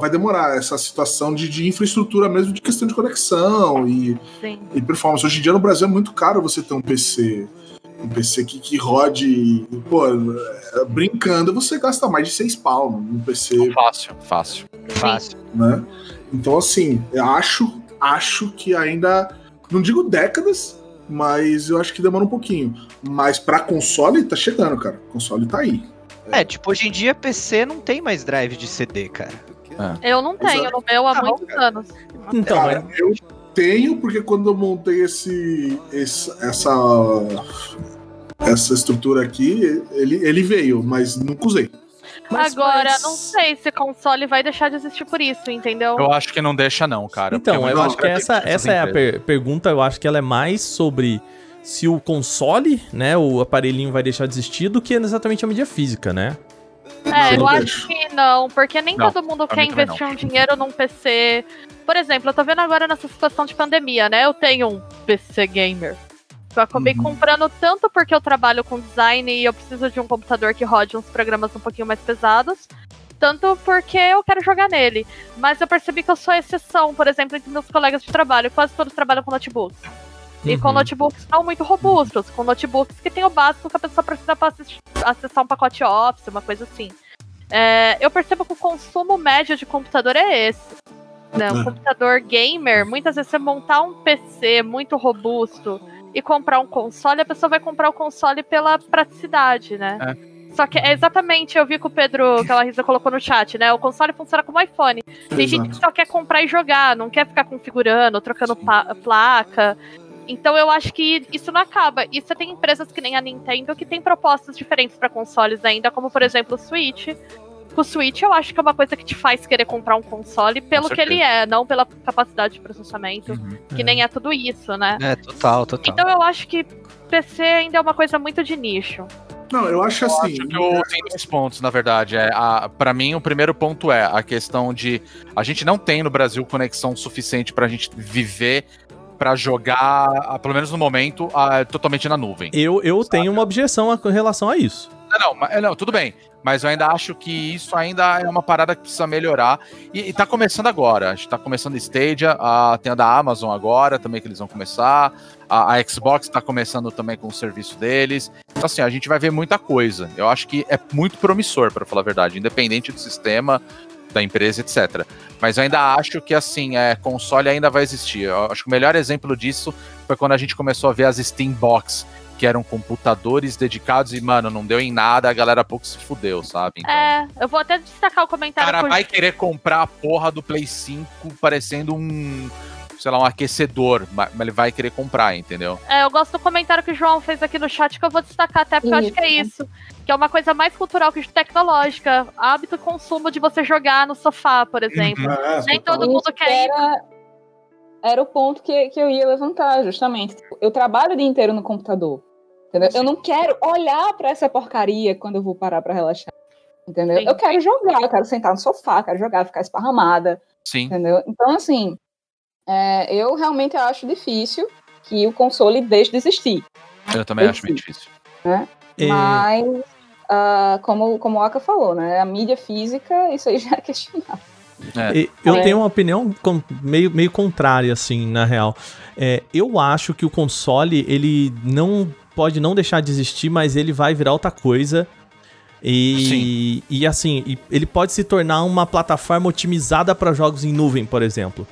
vai demorar essa situação de infraestrutura mesmo, de questão de conexão e performance. Hoje em dia no Brasil é muito caro você ter um PC que rode, pô, brincando, você gasta mais de 6 pau num PC. Fácil. Né? Então assim, eu acho que ainda, não digo décadas, mas eu acho que demora um pouquinho. Mas pra console tá chegando, cara. Console tá aí. Tipo, hoje em dia PC não tem mais drive de CD, cara. Eu não tenho, no meu há muitos anos. Então, cara, eu tenho, porque quando eu montei essa estrutura aqui, ele veio, mas nunca usei. Mas não sei se console vai deixar de existir por isso, entendeu? Eu acho que não deixa não, cara. Então, eu acho que essa é a pergunta, eu acho que ela é mais sobre... se o console, né, o aparelhinho vai deixar de existir, do que exatamente a mídia física, né? Eu acho que não, porque nem todo mundo quer investir um dinheiro num PC. Por exemplo, eu tô vendo agora nessa situação de pandemia, né? Eu tenho um PC gamer. Eu acabei comprando tanto porque eu trabalho com design e eu preciso de um computador que rode uns programas um pouquinho mais pesados, tanto porque eu quero jogar nele. Mas eu percebi que eu sou a exceção, por exemplo, entre meus colegas de trabalho. Quase todos trabalham com notebook. E com notebooks não muito robustos, com notebooks que tem o básico que a pessoa precisa para acessar um pacote Office, uma coisa assim. Eu percebo que o consumo médio de computador é esse, né? Um computador gamer, muitas vezes você montar um PC muito robusto e comprar um console, a pessoa vai comprar o console pela praticidade, né? Só que é exatamente, eu vi que o Pedro, que a Larissa colocou no chat, né? O console funciona como iPhone. Tem gente que só quer comprar e jogar, não quer ficar configurando, trocando placa... Então eu acho que isso não acaba. E você tem empresas que nem a Nintendo que tem propostas diferentes para consoles ainda, como por exemplo o Switch. O Switch eu acho que é uma coisa que te faz querer comprar um console pelo que ele é, não pela capacidade de processamento, que nem é tudo isso, né? Total. Então eu acho que PC ainda é uma coisa muito de nicho. Não, eu acho assim... Eu acho que eu tenho 2 pontos, na verdade. Pra mim, o primeiro ponto é a questão de... A gente não tem no Brasil conexão suficiente pra gente viver... pra jogar, pelo menos no momento, totalmente na nuvem. Eu tenho uma objeção com relação a isso. Não, tudo bem. Mas eu ainda acho que isso ainda é uma parada que precisa melhorar. E tá começando agora. A gente tá começando Stadia, tem a da Amazon agora também que eles vão começar. A Xbox tá começando também com o serviço deles. Então assim, a gente vai ver muita coisa. Eu acho que é muito promissor, pra falar a verdade. Independente do sistema... da empresa, etc. Mas eu ainda acho que, assim, console ainda vai existir. Eu acho que o melhor exemplo disso foi quando a gente começou a ver as Steam Box, que eram computadores dedicados e, mano, não deu em nada, a galera pouco se fudeu, sabe? Então, eu vou até destacar o comentário. O cara vai querer comprar a porra do Play 5 parecendo um, sei lá, um aquecedor, mas ele vai querer comprar, entendeu? É, eu gosto do comentário que o João fez aqui no chat, que eu vou destacar até, porque eu acho que é isso. Que é uma coisa mais cultural que tecnológica. Hábito e consumo de você jogar no sofá, por exemplo. Nem todo mundo quer ir. Era o ponto que eu ia levantar, justamente. Eu trabalho o dia inteiro no computador, entendeu? Eu não quero olhar pra essa porcaria quando eu vou parar pra relaxar, entendeu? Sim. Eu quero jogar, eu quero sentar no sofá, quero jogar, ficar esparramada, sim, entendeu? Então, assim, eu realmente acho difícil que o console deixe de existir. Eu também acho meio difícil. Né? Mas, como o Aka falou, né, a mídia física, isso aí já é questionável. Eu tenho uma opinião meio contrária, assim, na real. Eu acho que o console, ele não pode não deixar de existir, mas ele vai virar outra coisa. E assim, ele pode se tornar uma plataforma otimizada para jogos em nuvem, por exemplo.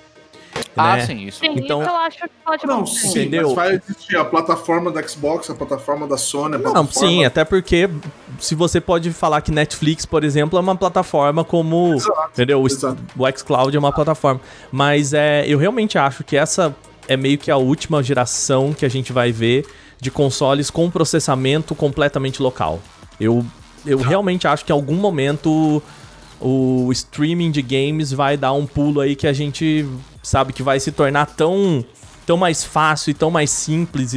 Sim, isso. Então, isso eu acho que pode acontecer. Entendeu? Mas vai existir a plataforma da Xbox, a plataforma da Sony, a plataforma... Sim, até porque se você pode falar que Netflix, por exemplo, é uma plataforma como... Exato, entendeu? O xCloud é uma plataforma. Mas eu realmente acho que essa é meio que a última geração que a gente vai ver de consoles com processamento completamente local. Eu realmente acho que em algum momento o streaming de games vai dar um pulo aí que a gente... sabe, que vai se tornar tão mais fácil e tão mais simples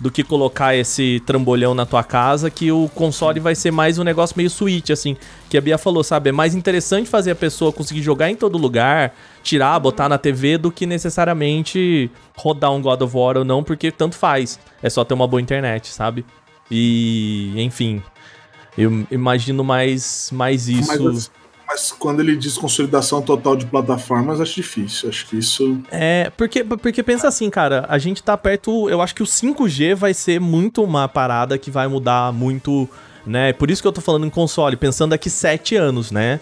do que colocar esse trambolhão na tua casa, que o console vai ser mais um negócio meio Switch, assim, que a Bia falou, sabe, é mais interessante fazer a pessoa conseguir jogar em todo lugar, tirar, botar na TV, do que necessariamente rodar um God of War ou não, porque tanto faz, é só ter uma boa internet, sabe, e enfim, eu imagino mais isso... Mas quando ele diz consolidação total de plataformas, acho difícil, acho que isso... Porque pensa assim, cara, a gente tá perto, eu acho que o 5G vai ser muito uma parada que vai mudar muito, né, por isso que eu tô falando em console, pensando daqui 7 anos, né,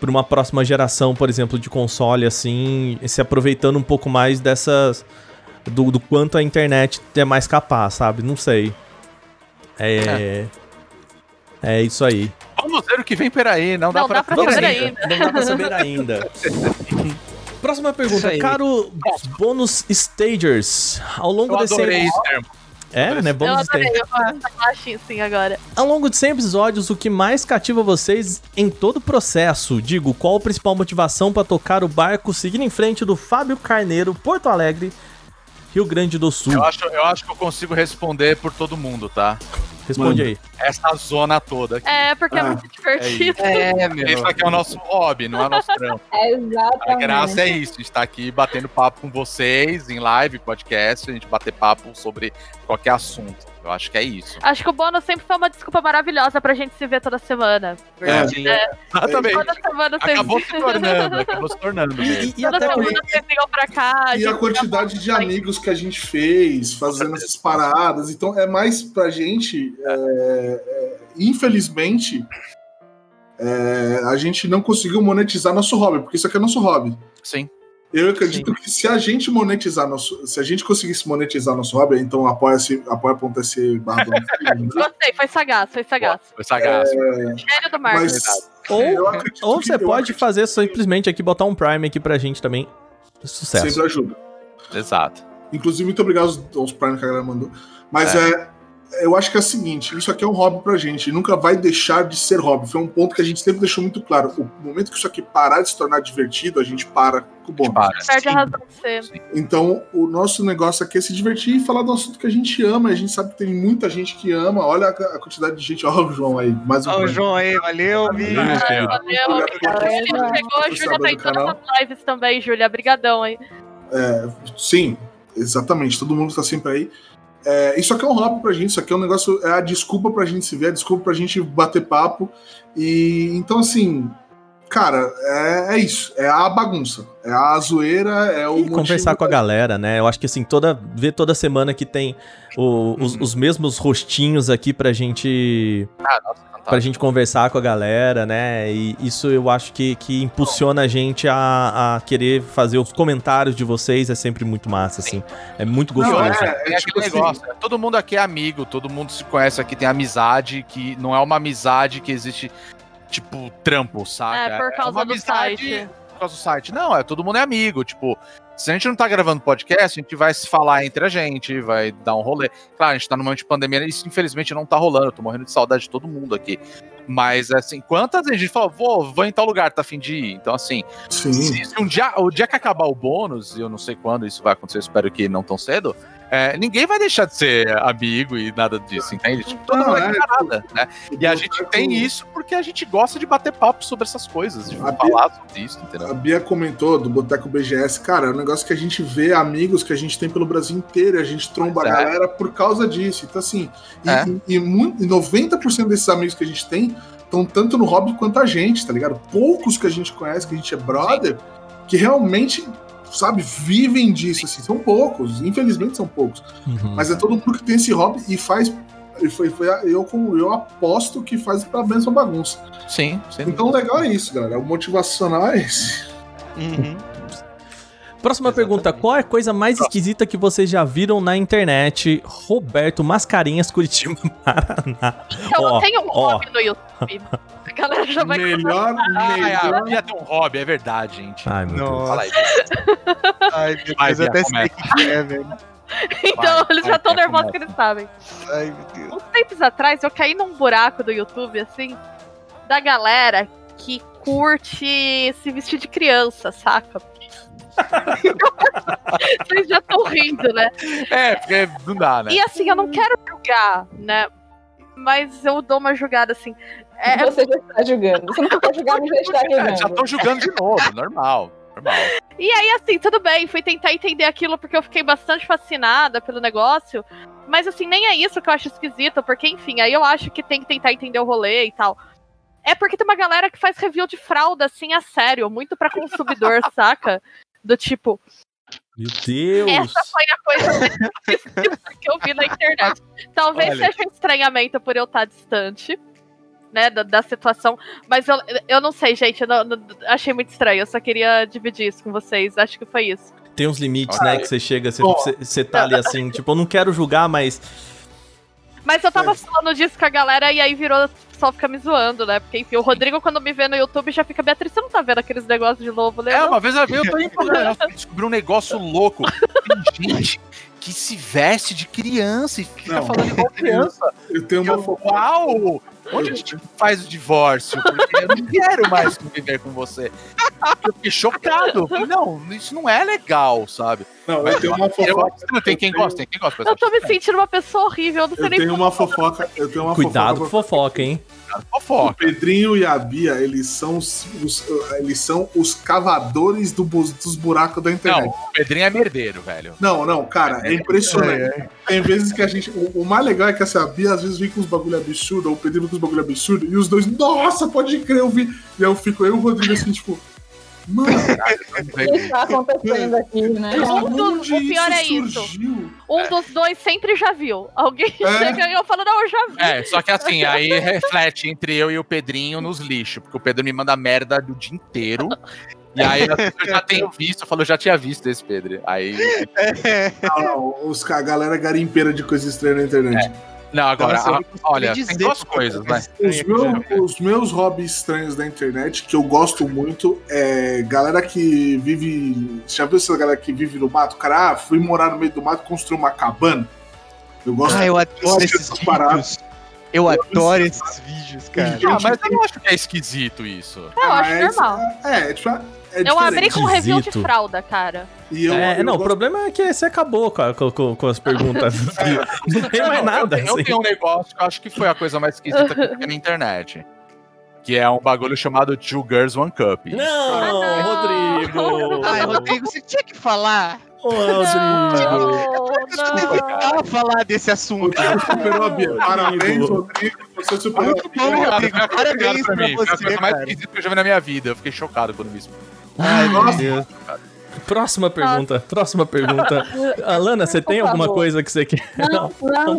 pra uma próxima geração, por exemplo, de console, assim, se aproveitando um pouco mais dessas, do quanto a internet é mais capaz, sabe, não sei, é isso aí. Vamos ver o que vem por aí. Não dá pra saber ainda. Não dá pra saber ainda. Próxima pergunta. Caro Bônus Stagers, ao longo desse... adorei esse termo. Né? Bônus Stagers. Eu sim agora. Ao longo de 100 episódios, o que mais cativa vocês em todo o processo? Digo, qual a principal motivação pra tocar o barco seguindo em frente do Fábio Carneiro, Porto Alegre, Rio Grande do Sul? Eu acho que eu consigo responder por todo mundo, tá? Responde aí. Essa zona toda aqui. Porque é muito divertido. Isso aqui é o nosso hobby, não é o nosso trampo. Exatamente. A graça é isso, a gente tá aqui batendo papo com vocês, em live, podcast, a gente bater papo sobre qualquer assunto. Eu acho que é isso. Acho que o bônus sempre foi uma desculpa maravilhosa pra gente se ver toda semana. Verdade, exatamente. Toda semana acabou se tornando. E toda até semana vocês ligam pra cá. E a quantidade de amigos que a gente fez, fazendo essas paradas. Então é mais pra gente, infelizmente, a gente não conseguiu monetizar nosso hobby, porque isso aqui é nosso hobby. Sim. Eu acredito que se a gente conseguisse monetizar nosso hobby, então apoia.se /. Gostei, foi sagaz. Gênio do marketing. Ou você pode fazer simplesmente aqui, botar um Prime aqui pra gente também. Sucesso. Sempre ajuda. Exato. Inclusive, muito obrigado aos Prime que a galera mandou. Mas eu acho que é o seguinte, isso aqui é um hobby pra gente, e nunca vai deixar de ser hobby. Foi um ponto que a gente sempre deixou muito claro. O momento que isso aqui parar de se tornar divertido, a gente para com o bônus. Perde a razão de ser. Então, o nosso negócio aqui é se divertir e falar do assunto que a gente ama. A gente sabe que tem muita gente que ama. Olha a quantidade de gente. Olha o João aí. Olha o João aí. Valeu, Vitor. Valeu, Júlia chegou. A Júlia tá em todas as lives também, Júlia. Obrigadão aí. Sim, exatamente. Todo mundo tá sempre aí. Isso aqui é um hobby pra gente, isso aqui é um negócio, é a desculpa pra gente se ver, a desculpa pra gente bater papo, e então assim, cara, é isso, é a bagunça, é a zoeira, é o... E conversar com a galera, né, eu acho que assim, ver toda semana que tem os mesmos rostinhos aqui pra gente... Ah, nossa, tá. Pra gente conversar com a galera, né? E isso eu acho que impulsiona a gente a querer fazer os comentários de vocês, é sempre muito massa, assim. É muito gostoso. Não, é aquele negócio, né? Todo mundo aqui é amigo, todo mundo se conhece aqui, tem amizade, que não é uma amizade que existe, tipo, trampo, saca? É, por causa do site. Por causa do site. Não, todo mundo é amigo, tipo... Se a gente não tá gravando podcast, a gente vai se falar entre a gente, vai dar um rolê. Claro, a gente tá num momento de pandemia, isso infelizmente não tá rolando, eu tô morrendo de saudade de todo mundo aqui. Mas, assim, quantas vezes a gente fala, vou em tal lugar, tá a fim de ir. Então, assim, se um dia, o dia que acabar o bônus, e eu não sei quando isso vai acontecer, espero que não tão cedo, ninguém vai deixar de ser amigo e nada disso, entende? Tipo, todo mundo é carada, né? E a gente tem isso porque a gente gosta de bater papo sobre essas coisas, de falar sobre isso, entendeu? A Bia comentou do Boteco BGS, cara, é um negócio que a gente vê amigos que a gente tem pelo Brasil inteiro, a gente tromba a galera por causa disso. Então, assim, e 90% desses amigos que a gente tem estão tanto no hobby quanto a gente, tá ligado? Poucos que a gente conhece, que a gente é brother, que realmente... sabe, vivem disso, assim, são poucos, infelizmente são poucos, mas é todo mundo que tem esse hobby e faz, eu aposto que faz pra mesma bagunça. Sim. Então o legal é isso, galera, o motivacional é esse. Próxima pergunta, qual é a coisa mais esquisita que vocês já viram na internet? Roberto Mascarenhas, Curitiba, Paraná. Eu não tenho um hobby no YouTube. A galera já vai melhor. Eu ia ter um hobby, é verdade, gente. Ai, meu Deus. Fala aí. Ai, meu Deus, eu até sei o que é, velho. Então, eles já estão nervosos que eles sabem. Ai, meu Deus. Uns tempos atrás, eu caí num buraco do YouTube, assim, da galera que curte se vestir de criança, saca? Vocês já estão rindo, né? É, porque não dá, né? E assim, eu não quero julgar, né? Mas eu dou uma julgada assim. Você já está julgando. Você nunca quer julgar, mas já está julgando. Já estão julgando de novo, normal. E aí, assim, tudo bem, fui tentar entender aquilo porque eu fiquei bastante fascinada pelo negócio. Mas assim, nem é isso que eu acho esquisito, porque enfim, aí eu acho que tem que tentar entender o rolê e tal. É porque tem uma galera que faz review de fralda, assim, a sério, muito pra consumidor, saca? Do tipo... Meu Deus! Essa foi a coisa mais que eu vi na internet. Talvez seja um estranhamento por eu estar distante, né, da situação. Mas eu não sei, gente, eu não achei muito estranho. Eu só queria dividir isso com vocês. Acho que foi isso. Tem uns limites, né, que você chega, você tá ali assim, tipo, eu não quero julgar, mas... Mas eu tava falando disso com a galera e aí virou... Só fica me zoando, né? Porque, enfim, o Rodrigo, quando me vê no YouTube, já fica... Beatriz, você não tá vendo aqueles negócios de novo, né? Uma vez eu tô empolgado. Eu descobri um negócio louco. Tem gente que se veste de criança e fica falando igual criança. Eu tenho uma fofoca. Uau! Onde a gente faz o divórcio? Porque eu não quero mais conviver com você. Eu fiquei chocado. Não, isso não é legal, sabe? Não, eu tenho uma fofoca. Tem quem gosta. Eu tô me sentindo uma pessoa horrível. Eu tenho uma fofoca. Cuidado com fofoca, hein? O Pedrinho e a Bia, eles são os cavadores dos buracos da internet. Não, o Pedrinho é merdeiro, velho. Não, cara, é impressionante. Tem vezes que a gente... O mais legal é que essa Bia às vezes vem com uns bagulho absurdo, ou o Pedrinho com uns bagulho absurdo, e os dois, nossa, pode crer, eu vi. E eu fico, eu e o Rodrigo assim, tipo... Mano, o que está acontecendo aqui, né? O pior é isso. Um dos dois sempre já viu. Alguém chega e eu falo, não, eu já vi. Só que assim, aí reflete entre eu e o Pedrinho nos lixos, porque o Pedro me manda merda do dia inteiro. E aí eu já tenho visto, eu falo, eu já tinha visto esse Pedro. Aí. A galera garimpeira de coisa estranha na internet. Não, agora, olha, tem duas coisas, né? Os meus hobbies estranhos da internet, que eu gosto muito, é galera que vive... Já viu essa galera que vive no mato? Cara, fui morar no meio do mato, construir uma cabana. Eu gosto eu adoro esses paradas. Eu adoro esses vídeos, cara. Mas eu não acho que é esquisito isso. Eu acho normal. Eu abri com review de fralda, cara. O problema é que você acabou com as perguntas. Não tem mais nada. Eu tenho um negócio que eu acho que foi a coisa mais esquisita que eu vi na internet. Que é um bagulho chamado Two Girls, One Cup. Não, Rodrigo! Ai, Rodrigo, você tinha que falar. Eu falar desse assunto. Superou a Bia. Parabéns, Rodrigo. Você superou a Bia. Parabéns pra você, cara. É a coisa mais esquisita que eu já vi na minha vida. Eu fiquei chocado quando vi isso. Ai, meu Deus. Próxima pergunta. Alana, você tem alguma coisa que você quer? Não, vamos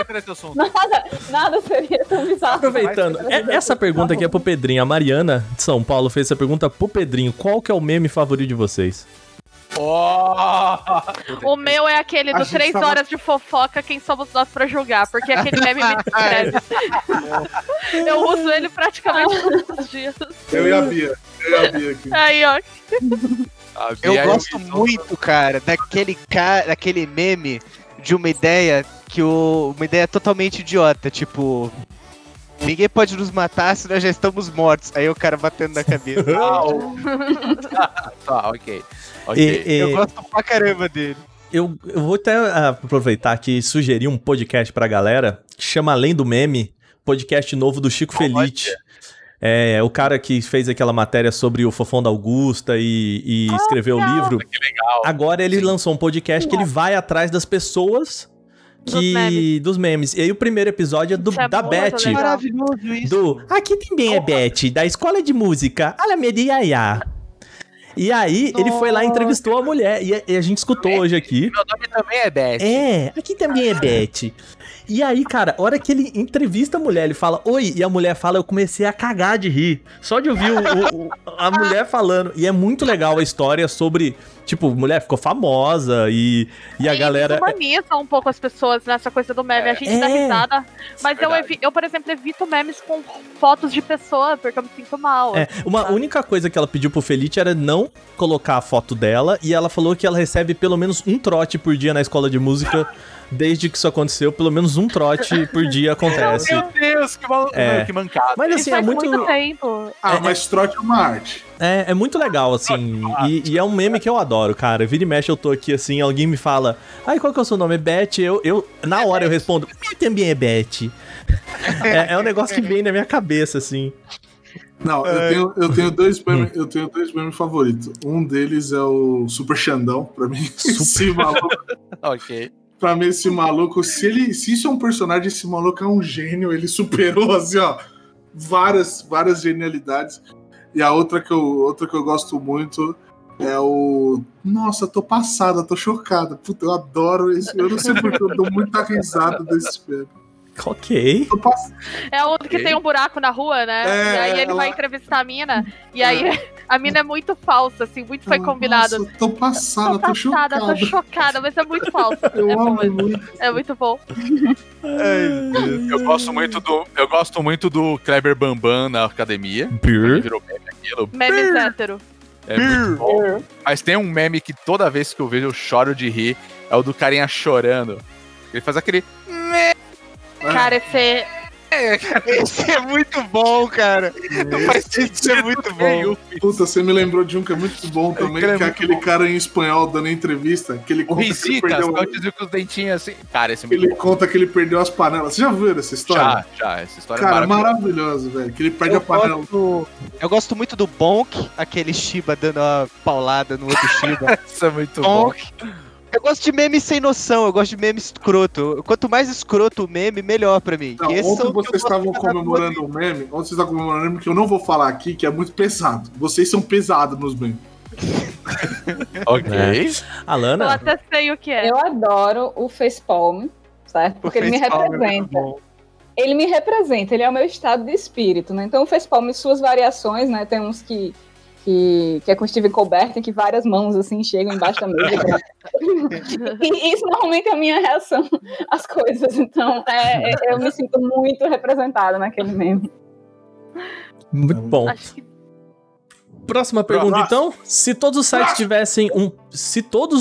entrar nesse assunto. Nada seria tão bizarro. Aproveitando, essa pergunta aqui é pro Pedrinho. A Mariana de São Paulo fez essa pergunta pro Pedrinho. Qual que é o meme favorito de vocês? O meu é aquele do 3 horas de fofoca, quem somos nós pra julgar, porque aquele meme me descreve. Eu uso ele praticamente todos os dias. Eu e a Bia aqui. Aí, ó. Eu gosto muito, cara, daquele meme de uma ideia uma ideia totalmente idiota, tipo... Ninguém pode nos matar se nós já estamos mortos. Aí o cara batendo na cabeça. Tá, ok. Eu gosto pra caramba dele. Eu vou até aproveitar aqui e sugerir um podcast pra galera. Chama Além do Meme, podcast novo do Chico Felitti. É o cara que fez aquela matéria sobre o Fofão da Augusta e escreveu o livro. Que legal. Agora ele lançou um podcast que ele vai atrás das pessoas... Dos memes. E aí o primeiro episódio é da Beth. Maravilhoso isso. Aqui também é Beth, da escola de música. Olha a Mediaiá. E aí ele foi lá e entrevistou a mulher. E a gente escutou hoje aqui. Meu nome também é Beth. Aqui também é Beth. E aí, cara, a hora que ele entrevista a mulher, ele fala, oi, e a mulher fala, eu comecei a cagar de rir. Só de ouvir a mulher falando. E é muito legal a história sobre, tipo, mulher ficou famosa e a galera... humaniza um pouco as pessoas nessa coisa do meme. A gente dá risada. Mas eu, por exemplo, evito memes com fotos de pessoa, porque eu me sinto mal. Uma única coisa que ela pediu pro Felipe era não colocar a foto dela. E ela falou que ela recebe pelo menos um trote por dia na escola de música. Desde que isso aconteceu, pelo menos um trote por dia acontece. Meu Deus, que mancada. Mas assim, muito tempo. Mas trote é uma arte. É muito legal, assim. E é um meme que eu adoro, cara. Vira e mexe, eu tô aqui, assim, alguém me fala, qual que é o seu nome? É Beth? Eu na hora eu respondo, eu também é Beth. É um negócio que vem na minha cabeça, assim. Não, eu tenho dois memes favoritos. Um deles é o Super Xandão, pra mim. Super maluco. Ok. Pra mim, esse maluco, se isso é um personagem, esse maluco é um gênio, ele superou, assim, ó, várias genialidades. E a outra que eu gosto muito é o... Nossa, tô passada, tô chocada. Puta, eu adoro esse. Eu não sei porque eu dou muita risada desse filme. Ok. É outro que tem um buraco na rua, né? E aí ele vai entrevistar a mina. E aí a mina é muito falsa, assim, muito foi combinado. Nossa, tô passada, tô chocada, mas é muito falso. É muito bom. Eu gosto muito do Kleber Bambam na academia. Ele virou meme aquilo. Memes hétero. É muito bom. Mas tem um meme que toda vez que eu vejo eu choro de rir. É o do carinha chorando. Ele faz aquele... Cara, esse é muito bom, cara. Não faz sentido, é muito bom. Puta, você me lembrou de um que é muito bom também, que é aquele cara em espanhol dando entrevista, que ele conta que ele perdeu... com os dentinhos assim. Cara, esse é muito bom. Ele conta que ele perdeu as panelas. Você já viu essa história? Já. Essa história é maravilhosa, velho, que ele perde a panela. Eu gosto muito do Bonk, aquele Shiba dando uma paulada no outro Shiba. Isso é muito bom. Eu gosto de meme sem noção, eu gosto de meme escroto. Quanto mais escroto o meme, melhor pra mim. Não, ontem vocês estavam comemorando um meme, que eu não vou falar aqui, que é muito pesado. Vocês são pesados nos memes. Ok. Alana? Eu até sei o que é. Eu adoro o facepalm, certo? Porque ele me representa. Ele é o meu estado de espírito, né? Então o facepalm e suas variações, né? Tem uns que é com o Steven Colbert, que várias mãos assim chegam embaixo da mesa. E isso normalmente é a minha reação às coisas. Então eu me sinto muito representada naquele meme. Muito bom. Próxima pergunta, então. Se todos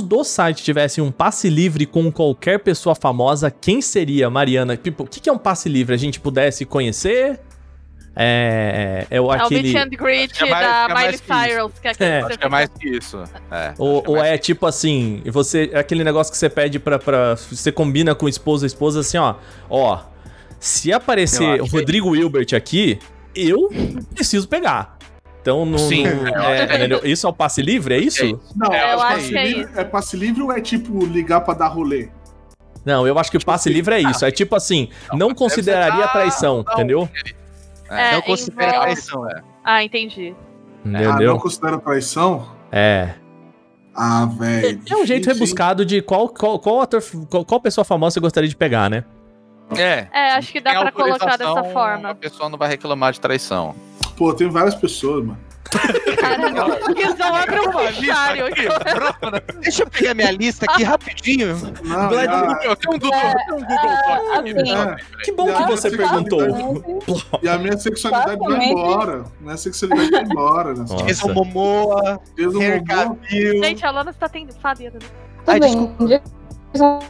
do site tivessem um passe livre com qualquer pessoa famosa, quem seria, Mariana? Tipo, o que é um passe livre? A gente pudesse conhecer... É o meet and greet da Miley Cyrus. Acho que é mais que isso. Ou é tipo assim, você, aquele negócio que você pede pra você combina com o esposo, a esposa assim, ó, se aparecer o Rodrigo Hilbert aqui, eu preciso pegar. Então, isso é o passe livre, é isso? Não, eu acho que é isso. É passe livre ou é tipo ligar pra dar rolê? Não, eu acho que o passe livre é isso. É tipo assim, não consideraria traição, entendeu? Não considera traição. Entendi. Não considera traição? Ah, velho. É um jeito rebuscado de qual ator, qual pessoa famosa você gostaria de pegar, né? É, acho que dá pra colocar dessa forma. A pessoa não vai reclamar de traição. Pô, tem várias pessoas, mano. Caramba, o Guizão abre um fichário. Deixa eu pegar minha lista aqui rapidinho. Que bom que você perguntou. E a minha sexualidade vai embora. Minha sexualidade vai embora. Fez um Momoa. Fez um Momoa. Gente, a Alana está tendo fadida. Ai, desculpa.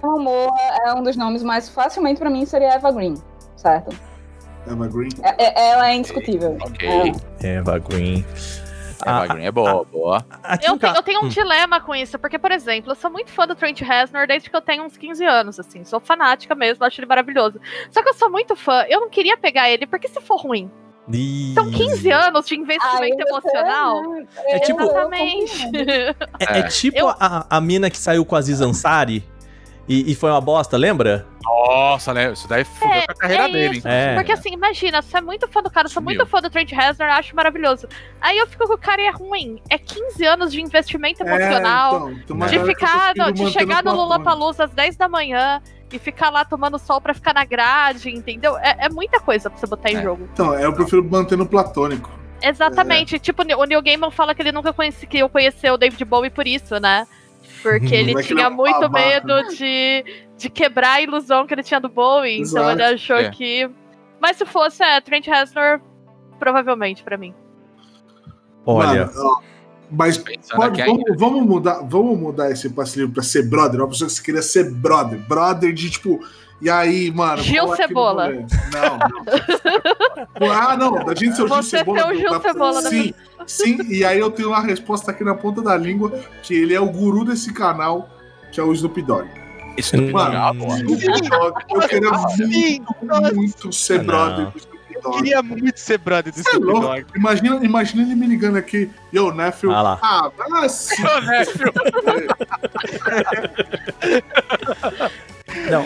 Momoa é um dos nomes mais facilmente pra mim seria Eva Green, certo? Eva Green? Ela é indiscutível. Ok. Eva Green. Eva Green é boa. Eu tenho um dilema com isso, porque, por exemplo, eu sou muito fã do Trent Reznor desde que eu tenho uns 15 anos, assim. Sou fanática mesmo, acho ele maravilhoso. Só que eu sou muito fã, eu não queria pegar ele, porque se for ruim? São 15 anos de investimento emocional. É tipo, exatamente. É tipo a mina que saiu com a Aziz Ansari. E foi uma bosta, lembra? Nossa, né? Isso daí fudeu com a carreira dele. Porque assim, imagina, você é muito fã do cara, você é muito fã do Trent Reznor, acho maravilhoso. Aí eu fico com o cara e é ruim. É 15 anos de investimento emocional, então, de chegar no Lollapalooza às 10 da manhã e ficar lá tomando sol pra ficar na grade, entendeu? É muita coisa pra você botar em jogo. Então, eu prefiro manter no platônico. Exatamente. Tipo, o Neil Gaiman fala que ele nunca conheceu o David Bowie por isso, né? Porque ele tinha muito medo de quebrar a ilusão que ele tinha do Bowie. Exato. Então ele achou que... Mas se fosse Trent Reznor, provavelmente, pra mim. Olha... Mas vamos mudar esse passe livre pra ser brother. Uma pessoa que você queria ser brother. Brother de, tipo... E aí, mano... Gil Cebola. Não. Da gente ser o Gil Cebola. Você tem o Gil Cebola. Sim, e aí eu tenho uma resposta aqui na ponta da língua, que ele é o guru desse canal, que é o Snoop Dogg. Mano, Snoop Dogg, eu queria muito ser brother do Snoop Dogg. Eu queria muito ser brother do Snoop Dogg. Imagina ele me ligando aqui, yo, Nefil, Não,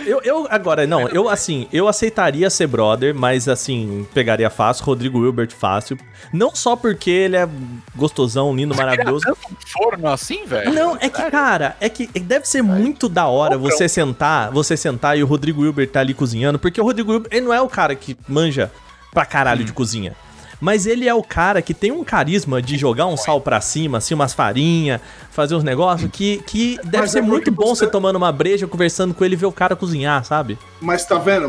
eu aceitaria ser brother, mas assim, pegaria fácil, Rodrigo Wilbert fácil, não só porque ele é gostosão, lindo, maravilhoso. Forno assim, velho? Não, é que, cara, deve ser muito da hora você sentar e o Rodrigo Wilbert tá ali cozinhando, porque o Rodrigo Wilbert, ele não é o cara que manja pra caralho de cozinha, mas ele é o cara que tem um carisma de jogar um sal pra cima, assim, umas farinhas, fazer uns negócios que deve ser muito bom você tomando uma breja, conversando com ele e ver o cara cozinhar, sabe? Mas tá vendo?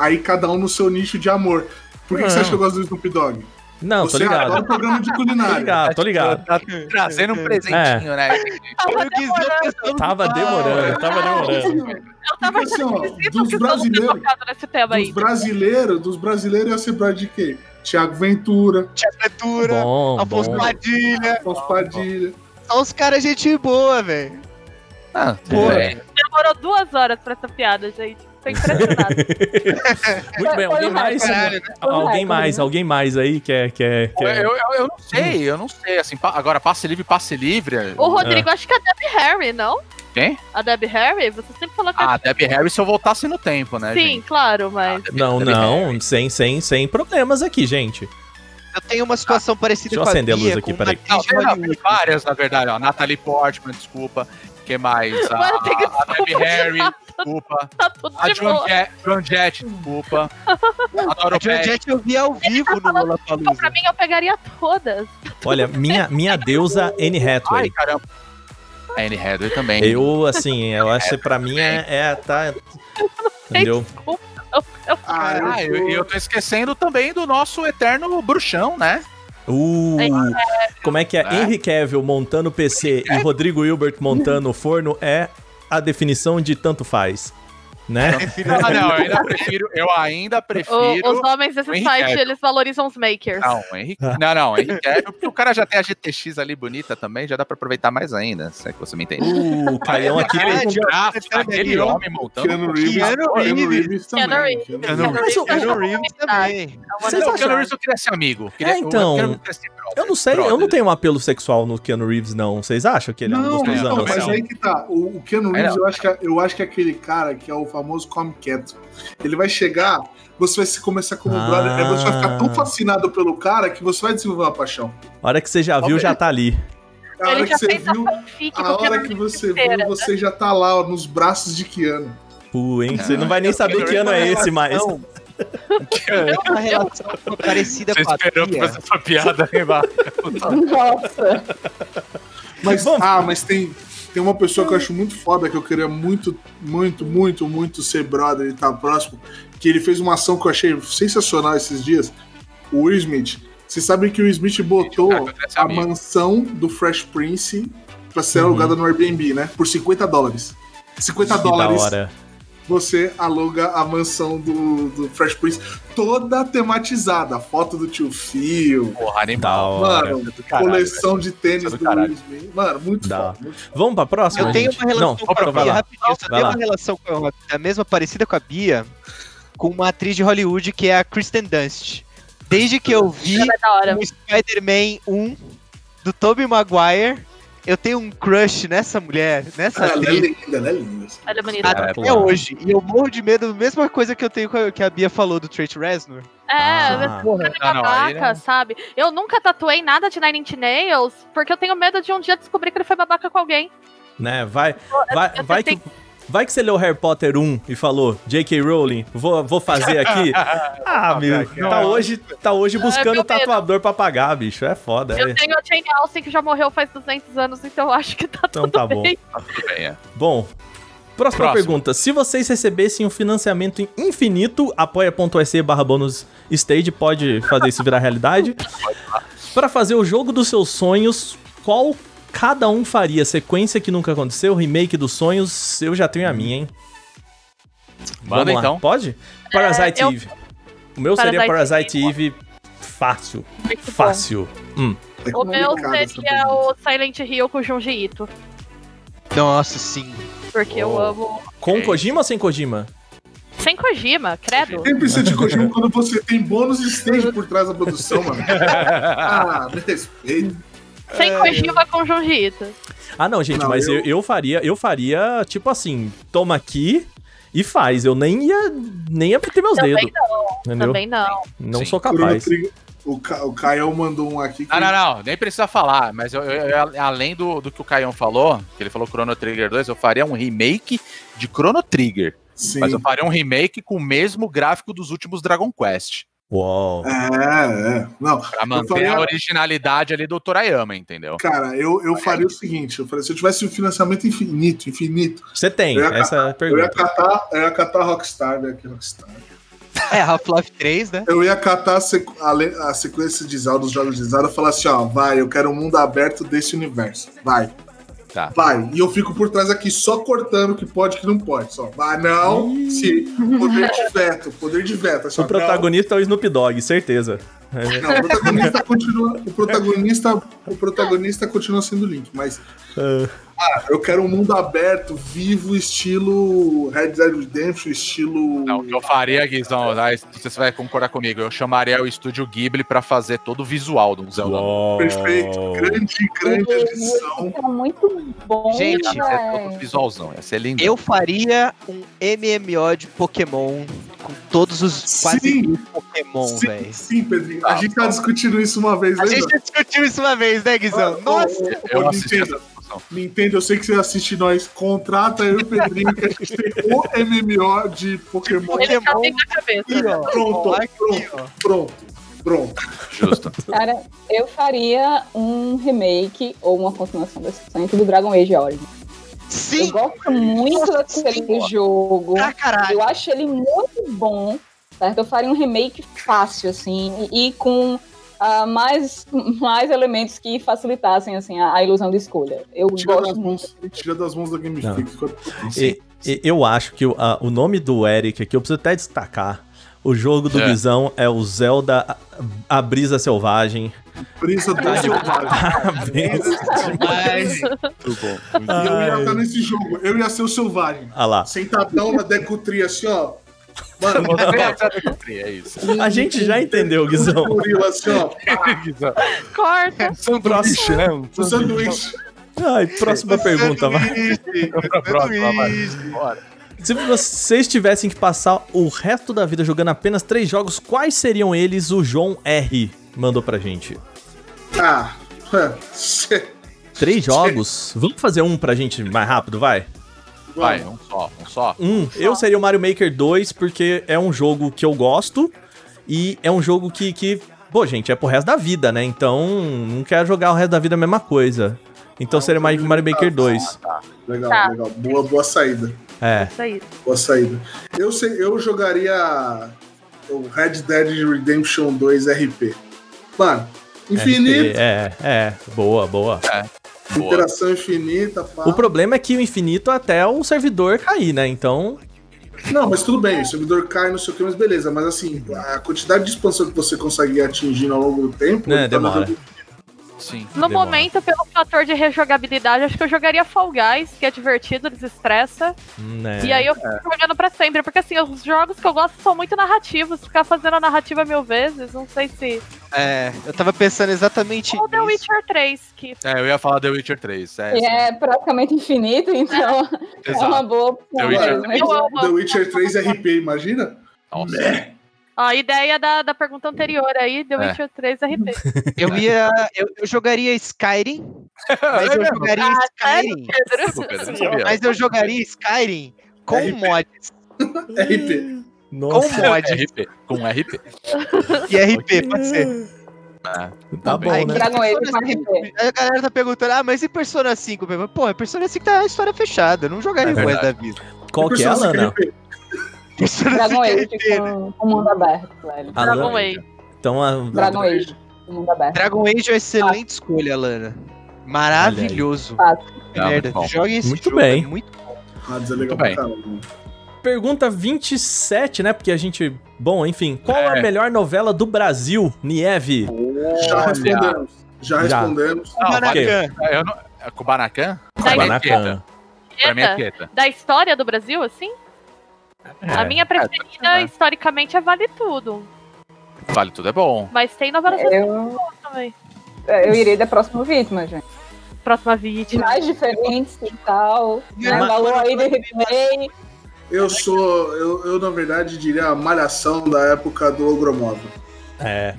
Aí cada um no seu nicho de amor. Por que você acha que eu gosto do Snoop Dogg? Não, tô ligado. Você adora o programa de culinária. Tô ligado. Tá trazendo um presentinho, né? Tava demorando. Eu tava achando esquisito que eu não tô focado nesse tema aí. Dos brasileiros ia ser brother de quê? Tiago Ventura, Afonso Padilha. Só os caras gente boa, velho. Demorou 2 horas pra essa piada, gente. Tô impressionado. Muito bem, alguém mais aí quer... Eu não sei, assim, agora passe livre... O Rodrigo, acho que é a Debbie Harry, não? Quem? A Debbie Harry? Você sempre falou que... Debbie Harry se eu voltasse no tempo, né, sim, gente? Claro, mas... Não, sem problemas aqui, gente. Eu tenho uma situação parecida com a Bia. Deixa eu acender a luz aqui, peraí. Não, várias, na verdade, ó. Natalie Portman, desculpa. O que mais? A Debbie Harry... Desculpa. A Joan Jett, desculpa. A Joan Jett eu vi ao vivo no Lollapalooza. Pra mim, eu pegaria todas. Olha, minha deusa, Anne Hathaway. Ai, caramba. A Anne Hathaway também. Eu acho que pra mim tá... Entendeu? Eu tô esquecendo também do nosso eterno bruxão, né? Como é que é? Henry Cavill montando o PC e Rodrigo Hilbert montando o forno é... a definição de tanto faz, né? Eu ainda prefiro... Os homens desse site, eles valorizam os makers. Não, Henrique Cavill, porque o cara já tem a GTX ali bonita também, já dá pra aproveitar mais ainda, se é que você me entende. O Caião aqui... Aquele homem montando... Keanu Reeves também. O Keanu Reeves eu queria ser amigo. Então... Eu não sei, brother. Eu não tenho um apelo sexual no Keanu Reeves, não. Vocês acham que ele é um gostosão? Não, mas aí que tá. O Keanu Reeves, eu acho que é aquele cara que é o famoso come quieto. Ele vai chegar, você vai se começar como brother, você vai ficar tão fascinado pelo cara que você vai desenvolver uma paixão. A hora que você já viu, já tá ali. Ele já fez a fanfic. A hora que você viu, você já tá lá, ó, nos braços de Keanu. Hein? Você não vai nem saber que ano é esse mais. É uma relação parecida com a tia. Você esperou pra fazer essa piada, Remarca. Nossa. Mas tem uma pessoa que eu acho muito foda, que eu queria muito, muito, muito, muito ser brother e estar próximo, que ele fez uma ação que eu achei sensacional esses dias. O Will Smith. Vocês sabem que o Will Smith botou a mansão do Fresh Prince pra ser alugada no Airbnb, né? Por $50. $50 você aluga a mansão do Fresh Prince toda tematizada. Foto do tio Phil. Porra, animal. Mano, coleção de tênis do Will Smith. Mano, muito foda. Vamos pra próxima? Eu tenho uma relação com a Bia, rapidinho. Eu tenho uma relação a mesma, parecida com a Bia, com uma atriz de Hollywood que é a Kristen Dunst. Desde que eu vi o Spider-Man 1 do Tobey Maguire, eu tenho um crush nessa mulher, nessa atriz. Ela é linda. Ela é bonita. Até hoje. E eu morro de medo da mesma coisa que eu tenho que a Bia falou do Trent Reznor. Você é babaca, sabe? Eu nunca tatuei nada de Nine Inch Nails, porque eu tenho medo de um dia descobrir que ele foi babaca com alguém. Né, vai que você leu Harry Potter 1 e falou, J.K. Rowling, vou fazer aqui. Meu, tá hoje buscando tatuador pra pagar, bicho, é foda. Eu tenho a Jane Austen que já morreu faz 200 anos, então eu acho que tá tudo bem. Bom. Tá tudo bem, Bom, próxima pergunta. Se vocês recebessem um financiamento infinito, apoia.se/Bônus Stage, pode fazer isso virar realidade. Pra fazer o jogo dos seus sonhos, qual cada um faria? Sequência que nunca aconteceu, remake dos sonhos, eu já tenho a minha, hein? Manda então. Pode? Parasite Eve. O meu seria Parasite Eve fácil. Muito fácil. O meu seria o Silent Hill com o Junji Ito. Nossa, sim. Porque eu amo... Com Kojima ou sem Kojima? Sem Kojima, credo. Sempre precisa de Kojima quando você tem Bônus Stage por trás da produção, mano. Me respeito. Sem Kojima com Junji Ito. Não, gente, mas eu faria, tipo assim, toma aqui e faz. Eu nem ia meter meus dedos. Também não. Não sou capaz. O Caião mandou um aqui. Não, nem precisa falar, mas eu, além do que o Caião falou, que ele falou Chrono Trigger 2, eu faria um remake de Chrono Trigger. Sim. Mas eu faria um remake com o mesmo gráfico dos últimos Dragon Quest. Uau! Não, pra manter a originalidade ali do Torayama, entendeu? Cara, eu faria o seguinte, se eu tivesse um financiamento infinito... Você tem, essa é a pergunta. Eu ia catar Rockstar, né? Half-Life 3, né? Eu ia catar a sequência de Zelda, dos jogos de Zelda, e falar assim, eu quero um mundo aberto desse universo, vai. E eu fico por trás aqui só cortando o que pode e o que não pode. Só. Poder de veto. O protagonista é o Snoop Dogg, certeza. Não, o protagonista continua sendo o Link, mas... eu quero um mundo aberto, vivo, estilo Red Dead Redemption, estilo... Não, o que eu faria, Guizão, você vai concordar comigo, eu chamaria o Estúdio Ghibli pra fazer todo o visual do Zelda. Perfeito, grande edição. É muito bom. Gente, é todo visualzão, ia ser lindo. Eu faria um MMO de Pokémon com todos os quase Pokémon, velho. Sim, Pedrinho, a gente tá discutindo isso uma vez, né? né, Guizão? Nossa! Eu assisti Nintendo, eu sei que você assiste nós. Contrata eu e o Pedrinho que a gente tem o MMO de Pokémon. Ele tá bem na cabeça. Pronto. Justo. Cara, eu faria um remake ou uma continuação desse sangue do Dragon Age Origins. Sim! Eu gosto muito daquele jogo. Caralho. Eu acho ele muito bom, certo? Eu faria um remake fácil, assim, e com... mais elementos que facilitassem assim, a ilusão de escolha. Eu gosto muito. Tira das mãos da GameFix. Eu acho que o nome do Eric aqui, eu preciso até destacar. O jogo do Guizão é o Zelda A Brisa Selvagem. Brisa do Selvagem. Muito bom. Eu ia estar nesse jogo. Eu ia ser o Selvagem. Sentadão na decutria assim, ó. Mano, é isso. A gente já entendeu, Guizão. Corta. Sanduíche, né? Um sanduíche. Próxima pergunta, vai. Se vocês tivessem que passar o resto da vida jogando apenas 3 jogos, quais seriam eles? O João R. mandou pra gente. 3 jogos. Vamos fazer um pra gente mais rápido, vai? Vai, um só. Eu seria o Mario Maker 2, porque é um jogo que eu gosto e é um jogo que pô, gente, é pro resto da vida, né? Então, não quero jogar o resto da vida a mesma coisa. Então, seria mais Mario Maker 2. Tá. Legal, tá. Legal. Boa saída. É. Boa saída. Eu jogaria o Red Dead Redemption 2 RP. Mano, infinito. RP, boa. É. Interação infinita, pá. O problema é que o infinito é até o servidor cair, né? Então... Não, mas tudo bem, o servidor cai, não sei o que, mas beleza. Mas assim, a quantidade de expansão que você consegue atingir ao longo do tempo... Né, demora. Sim, no demora. Momento, pelo fator de rejogabilidade, acho que eu jogaria Fall Guys, que é divertido, desestressa. Né. E aí eu fico jogando pra sempre, porque assim, os jogos que eu gosto são muito narrativos, ficar fazendo a narrativa mil vezes, não sei se... É, eu tava pensando exatamente ou nisso. The Witcher 3. Que... É, eu ia falar The Witcher 3. É praticamente infinito, então é uma boa opção. The Witcher 3 RP, imagina? Nossa. Né? Ó, a ideia da pergunta anterior aí, The Witcher 3 RP. Eu jogaria Skyrim, mas eu jogaria Skyrim. Pedro. Mas eu jogaria Skyrim com RP. Mods. RP. Nossa. Com mod. RP. Com RP. E RP, pode ser. Ah, tá bom, aí, né? A galera tá perguntando, mas e Persona 5? Porra, Persona 5 tá a história fechada, eu não jogaria o resto da vida. Qual que é, Alana? Dragon Age com o mundo aberto, velho. Dragon Age. Então, Dragon Age com o mundo aberto. Dragon Age é uma excelente escolha, Alana. Maravilhoso. Merda, joga esse jogo. Bem. É muito bom. Muito bem. Pergunta 27, né? Porque a gente... Bom, enfim. Qual a melhor novela do Brasil, Nieve? Já respondemos. Kubanacan? Kubanacan. Pra mim é Tieta. Da história do Brasil, assim? É. A minha preferida, historicamente, é Vale Tudo. Vale Tudo é bom. Mas tem novela também. Eu irei da Próxima Vítima, gente. Próxima Vítima. Mais diferentes e tal. Valor aí de replay. Eu na verdade, diria a Malhação da época do Ogromóvel. É.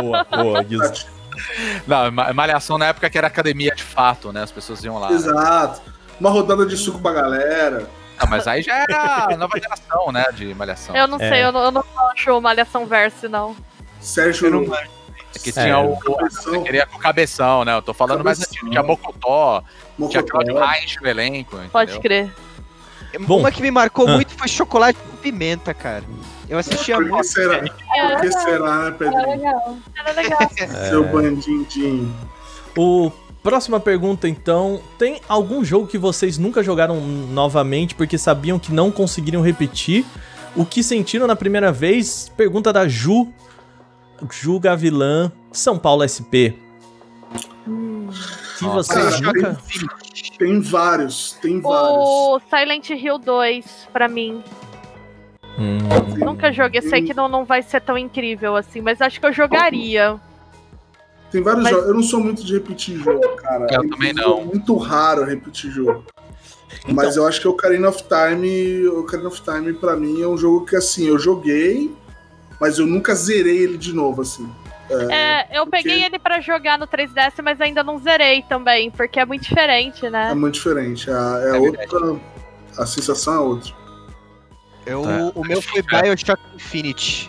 Boa, isso. Não, Malhação na época que era academia de fato, né? As pessoas iam lá. Exato. Né? Uma rodada de suco pra galera. Ah, mas aí já era a nova geração, né? De Malhação. Eu não sei, eu não acho Malhação Verso, não. Sérgio não... É que tinha Cabeção. Queria com o Cabeção, né? Eu tô falando mais antigo. Tinha Mocotó. Tinha Claudio Reich no elenco. Entendeu? Pode crer. Bom. Uma que me marcou muito foi Chocolate com Pimenta, cara. Eu assistia muito. Por que será? Por que será, né, Pedro? Era legal. Seu bandidinho. Próxima pergunta, então. Tem algum jogo que vocês nunca jogaram novamente porque sabiam que não conseguiriam repetir? O que sentiram na primeira vez? Pergunta da Ju Gavilã, São Paulo SP. Que você nunca... Tem vários. O Silent Hill 2, pra mim. Nunca joguei. Sei que não vai ser tão incrível assim, mas acho que eu jogaria. Tem vários jogos. Eu não sou muito de repetir jogo, cara. Eu também não. É muito raro repetir jogo. Então. Mas eu acho que o Ocarina of Time, pra mim, é um jogo que, assim, eu joguei, mas eu nunca zerei ele de novo, assim. Peguei ele pra jogar no 3DS, mas ainda não zerei também, porque é muito diferente, né? É muito diferente. A sensação é outra. O meu foi BioShock Infinity.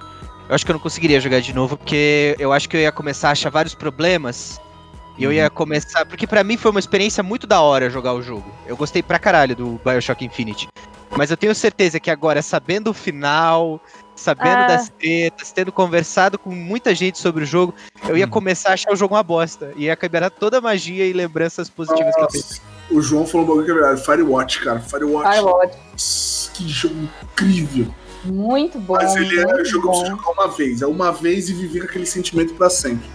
Eu acho que eu não conseguiria jogar de novo, porque eu acho que eu ia começar a achar vários problemas. E eu ia começar... Porque pra mim foi uma experiência muito da hora jogar o jogo. Eu gostei pra caralho do BioShock Infinity. Mas eu tenho certeza que agora, sabendo o final, sabendo das tretas, tendo conversado com muita gente sobre o jogo, eu ia começar a achar o jogo uma bosta. E ia acabar toda a magia e lembranças positivas que eu fiz. O João falou um bagulho que é verdade. Firewatch, cara. Firewatch. Nossa, que jogo incrível. Muito bom. Mas ele jogou uma vez. É uma vez e viver aquele sentimento pra sempre.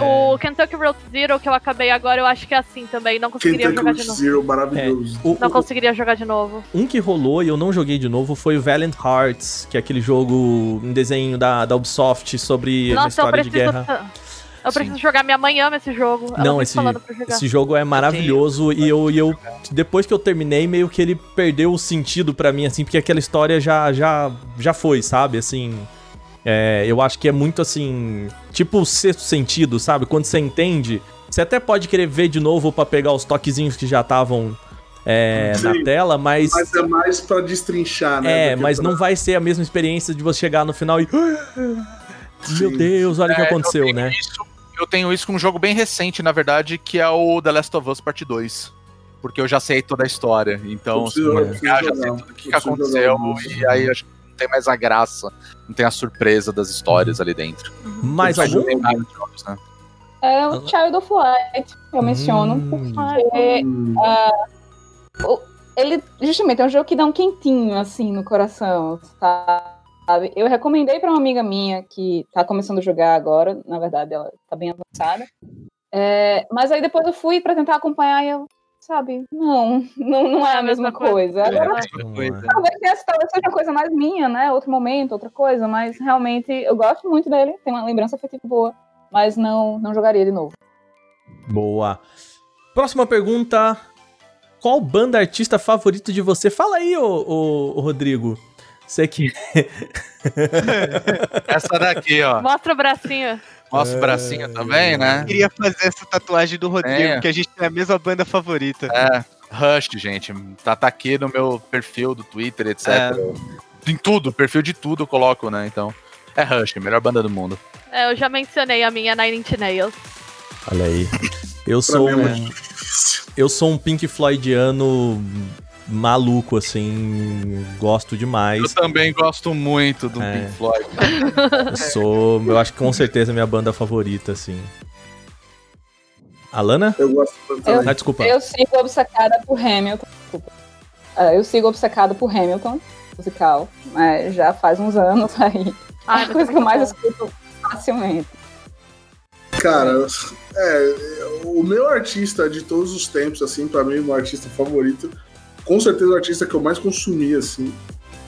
O Kentucky Road Zero, que eu acabei agora, eu acho que é assim também. Não conseguiria jogar de novo. Kentucky Road Zero, maravilhoso. Não conseguiria jogar de novo. Um que rolou e eu não joguei de novo foi o Valiant Hearts, que é aquele jogo, um desenho da Ubisoft sobre uma história de guerra. Eu preciso jogar, minha mãe ama esse jogo. Não, esse jogo é maravilhoso e eu depois que eu terminei, meio que ele perdeu o sentido pra mim, assim, porque aquela história já foi, sabe, assim, eu acho que é muito, assim, tipo o Sexto Sentido, sabe, quando você entende, Você até pode querer ver de novo pra pegar os toquezinhos que já estavam na tela, mas... Mas é mais pra destrinchar, né? É, mas pra... não vai ser a mesma experiência de você chegar no final e... Sim. Meu Deus, olha o que aconteceu, né? Eu tenho isso com um jogo bem recente, na verdade, que é o The Last of Us Part 2. Porque eu já sei toda a história. Então, já sei tudo o que aconteceu. E aí acho que não tem mais a graça. Não tem a surpresa das histórias ali dentro. Mais algum? Né? É o Child of Light, que eu menciono. Porque ele, justamente, é um jogo que dá um quentinho, assim, no coração, sabe? Eu recomendei pra uma amiga minha que tá começando a jogar agora, na verdade ela tá bem avançada, mas aí depois eu fui pra tentar acompanhar e eu, sabe, não é a mesma coisa. Agora, talvez seja uma coisa mais minha, né, outro momento, outra coisa, mas realmente eu gosto muito dele, tem uma lembrança afetiva boa, mas não jogaria de novo. Boa. Próxima pergunta, qual banda artista favorito de você? Fala aí, ô Rodrigo. Você que... Essa daqui, ó. Mostra o bracinho. Mostra o bracinho também, né? Eu queria fazer essa tatuagem do Rodrigo, que a gente tem a mesma banda favorita. É, Rush, gente. Tá aqui no meu perfil do Twitter, etc. Em tudo, perfil de tudo eu coloco, né? Então, é Rush, a melhor banda do mundo. É, eu já mencionei a minha, Nine Inch Nails. Olha aí. Eu sou um Pink Floydiano... maluco, assim, gosto demais. Eu também gosto muito do Pink Floyd. Eu acho que com certeza é minha banda favorita, assim. Alana? Eu gosto também. Desculpa. Eu sigo obcecada por Hamilton. Desculpa. Eu sigo obcecada por Hamilton, musical, mas já faz uns anos aí. É a coisa que eu mais escuto facilmente. Cara, o meu artista de todos os tempos, assim, pra mim, o meu artista favorito... Com certeza o artista que eu mais consumi, assim,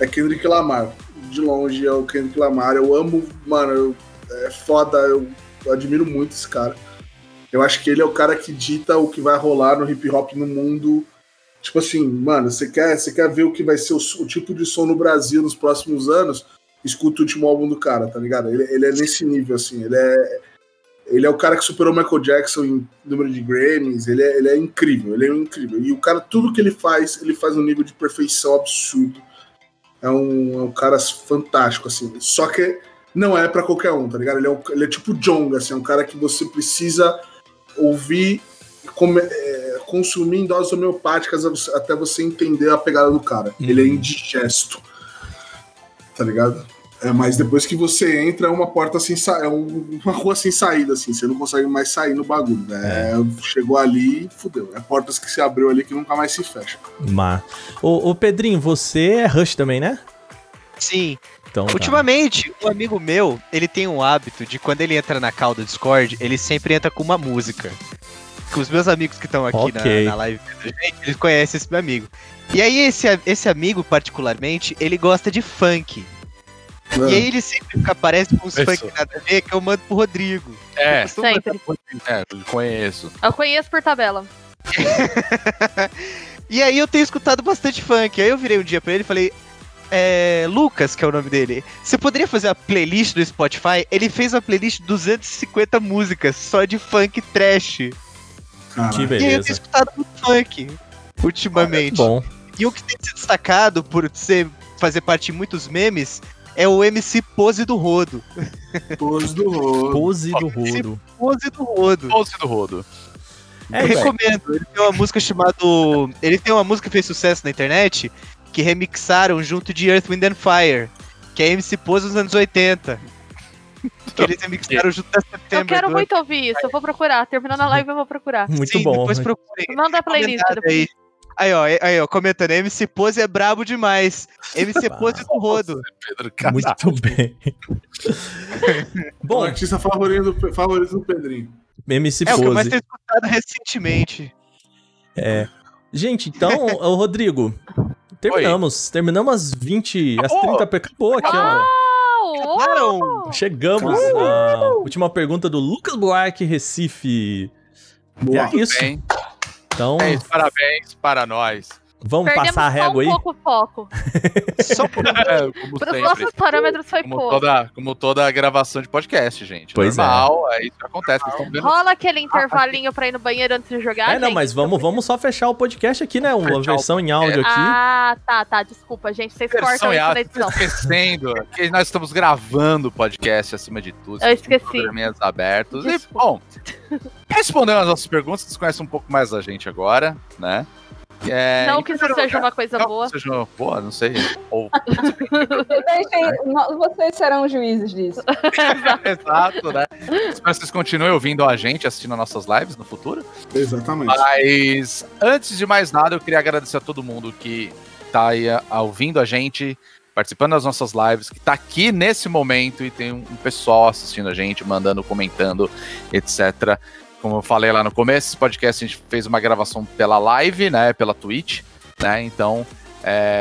é Kendrick Lamar. De longe é o Kendrick Lamar. Eu amo, mano, é foda, eu admiro muito esse cara. Eu acho que ele é o cara que dita o que vai rolar no hip hop no mundo. Tipo assim, mano, você quer ver o que vai ser o tipo de som no Brasil nos próximos anos? Escuta o último álbum do cara, tá ligado? Ele é nesse nível, assim, ele é o cara que superou o Michael Jackson em número de Grammys, ele é incrível, E o cara, tudo que ele faz num nível de perfeição absurdo. É um cara fantástico, assim. Só que não é pra qualquer um, tá ligado? Ele é tipo Djonga, assim, é um cara que você precisa ouvir, consumir em doses homeopáticas até você entender a pegada do cara. Ele é indigesto, tá ligado? Mas depois que você entra, é uma porta sem saída, é uma rua sem saída, assim, você não consegue mais sair no bagulho, né? Chegou ali e fudeu. É portas que se abriu ali que nunca mais se fecha. Mas, ô Pedrinho, você é Rush também, né? Sim. Então, ultimamente, um amigo meu, ele tem um hábito de quando ele entra na call do Discord, ele sempre entra com uma música. Com os meus amigos que estão aqui na live, eles conhecem esse meu amigo. E aí esse amigo, particularmente, ele gosta de funk. Não. E aí ele sempre aparece com os funk nada a ver que eu mando pro Rodrigo. Eu sempre. Conheço. Eu conheço por tabela. E aí eu tenho escutado bastante funk. Aí eu virei um dia pra ele e falei... Lucas, que é o nome dele, você poderia fazer a playlist do Spotify? Ele fez uma playlist de 250 músicas só de funk trash. Que beleza. E aí eu tenho escutado muito funk ultimamente. Bom. E o que tem sido destacado por fazer parte de muitos memes... É o MC Pose do Rodo. Pose do Rodo. Eu recomendo. Ele tem uma música chamada... Ele tem uma música que fez sucesso na internet, que remixaram junto de Earth, Wind & Fire, que é MC Pose dos anos 80. Que eles remixaram junto da September. Eu quero muito ouvir isso, eu vou procurar. Terminando a live eu vou procurar. Muito Sim, bom. Depois procurem. Manda a playlist depois. Aí, ó, comentando, MC Pose é brabo demais. MC Pose do Rodo. Pedro, muito bem. Bom, o artista favorito do Pedrinho. MC Pose. É o que eu mais tenho escutado recentemente. Gente, então, o Rodrigo, terminamos as 20, as 30, acabou aqui, ó. Chegamos à última pergunta do Lucas Buarque, Recife. Boa, é isso. Bem. Então... parabéns para nós. Vamos perdemos passar a régua aí? Só um pouco foco. Só por... Para os nossos parâmetros foi como pouco. Como toda a gravação de podcast, gente. Pois normal, é isso que acontece. Vendo... Rola aquele intervalinho pra ir no banheiro antes de jogar, gente? Não, mas vamos só fechar o podcast aqui, né? Uma versão em áudio aqui. Ah, tá. Desculpa, gente. Vocês cortam isso na edição. Esquecendo que nós estamos gravando o podcast acima de tudo. Eu esqueci. Programas abertos. E, bom, respondendo as nossas perguntas, vocês conhecem um pouco mais da gente agora, né? É, não que isso seja uma coisa boa. Seja uma boa, não sei. Ou... Vocês serão os juízes disso. Exato, né? Espero que vocês continuem ouvindo a gente, assistindo as nossas lives no futuro. Exatamente. Mas antes de mais nada, eu queria agradecer a todo mundo que tá aí ouvindo a gente, participando das nossas lives, que tá aqui nesse momento e tem um pessoal assistindo a gente, mandando, comentando, etc. Como eu falei lá no começo, esse podcast a gente fez uma gravação pela live, né, pela Twitch, né, então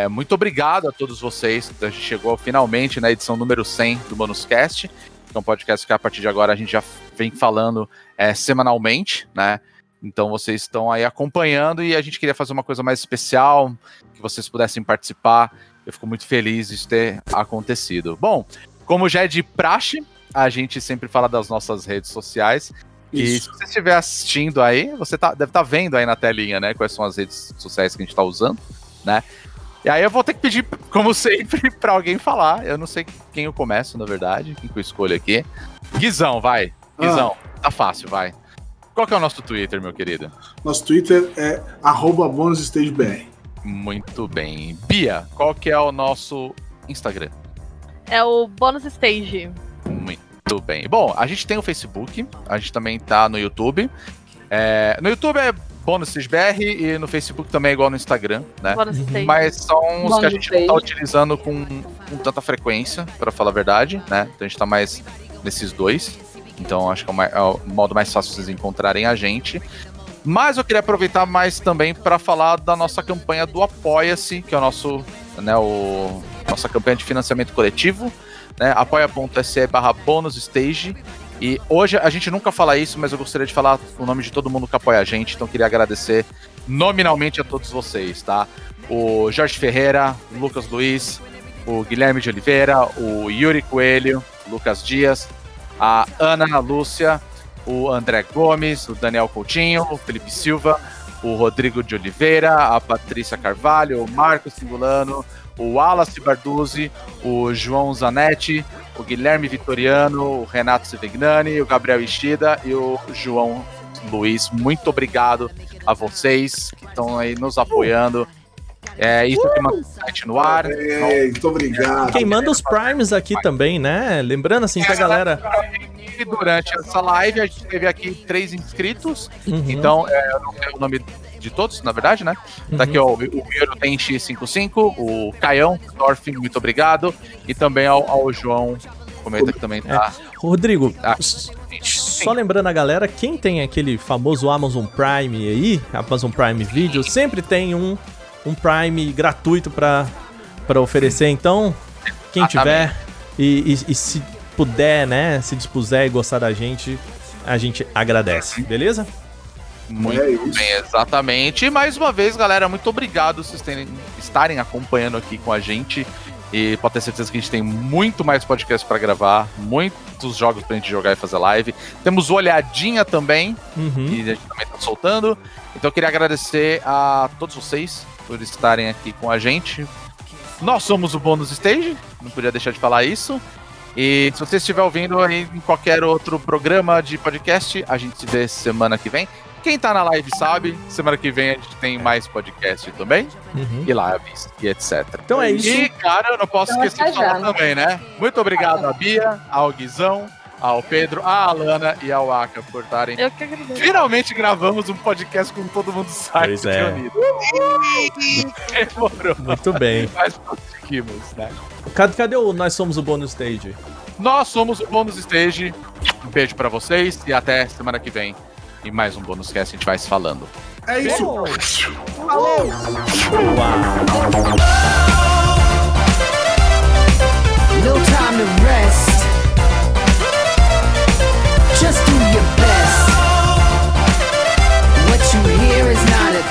muito obrigado a todos vocês. A gente chegou finalmente na edição número 100 do Bônus Cast, então podcast que a partir de agora a gente já vem falando semanalmente, né, então vocês estão aí acompanhando e a gente queria fazer uma coisa mais especial, que vocês pudessem participar. Eu fico muito feliz disso ter acontecido. Bom, como já é de praxe, a gente sempre fala das nossas redes sociais. E se você estiver assistindo aí, você deve estar vendo aí na telinha, né? Quais são as redes sociais que a gente está usando, né? E aí eu vou ter que pedir, como sempre, para alguém falar. Eu não sei quem eu começo, na verdade, quem que eu escolho aqui. Guizão, vai. Guizão, tá fácil, vai. Qual que é o nosso Twitter, meu querido? Nosso Twitter é @bonusstagebr. Muito bem. Bia, qual que é o nosso Instagram? É o Bônus Stage. Muito bem. Bom, a gente tem o Facebook, a gente também tá no YouTube. No YouTube é Bônus BR e no Facebook também é igual no Instagram, né? Mas são os que a gente não tá utilizando com tanta frequência, pra falar a verdade, né? Então a gente tá mais nesses dois. Então acho que é o modo mais fácil vocês encontrarem a gente. Mas eu queria aproveitar mais também pra falar da nossa campanha do Apoia-se, que é o nosso, né, nossa campanha de financiamento coletivo. Né, apoia.se/bonusstage. E hoje a gente nunca fala isso, mas eu gostaria de falar o nome de todo mundo que apoia a gente, então queria agradecer nominalmente a todos vocês, tá? O Jorge Ferreira, o Lucas Luiz, o Guilherme de Oliveira, o Yuri Coelho, o Lucas Dias, a Ana Lúcia, o André Gomes, o Daniel Coutinho, o Felipe Silva, o Rodrigo de Oliveira, a Patrícia Carvalho, o Marcos Singulano, o Wallace Barduzzi, o João Zanetti, o Guilherme Vitoriano, o Renato Sevignani, o Gabriel Ishida e o João Luiz. Muito obrigado a vocês que estão aí nos apoiando. É isso que manda o site no ar. Muito obrigado. Quem manda os primes aqui também, né? Lembrando assim que a galera... Durante essa live a gente teve aqui 3 inscritos, então eu não sei o nome de todos, na verdade, né? Tá aqui, ó, o Miro tem X55, o Caião, o Dorfin, muito obrigado, e também ao João, comenta que também tá... Rodrigo, só lembrando a galera, quem tem aquele famoso Amazon Prime aí, Amazon Prime Video, sempre tem um Prime gratuito pra oferecer, então, quem tiver e se puder, né, se dispuser e gostar da gente, a gente agradece, beleza? Muito bem, exatamente. E mais uma vez, galera, muito obrigado vocês estarem acompanhando aqui com a gente. E pode ter certeza que a gente tem muito mais podcasts pra gravar, muitos jogos pra gente jogar e fazer live. Temos Olhadinha também, que a gente também tá soltando. Então eu queria agradecer a todos vocês por estarem aqui com a gente. Nós somos o Bônus Stage, não podia deixar de falar isso. E se você estiver ouvindo aí em qualquer outro programa de podcast, a gente se vê semana que vem. Quem tá na live sabe, semana que vem a gente tem mais podcast também, e lives, e etc. Então é isso. E, cara, eu não posso esquecer de falar também, né? Muito obrigado à Bia, ao Guizão, ao Pedro, à Alana e ao Aka por estarem... Eu que agradeço. Finalmente gravamos um podcast com todo mundo sai do reunido. Demorou. Muito bem. Mas conseguimos, né? Cadê o Nós Somos o Bônus Stage? Nós somos o Bônus Stage. Um beijo pra vocês e até semana que vem. E mais um Bônus Cast, a gente vai se falando. É isso! Falou! No time to rest. Just do your best. What you hear is not a